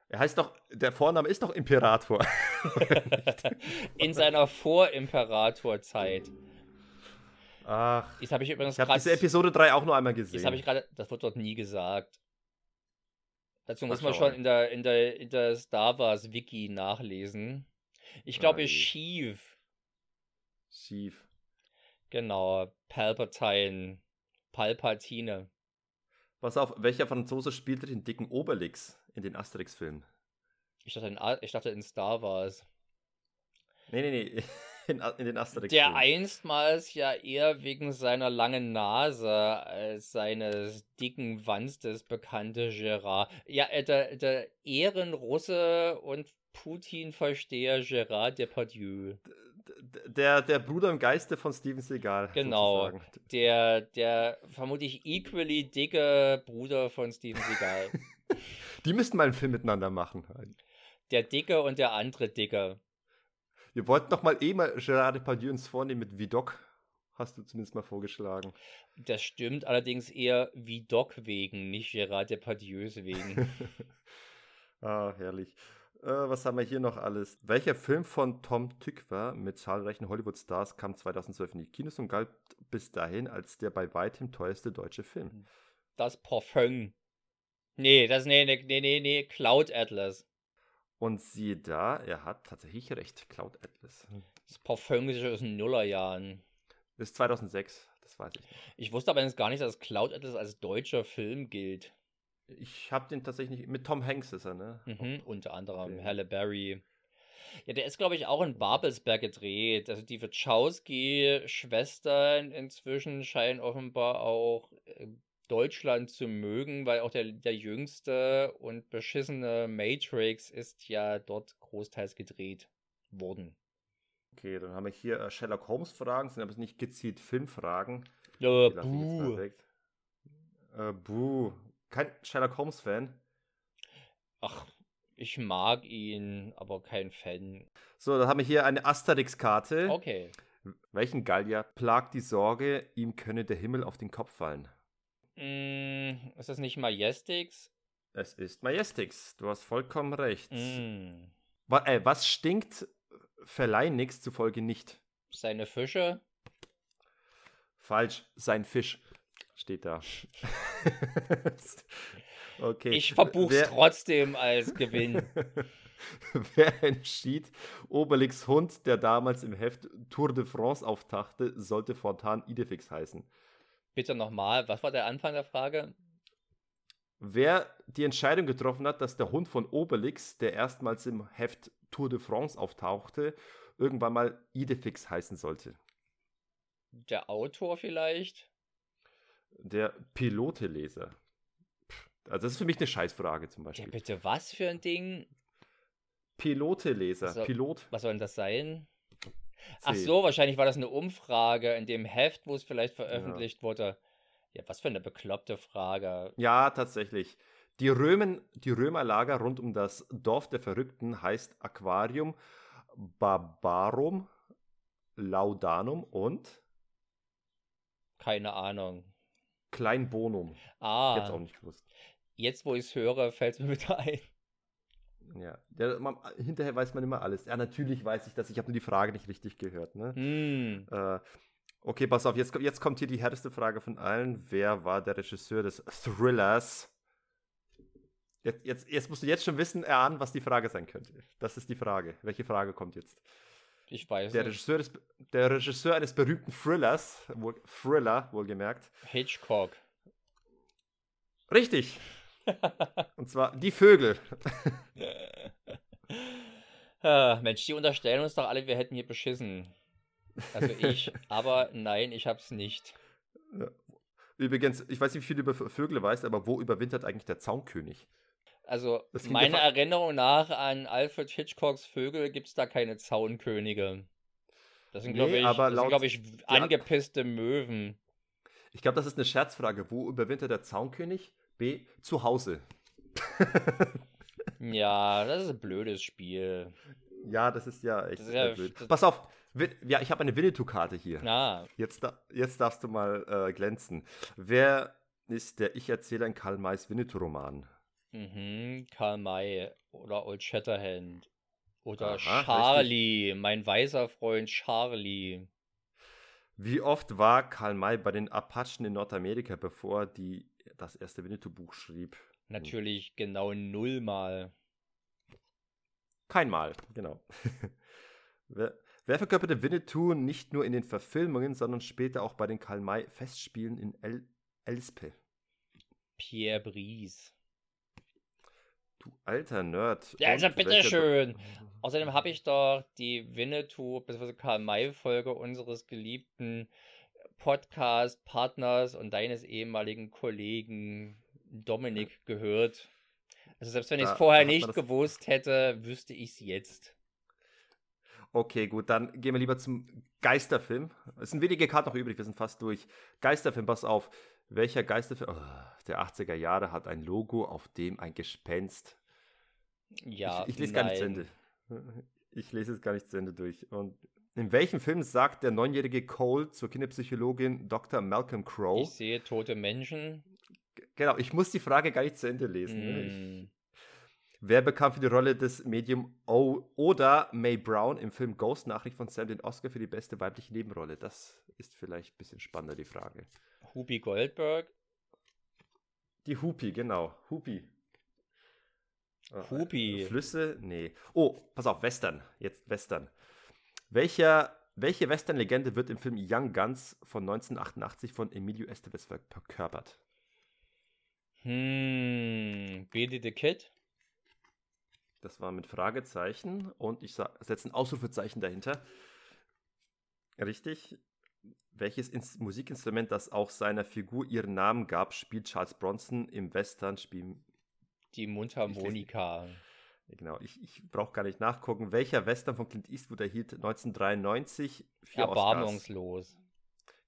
er heißt doch, der Vorname ist doch Imperator. In seiner Vorimperator-Zeit. Ach, jetzt hab ich, ich habe diese Episode drei auch nur einmal gesehen. Jetzt hab ich grade, das wird dort nie gesagt. Dazu muss man schon in der, in, der, in der Star Wars Wiki nachlesen. Ich glaube, Nein. Sheev. Sheev. Genau, Palpatine. Palpatine. Pass auf, welcher Franzose spielte den dicken Obelix in den Asterix-Filmen? Ich dachte in, A- ich dachte in Star Wars. Nee, nee, nee, in, A- in den Asterix-Filmen. Der einstmals ja eher wegen seiner langen Nase als seines dicken Wanstes bekannte Gerard. Ja, äh, der, der Ehrenrusse und Putin-Versteher Gerard Depardieu. Der, der Bruder im Geiste von Steven Seagal. Genau, der, der vermutlich equally dicke Bruder von Steven Seagal. Die müssten mal einen Film miteinander machen. Der Dicke und der andere Dicke. Wir wollten doch mal eh mal Gerard Depardieu uns vornehmen mit Vidocq. Hast du zumindest mal vorgeschlagen. Das stimmt, allerdings eher Vidocq wegen, nicht Gerard Depardieus wegen. Ah, herrlich. Was haben wir hier noch alles? Welcher Film von Tom Tykwer mit zahlreichen Hollywood-Stars kam zweitausendzwölf in die Kinos und galt bis dahin als der bei weitem teuerste deutsche Film? Das Parfum. Nee, das nee, nee, nee, nee, Cloud Atlas. Und siehe da, er hat tatsächlich recht, Cloud Atlas. Das Parfum ist aus den Nullerjahren. Das ist zweitausendsechs, das weiß ich nicht. Ich wusste aber jetzt gar nicht, dass Cloud Atlas als deutscher Film gilt. Ich habe den tatsächlich nicht, mit Tom Hanks ist er, ne? Mhm, unter anderem, okay. Halle Berry. Ja, der ist, glaube ich, auch in Babelsberg gedreht. Also die Wachowski-Schwestern inzwischen scheinen offenbar auch Deutschland zu mögen, weil auch der, der jüngste und beschissene Matrix ist ja dort großteils gedreht worden. Okay, dann haben wir hier Sherlock Holmes-Fragen, sind aber nicht gezielt Filmfragen. Ja, buh. Äh, buh. Kein Sherlock Holmes-Fan? Ach, ich mag ihn, aber kein Fan. So, dann haben wir hier eine Asterix-Karte. Okay. Welchen Gallier plagt die Sorge, ihm könne der Himmel auf den Kopf fallen? Mm, ist das nicht Majestix? Es ist Majestix. Du hast vollkommen recht. Mm. Was, äh, was stinkt, verleihen nichts zufolge nicht? Seine Fische? Falsch, sein Fisch. Steht da. Okay. Ich verbuch's Wer, trotzdem als Gewinn. Wer entschied, Obelix Hund, der damals im Heft Tour de France auftachte, sollte fortan Idefix heißen? Bitte nochmal, was war der Anfang der Frage? Wer die Entscheidung getroffen hat, dass der Hund von Obelix, der erstmals im Heft Tour de France auftauchte, irgendwann mal Idefix heißen sollte? Der Autor vielleicht? Der Piloteleser. Also das ist für mich eine Scheißfrage zum Beispiel. Ja, bitte, was für ein Ding? Piloteleser. Also, Pilot. Was soll denn das sein? C. Ach so, wahrscheinlich war das eine Umfrage in dem Heft, wo es vielleicht veröffentlicht ja. wurde. Ja, was für eine bekloppte Frage. Ja, tatsächlich. Die, Römen, die Römerlager rund um das Dorf der Verrückten heißt Aquarium, Barbarum, Laudanum und? Keine Ahnung. Klein Bonum. Ah. Jetzt auch nicht gewusst. Jetzt, wo ich es höre, fällt es mir wieder ein. Ja, der, man, hinterher weiß man immer alles. Ja, natürlich weiß ich das. Ich habe nur die Frage nicht richtig gehört. Ne? Hm. Äh, okay, pass auf. Jetzt, jetzt kommt hier die härteste Frage von allen. Wer war der Regisseur des Thrillers? Jetzt, jetzt, jetzt musst du jetzt schon wissen, erahnen, was die Frage sein könnte. Das ist die Frage. Welche Frage kommt jetzt? Ich weiß der nicht. Regisseur des, der Regisseur eines berühmten Thrillers, wohl, Thriller, wohlgemerkt. Hitchcock. Richtig. Und zwar die Vögel. ah, Mensch, die unterstellen uns doch alle, wir hätten hier beschissen. Also ich, aber nein, ich hab's nicht. Übrigens, ich weiß nicht, wie viel du über Vögel weißt, aber wo überwintert eigentlich der Zaunkönig? Also meiner Erinnerung nach an Alfred Hitchcocks Vögel gibt es da keine Zaunkönige. Das sind, glaube nee, ich, das sind, glaub ich angepisste ja, Möwen. Ich glaube, das ist eine Scherzfrage. Wo überwintert der Zaunkönig? B. Zu Hause. Ja, das ist ein blödes Spiel. Ja, das ist ja echt ist ja, blöd. Pass auf, ja, ich habe eine Winnetou-Karte hier. Ah. Jetzt, jetzt darfst du mal äh, glänzen. Wer ist der Ich-Erzähler in Karl Mays Winnetou-Roman? Mhm, Karl May oder Old Shatterhand oder Aha, Charlie, richtig. Mein weißer Freund Charlie. Wie oft war Karl May bei den Apachen in Nordamerika, bevor die das erste Winnetou-Buch schrieb? Natürlich hm. genau null Mal. Kein Mal, genau. wer, wer verkörperte Winnetou nicht nur in den Verfilmungen, sondern später auch bei den Karl May Festspielen in El- Elspe? Pierre Brice. Du alter Nerd. Ja, also bitteschön. Außerdem habe ich doch die Winnetou bzw. Karl-May-Folge unseres geliebten Podcast-Partners und deines ehemaligen Kollegen Dominik gehört. Also selbst wenn ich es vorher nicht gewusst hätte, wüsste ich es jetzt. Okay, gut, dann gehen wir lieber zum Geisterfilm. Es sind wenige Karten noch übrig, wir sind fast durch. Geisterfilm, pass auf. Welcher Geisterfilm oh, der achtziger Jahre hat ein Logo, auf dem ein Gespenst... Ja, Ich, ich lese nein. gar nicht zu Ende. Ich lese es gar nicht zu Ende durch. Und in welchem Film sagt der neunjährige Cole zur Kinderpsychologin Doktor Malcolm Crowe? Ich sehe tote Menschen. Genau, ich muss die Frage gar nicht zu Ende lesen. Mm. Ich, wer bekam für die Rolle des Medium o- Oda May Brown im Film Ghost Nachricht von Sam den Oscar für die beste weibliche Nebenrolle? Das ist vielleicht ein bisschen spannender, die Frage. Whoopi Goldberg? Die Whoopi, genau. Whoopi. Whoopi. Flüsse? Nee. Oh, pass auf, Western. Jetzt Western. Welcher... Welche Western-Legende wird im Film Young Guns von neunzehnhundertachtundachtzig von Emilio Estevez verkörpert? Hm, Billy the Kid? Das war mit Fragezeichen und ich setze ein Ausrufezeichen dahinter. Richtig. Welches Ins- Musikinstrument, das auch seiner Figur ihren Namen gab, spielt Charles Bronson im Western? Spiel- Die Mundharmonika. Genau, ich, ich brauche gar nicht nachgucken. Welcher Western von Clint Eastwood erhielt neunzehnhundertdreiundneunzig vier Erbarmungslos. Oscars?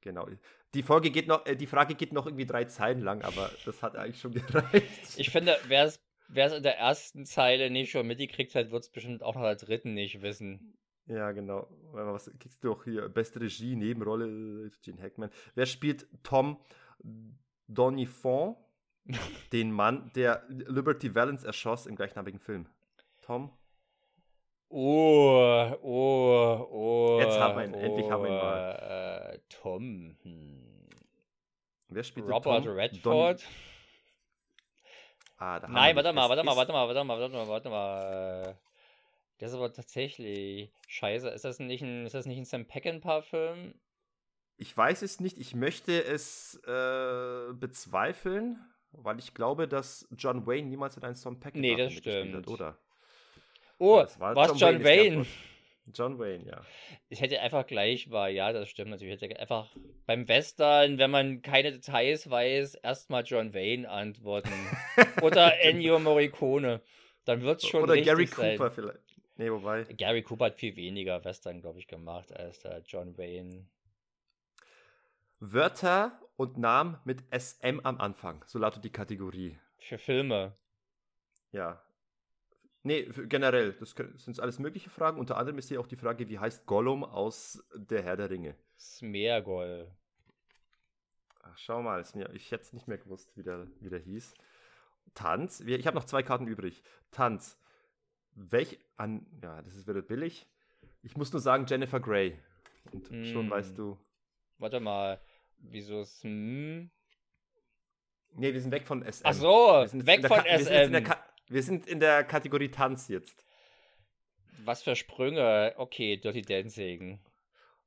Genau. Die Folge geht noch, äh, die Frage geht noch irgendwie drei Zeilen lang, aber das hat eigentlich schon gereicht. Ich finde, wer es in der ersten Zeile nicht schon mitgekriegt hat, wird es bestimmt auch nach der dritten nicht wissen. Ja, genau. Was kriegst du auch hier? Beste Regie, Nebenrolle, Gene Hackman. Wer spielt Tom Donifon, den Mann, der Liberty Valance erschoss im gleichnamigen Film? Tom? Oh, oh, oh. Jetzt haben wir ihn, oh, endlich haben wir ihn mal. Äh, Tom. Hm. Wer spielt Robert Tom? Redford? Don- ah, da Nein, warte mal, warte mal, warte mal, warte mal, warte mal, warte mal. Das ist aber tatsächlich scheiße. Ist das nicht ein, ist das nicht ein Sam Peckinpah-Film? Ich weiß es nicht. Ich möchte es äh, bezweifeln, weil ich glaube, dass John Wayne niemals in einem Sam Peckinpah-Film nee, mitgespielt hat, oder? Oh, ja, war was John, John Wayne? John Wayne, ja. Ich hätte einfach gleich war, ja, das stimmt natürlich. Ich hätte einfach beim Western, wenn man keine Details weiß, erstmal John Wayne antworten. Oder Ennio Morricone. Dann wird's schon Oder richtig Gary sein. Cooper vielleicht. Nee, wobei. Gary Cooper hat viel weniger Western, glaube ich, gemacht als der John Wayne. Wörter und Namen mit S M am Anfang. So lautet die Kategorie. Für Filme. Ja. Nee, generell, das sind alles mögliche Fragen. Unter anderem ist hier auch die Frage, wie heißt Gollum aus Der Herr der Ringe? Smeargol. Ach, schau mal, ich hätte es nicht mehr gewusst, wie der, wie der hieß. Tanz, ich habe noch zwei Karten übrig. Tanz. Welch an, ja, das ist wieder billig. Ich muss nur sagen Jennifer Grey. Und mm. schon weißt du. Warte mal, wieso ist hm? Nee, wir sind weg von S M. Ach so, weg von Ka- S M. Wir sind in der Kategorie Tanz jetzt. Was für Sprünge. Okay, Dirty Dancing.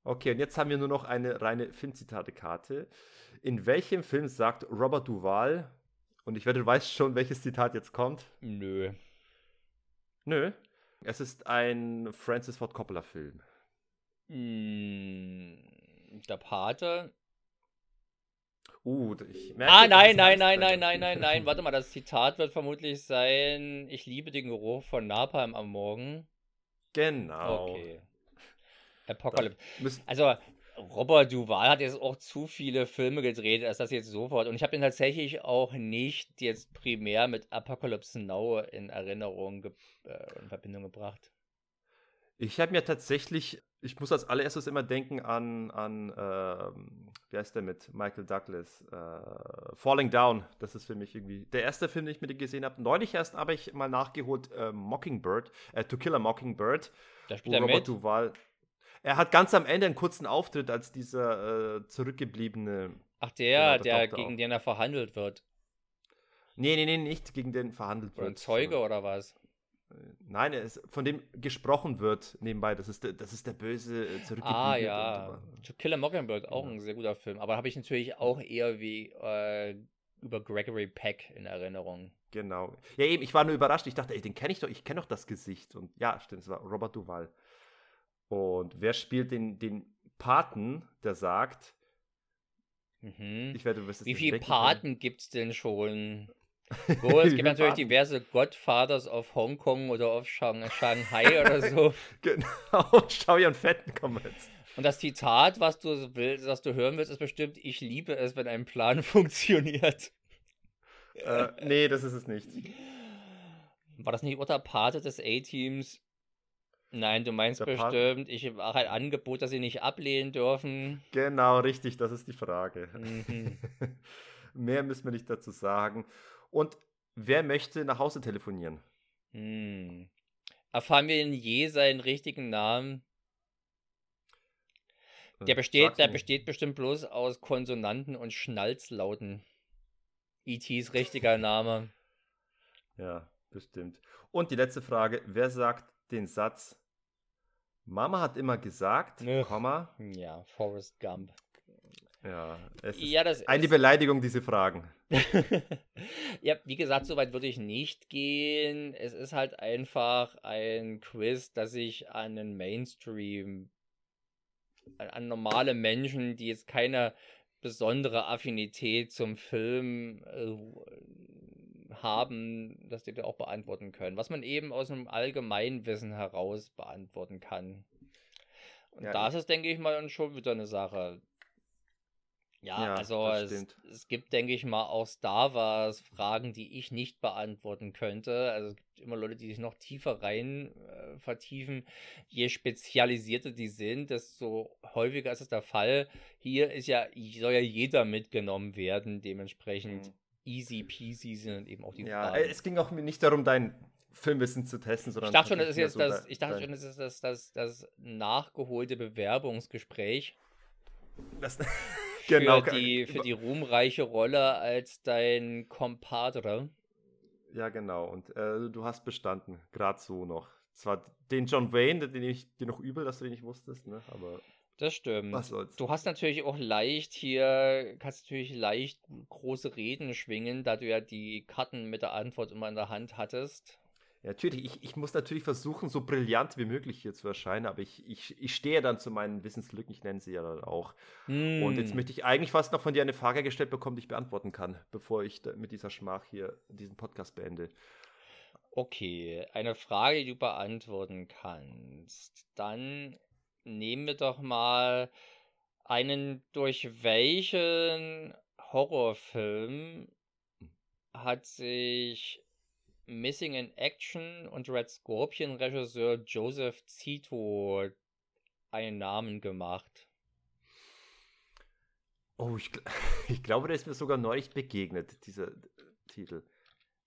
Okay, und jetzt haben wir nur noch eine reine Filmzitate-Karte. In welchem Film sagt Robert Duvall, und ich wette, du weißt schon, welches Zitat jetzt kommt? Nö. Nö. Es ist ein Francis Ford Coppola-Film. Mm, der Pate... Uh, ich merke, ah, nein, nein, nein, nein, nein, nein, nein, warte mal, das Zitat wird vermutlich sein, ich liebe den Geruch von Napalm am Morgen. Genau. Okay. Apocalypse. Also, Robert Duvall hat jetzt auch zu viele Filme gedreht, als das jetzt sofort. Und ich habe ihn tatsächlich auch nicht jetzt primär mit Apocalypse Now in Erinnerung ge- äh, in Verbindung gebracht. Ich habe mir tatsächlich, ich muss als allererstes immer denken an, an äh, wie heißt der mit Michael Douglas, äh, Falling Down, das ist für mich irgendwie der erste Film, den ich mit ihm gesehen habe. Neulich erst habe ich mal nachgeholt, äh, Mockingbird, äh, To Kill a Mockingbird. Da spielt er mit? Duvall, er hat ganz am Ende einen kurzen Auftritt als dieser äh, zurückgebliebene... Ach der, genau, der, der gegen auch. den er verhandelt wird. Nee, nee, nee, nicht gegen den verhandelt oder wird. Ein Zeuge so. Oder was? Nein, es, von dem gesprochen wird nebenbei. Das ist, das ist der böse zurückgebliebene. Ah ja, To Kill a Mockingbird, auch ja. ein sehr guter Film. Aber habe ich natürlich auch eher wie äh, über Gregory Peck in Erinnerung. Genau. Ja, eben, ich war nur überrascht. Ich dachte, ey, den kenne ich doch, ich kenne doch das Gesicht. Und ja, stimmt, es war Robert Duvall. Und wer spielt den, den Paten, der sagt, mhm. ich werde, du wirst es Wie viele Paten gibt es denn schon? Wo, es gibt natürlich Paten? Diverse Godfathers of Hongkong oder of Shanghai oder so. Genau, schau hier an Fetten kommen jetzt. Und das Zitat, was du, willst, was du hören willst, ist bestimmt, ich liebe es, wenn ein Plan funktioniert. Äh, nee, das ist es nicht. War das nicht Unterpate des A-Teams? Nein, du meinst bestimmt, ich mache ein Angebot, das sie nicht ablehnen dürfen. Genau, richtig, das ist die Frage. Mhm. Mehr müssen wir nicht dazu sagen. Und wer möchte nach Hause telefonieren? Hm. Erfahren wir denn je seinen richtigen Namen? Der besteht, der besteht bestimmt bloß aus Konsonanten und Schnalzlauten. E Ts richtiger Name. Ja, bestimmt. Und die letzte Frage, wer sagt den Satz, Mama hat immer gesagt, Ugh. Komma. Ja, Forrest Gump. Ja, es ist ja, das eine ist... Beleidigung, diese Fragen. Ja, wie gesagt, so weit würde ich nicht gehen. Es ist halt einfach ein Quiz, das sich an den Mainstream, an, an normale Menschen, die jetzt keine besondere Affinität zum Film äh, haben, dass die da auch beantworten können. Was man eben aus einem Allgemeinwissen heraus beantworten kann. Und ja, da ist es, denke ich mal, schon wieder eine Sache. Ja, ja, also es, es gibt, denke ich mal, auch Star Wars Fragen, die ich nicht beantworten könnte. Also es gibt immer Leute, die sich noch tiefer rein äh, vertiefen. Je spezialisierter die sind, desto häufiger ist es der Fall. Hier ist ja, soll ja jeder mitgenommen werden, dementsprechend mhm. easy peasy sind eben auch die ja, Fragen. Ja, es ging auch nicht darum, dein Filmwissen zu testen, sondern... Ich dachte schon, das ist jetzt so das, ich dachte schon, das ist das, das, das nachgeholte Bewerbungsgespräch. Das... Für, genau, die, für die ruhmreiche Rolle als dein Kompadre. Ja, genau. Und äh, du hast bestanden. Gerade so noch. Zwar den John Wayne, den ich dir noch übel, dass du den nicht wusstest, ne? Aber das stimmt. Was soll's. Du hast natürlich auch leicht hier, kannst natürlich leicht große Reden schwingen, da du ja die Karten mit der Antwort immer in der Hand hattest. Ja, natürlich. Ich, ich muss natürlich versuchen, so brillant wie möglich hier zu erscheinen, aber ich, ich, ich stehe dann zu meinen Wissenslücken, ich nenne sie ja dann auch. Mm. Und jetzt möchte ich eigentlich fast noch von dir eine Frage gestellt bekommen, die ich beantworten kann, bevor ich mit dieser Schmach hier diesen Podcast beende. Okay, eine Frage, die du beantworten kannst. Dann nehmen wir doch mal einen, durch welchen Horrorfilm hat sich... Missing in Action und Red Scorpion Regisseur Joseph Zito einen Namen gemacht. Oh, ich, ich glaube, der ist mir sogar neulich begegnet, dieser Titel.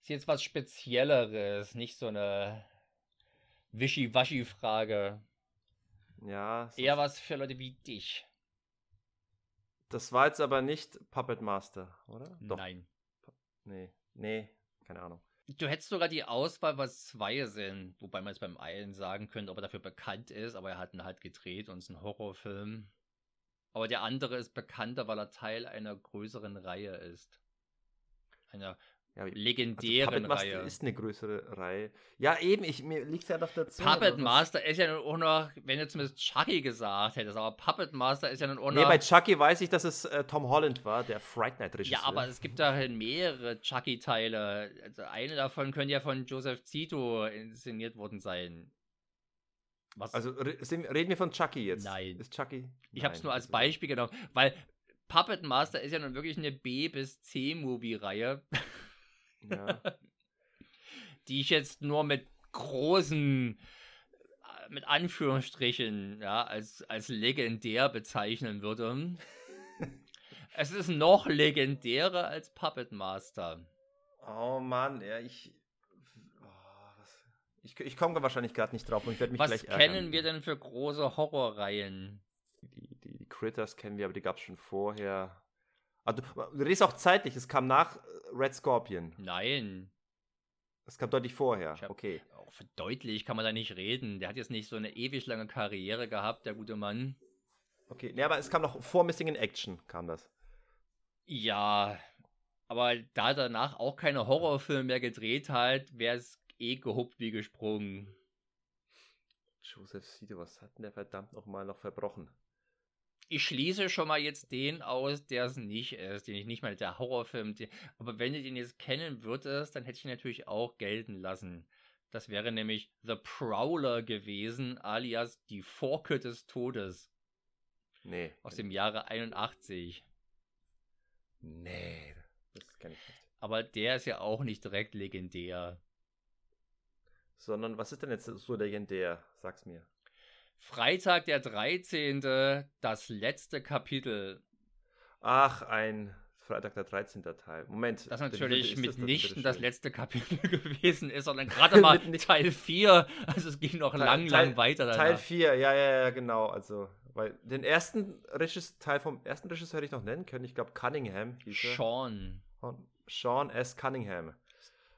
Ist jetzt was Spezielleres, nicht so eine Wischi-Waschi-Frage. Ja. Eher was für Leute wie dich. Das war jetzt aber nicht Puppet Master, oder? Doch. Nein. Nee, nee, keine Ahnung. Du hättest sogar die Auswahl, was zwei sind, wobei man jetzt beim einen sagen könnte, ob er dafür bekannt ist, aber er hat ihn halt gedreht und es ist ein Horrorfilm. Aber der andere ist bekannter, weil er Teil einer größeren Reihe ist. Einer ja, legendären also Puppet Reihe. Puppet Master ist eine größere Reihe. Ja, eben, ich, mir liegt es ja noch dazu. Puppet Master ist ja nun auch noch, wenn du zumindest Chucky gesagt hättest, aber Puppet Master ist ja nun auch noch... Nee, bei Chucky weiß ich, dass es äh, Tom Holland war, der Fright Night-Regisseur. Ja, aber es gibt da mehrere Chucky-Teile. Also eine davon könnte ja von Joseph Zito inszeniert worden sein. Was? Also re- reden wir von Chucky jetzt? Nein. Ist Chucky? Ich habe es nur als Beispiel genommen, weil Puppet Master ist ja nun wirklich eine B- bis C-Movie-Reihe. Ja. Die ich jetzt nur mit großen, mit Anführungsstrichen, ja, als, als legendär bezeichnen würde. Es ist noch legendärer als Puppet Master. Oh Mann, ja, ich, oh, was, ich, ich komme wahrscheinlich gerade nicht drauf und ich werde mich was gleich ärgern. Was kennen wir denn für große Horrorreihen? Die, die, die Critters kennen wir, aber die gab es schon vorher. Also, du redest auch zeitlich, es kam nach Red Scorpion. Nein. Es kam deutlich vorher, okay. Auch deutlich kann man da nicht reden. Der hat jetzt nicht so eine ewig lange Karriere gehabt, der gute Mann. Okay, ne, aber es kam noch vor Missing in Action, kam das. Ja, Aber da hat danach auch keine Horrorfilme mehr gedreht hat, wäre es eh gehupt wie gesprungen. Joseph Sido, was hat denn der verdammt nochmal noch verbrochen? Ich schließe schon mal jetzt den aus, der es nicht ist, den ich nicht mal, der Horrorfilm, den, aber wenn du den jetzt kennen würdest, dann hätte ich ihn natürlich auch gelten lassen. Das wäre nämlich The Prowler gewesen, alias Die Forke des Todes. Nee. Aus dem Jahre einundachtzig. Nee, das kann ich nicht. Aber der ist ja auch nicht direkt legendär. Sondern, was ist denn jetzt so legendär? Sag's mir. Freitag der dreizehnte. Das letzte Kapitel. Ach, ein Freitag der dreizehnte. Teil. Moment. Das natürlich mitnichten das, das letzte Kapitel gewesen ist, sondern gerade mal Teil vier. Also es ging noch Teil, lang, Teil, lang weiter danach. Teil vier, ja, ja, ja, genau. Also, weil den ersten Regisseur, Teil vom ersten Regisseur hätte ich noch nennen können. Ich glaube, Cunningham hieß er. Sean. Sean S. Cunningham.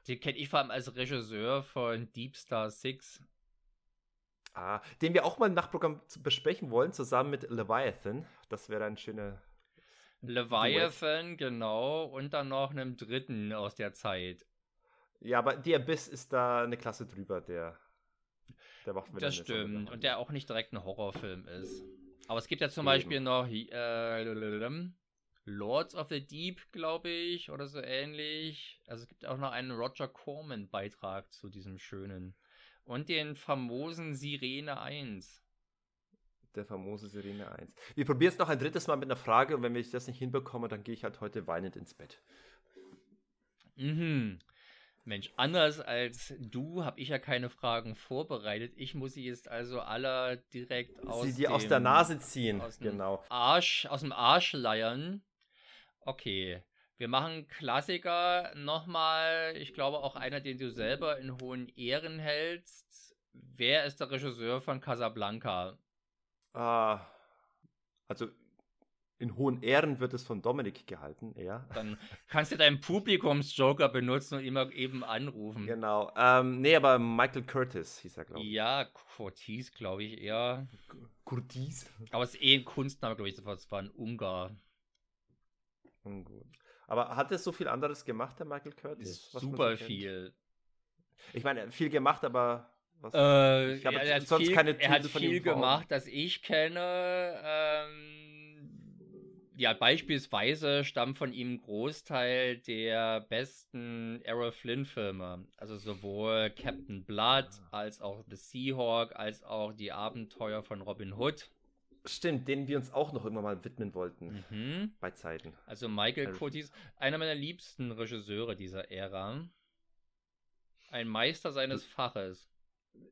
Den kenne ich vor allem als Regisseur von Deep Star Six. Ah, den wir auch mal im Nachtprogramm besprechen wollen, zusammen mit Leviathan. Das wäre ein schöner... Leviathan, Duet. Genau. Und dann noch einem dritten aus der Zeit. Ja, aber The Abyss ist da eine Klasse drüber, der... der macht mir das stimmt. Und der auch nicht direkt ein Horrorfilm ist. Aber es gibt ja zum Eben. Beispiel noch äh, Lords of the Deep, glaube ich, oder so ähnlich. Also es gibt auch noch einen Roger Corman-Beitrag zu diesem schönen... Und den famosen Sirene eins. Der famose Sirene eins. Wir probieren es noch ein drittes Mal mit einer Frage und wenn ich das nicht hinbekomme, dann gehe ich halt heute weinend ins Bett. Mhm. Mensch, anders als du habe ich ja keine Fragen vorbereitet. Ich muss sie jetzt also alle direkt aus Sie die aus der Nase ziehen. Aus dem genau. Arsch, aus dem Arsch leiern. Okay. Wir machen Klassiker nochmal, ich glaube auch einer, den du selber in hohen Ehren hältst. Wer ist der Regisseur von Casablanca? Ah, also in hohen Ehren wird es von Dominik gehalten, ja. Dann kannst du deinen Publikumsjoker benutzen und immer eben anrufen. Genau, ähm, nee, aber Michael Curtiz hieß er, glaube ich. Ja, Curtiz, glaube ich, eher. Curtiz? Aber es ist eh ein Kunstname, glaube ich, es war ein Ungar. Ungut. Aber hat er so viel anderes gemacht, der Michael Curtiz? Super viel. Ich meine, viel gemacht, aber was? Äh, ich habe er sonst viel, keine Titel von ihm. Er hat viel gemacht, das ich kenne. Ähm, ja, beispielsweise stammt von ihm ein Großteil der besten Errol Flynn-Filme. Also sowohl Captain Blood, als auch The Seahawk, als auch Die Abenteuer von Robin Hood. Stimmt, denen wir uns auch noch immer mal widmen wollten, mhm. bei Zeiten. Also Michael Curtiz, einer meiner liebsten Regisseure dieser Ära. Ein Meister seines Faches.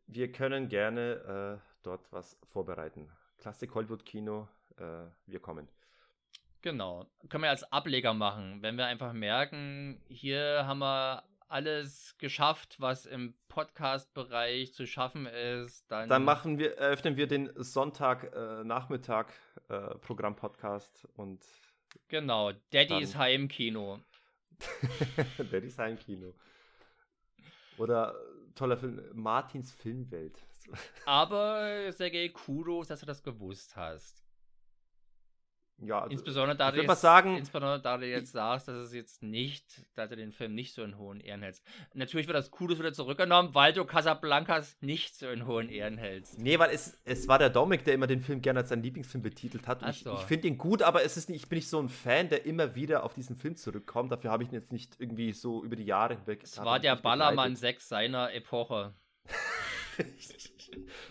Wir können gerne äh, dort was vorbereiten. Klassik Hollywood-Kino, äh, wir kommen. Genau, können wir als Ableger machen, wenn wir einfach merken, hier haben wir alles geschafft, was im Podcast-Bereich zu schaffen ist, dann... Dann machen wir, öffnen wir den Sonntagnachmittag-Programm-Podcast äh, äh, und... Genau, Daddys dann... Heimkino. Daddys Heimkino. Oder toller Film, Martins Filmwelt. Aber, Sergej, Kudos, dass du das gewusst hast. Ja, also insbesondere, da du jetzt, sagen, insbesondere da du jetzt sagst, dass es jetzt nicht, dass du den Film nicht so in hohen Ehren hältst. Natürlich wird das Kudos wieder zurückgenommen, weil du Casablancas nicht so in hohen Ehren hältst. Nee, weil es, es war der Dominik, der immer den Film gerne als seinen Lieblingsfilm betitelt hat. Ich, so. ich finde ihn gut, aber es ist nicht, ich bin nicht so ein Fan, der immer wieder auf diesen Film zurückkommt. Dafür habe ich ihn jetzt nicht irgendwie so über die Jahre hinweg. Es war der Ballermann sechs seiner Epoche.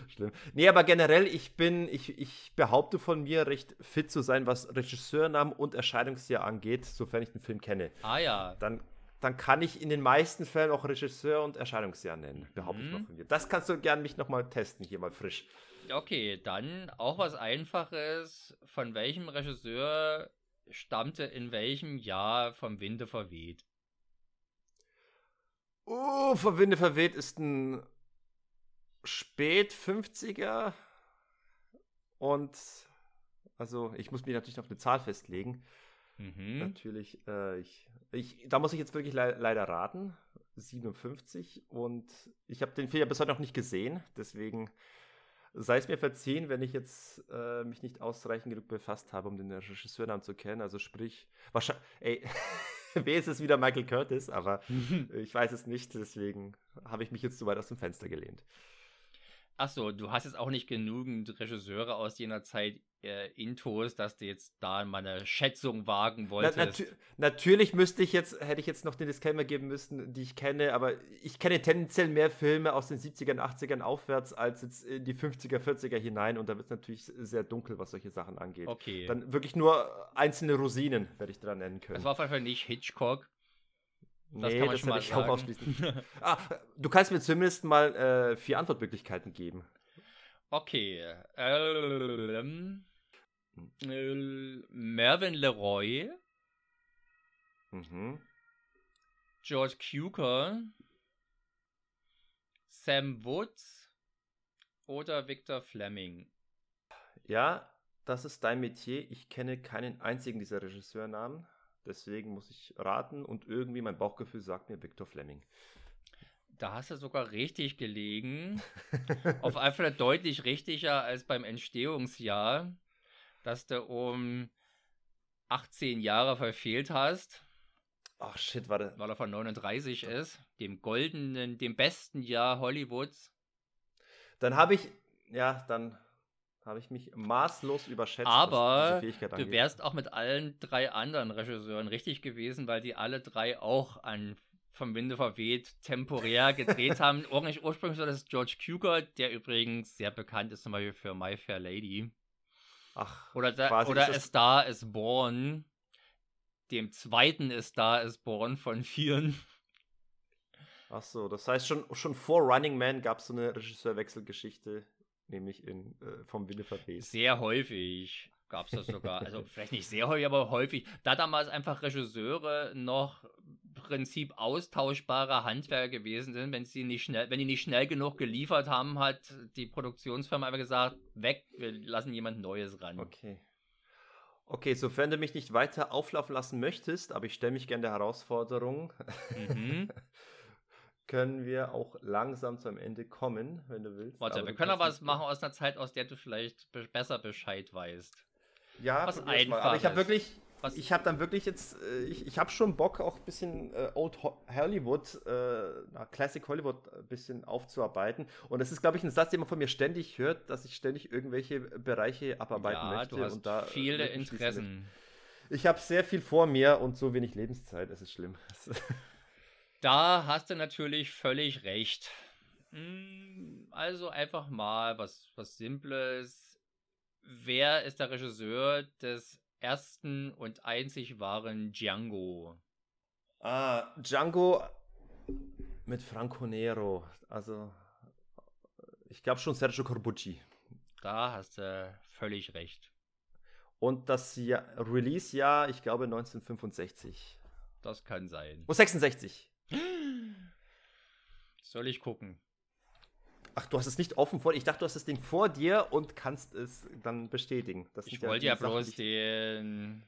Schlimm. Nee, aber generell, ich bin, ich, ich behaupte von mir, recht fit zu sein, was Regisseurnamen und Erscheinungsjahr angeht, sofern ich den Film kenne. Ah ja. Dann, dann kann ich in den meisten Fällen auch Regisseur und Erscheinungsjahr nennen, behaupte mhm. ich mal von mir. Das kannst du gerne mich nochmal testen, hier mal frisch. Okay, dann auch was Einfaches. Von welchem Regisseur stammte in welchem Jahr vom Winde verweht? Oh, vom Winde verweht ist ein Spät fünfziger und also ich muss mich natürlich auf eine Zahl festlegen. Mhm. Natürlich, äh, ich, ich, da muss ich jetzt wirklich le- leider raten. siebenundfünfzig und ich habe den Film ja bis heute noch nicht gesehen, deswegen sei es mir verziehen, wenn ich jetzt äh, mich nicht ausreichend genug befasst habe, um den Regisseurnamen zu kennen. Also sprich, wahrscheinlich, ey, Wer ist es wieder? Michael Curtiz, aber ich weiß es nicht, deswegen habe ich mich jetzt zu weit aus dem Fenster gelehnt. Achso, du hast jetzt auch nicht genügend Regisseure aus jener Zeit äh, intos, dass du jetzt da meine Schätzung wagen wolltest. Na, natü- natürlich müsste ich jetzt, hätte ich jetzt noch den Disclaimer geben müssen, die ich kenne, aber ich kenne tendenziell mehr Filme aus den siebzigern, achtzigern aufwärts als jetzt in die fünfziger, vierziger hinein, und da wird es natürlich sehr dunkel, was solche Sachen angeht. Okay. Dann wirklich nur einzelne Rosinen werde ich dran nennen können. Das war auf jeden Fall nicht Hitchcock. Das nee, kann man das schon mal ich sagen. Auch ausschließen. ah, du kannst mir zumindest mal äh, vier Antwortmöglichkeiten geben. Okay. Ähm, äh, Mervyn LeRoy. Mhm. George Cukor. Sam Woods. Oder Victor Fleming. Ja, das ist dein Metier. Ich kenne keinen einzigen dieser Regisseurnamen. Deswegen muss ich raten und irgendwie mein Bauchgefühl sagt mir Victor Fleming. Da hast du sogar richtig gelegen. Auf jeden Fall deutlich richtiger als beim Entstehungsjahr, dass du um achtzehn Jahre verfehlt hast. Ach shit, warte. Weil er von neununddreißig ist, dem goldenen, dem besten Jahr Hollywoods. Dann habe ich, ja, dann... habe ich mich maßlos überschätzt. Aber du wärst auch mit allen drei anderen Regisseuren richtig gewesen, weil die alle drei auch an vom Winde verweht temporär gedreht haben. Ursprünglich war das George Cukor, der übrigens sehr bekannt ist zum Beispiel für My Fair Lady. Ach, oder da, oder A Star is Born, dem zweiten A Star is Born von vielen. Ach so, das heißt schon, schon vor Running Man gab es so eine Regisseurwechselgeschichte. Nämlich in, äh, vom Winde verweht. Sehr häufig gab es das sogar. Also vielleicht nicht sehr häufig, aber häufig. Da damals einfach Regisseure noch im Prinzip austauschbare Handwerker gewesen sind, wenn sie nicht schnell, wenn die nicht schnell genug geliefert haben, hat die Produktionsfirma einfach gesagt, weg, wir lassen jemand Neues ran. Okay. Okay, sofern du mich nicht weiter auflaufen lassen möchtest, aber ich stelle mich gerne der Herausforderung. Mhm. Können wir auch langsam zum Ende kommen, wenn du willst. Warte, aber wir können aber was machen aus einer Zeit, aus der du vielleicht be- besser Bescheid weißt. Ja, was einfach. Aber ich habe wirklich, was? ich habe dann wirklich jetzt, ich, ich habe schon Bock, auch ein bisschen äh, Old Hollywood, äh, Classic Hollywood ein bisschen aufzuarbeiten. Und das ist, glaube ich, ein Satz, den man von mir ständig hört, dass ich ständig irgendwelche Bereiche abarbeiten ja, möchte. Du hast und da viele Interessen. Ich habe sehr viel vor mir und so wenig Lebenszeit, es ist schlimm. Da hast du natürlich völlig recht. Also einfach mal was, was Simples. Wer ist der Regisseur des ersten und einzig wahren Django? Ah, Django mit Franco Nero. Also, ich glaube schon Sergio Corbucci. Da hast du völlig recht. Und das Jahr, Release-Jahr, ich glaube neunzehnhundertfünfundsechzig. Das kann sein. Oh, sechsundsechzig. Soll ich gucken? Ach, du hast es nicht offen vor dir. Ich dachte, du hast das Ding vor dir und kannst es dann bestätigen. Das ich wollte ja, ja bloß Sachen, den...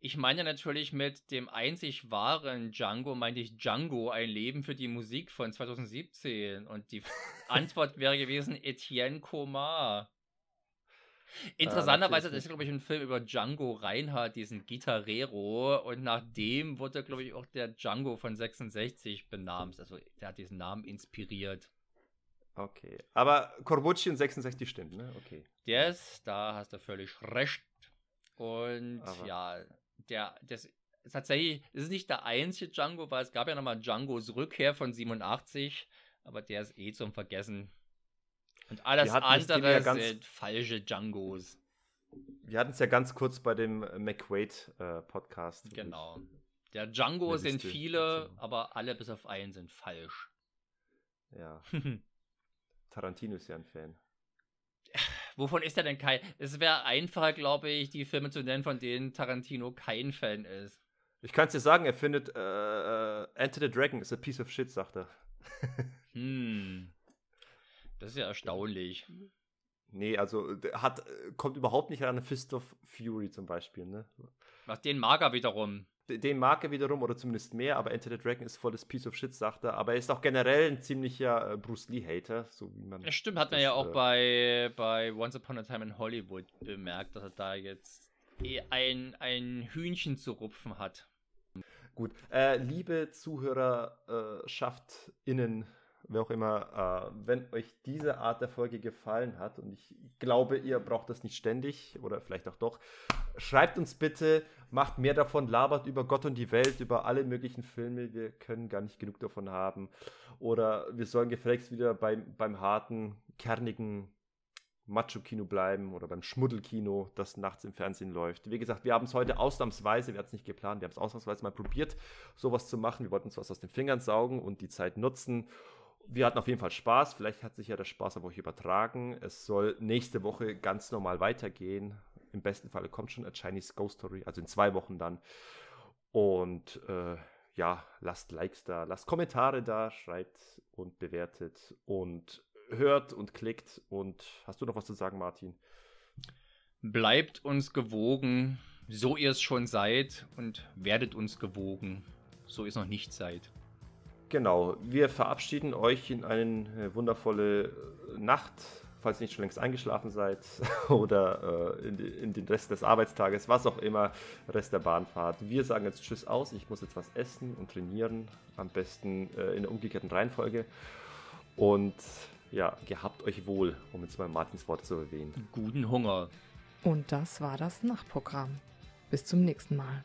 Ich meine natürlich mit dem einzig wahren Django, meinte ich Django, ein Leben für die Musik von zweitausendsiebzehn. Und die Antwort wäre gewesen Etienne Comar. Interessanterweise ah, das ist, glaube ich, ein Film über Django Reinhardt, diesen Gitarrero, und nach dem wurde, glaube ich, auch der Django von sechsundsechzig benannt. Also der hat diesen Namen inspiriert. Okay, aber Corbucci und sechsundsechzig stimmt, ne? Okay. Yes, da hast du völlig recht. Und aber. ja, der, das ist tatsächlich, das ist nicht der einzige Django, weil es gab ja nochmal Djangos Rückkehr von siebenundachtzig, aber der ist eh zum Vergessen. Und alles andere ja ganz, sind falsche Djangos. Wir hatten es ja ganz kurz bei dem McQuaid-Podcast. Äh, genau. Der Django sind viele, aber alle bis auf einen sind falsch. Ja. Tarantino ist ja ein Fan. Wovon ist er denn kein... Es wäre einfacher, glaube ich, die Filme zu nennen, von denen Tarantino kein Fan ist. Ich kann es dir sagen, er findet äh, äh, Enter the Dragon is a piece of shit, sagt er. Hm... Das ist ja erstaunlich. Nee, also hat, kommt überhaupt nicht an eine Fist of Fury zum Beispiel, ne? Ach, den mag er wiederum. Den mag er wiederum, oder zumindest mehr, aber Enter the Dragon ist volles Piece of Shit, sagt er. Aber er ist auch generell ein ziemlicher Bruce Lee-Hater, so wie man... Ja, stimmt, hat man ja auch äh, bei, bei Once Upon a Time in Hollywood bemerkt, dass er da jetzt ein, ein Hühnchen zu rupfen hat. Gut, äh, liebe ZuhörerschaftsInnen, wer auch immer, äh, wenn euch diese Art der Folge gefallen hat, und ich glaube, ihr braucht das nicht ständig, oder vielleicht auch doch, schreibt uns bitte, macht mehr davon, labert über Gott und die Welt, über alle möglichen Filme, wir können gar nicht genug davon haben. Oder wir sollen gefälligst wieder beim, beim harten, kernigen Macho-Kino bleiben oder beim Schmuddelkino, das nachts im Fernsehen läuft. Wie gesagt, wir haben es heute ausnahmsweise, wir hatten es nicht geplant, wir haben es ausnahmsweise mal probiert, sowas zu machen. Wir wollten uns was aus den Fingern saugen und die Zeit nutzen. Wir hatten auf jeden Fall Spaß, vielleicht hat sich ja der Spaß aber auch übertragen. Es soll nächste Woche ganz normal weitergehen. Im besten Fall kommt schon A Chinese Ghost Story, also in zwei Wochen dann. Und äh, ja, lasst Likes da, lasst Kommentare da, schreibt und bewertet und hört und klickt. Und hast du noch was zu sagen, Martin? Bleibt uns gewogen, so ihr es schon seid, und werdet uns gewogen, so ihr es noch nicht seid. Genau, wir verabschieden euch in eine wundervolle Nacht, falls ihr nicht schon längst eingeschlafen seid, oder äh, in, in den Rest des Arbeitstages, was auch immer, Rest der Bahnfahrt. Wir sagen jetzt Tschüss aus, ich muss jetzt was essen und trainieren, am besten äh, in der umgekehrten Reihenfolge. Und ja, gehabt euch wohl, um jetzt mal Martins Worte zu erwähnen. Guten Hunger. Und das war das Nachtprogramm. Bis zum nächsten Mal.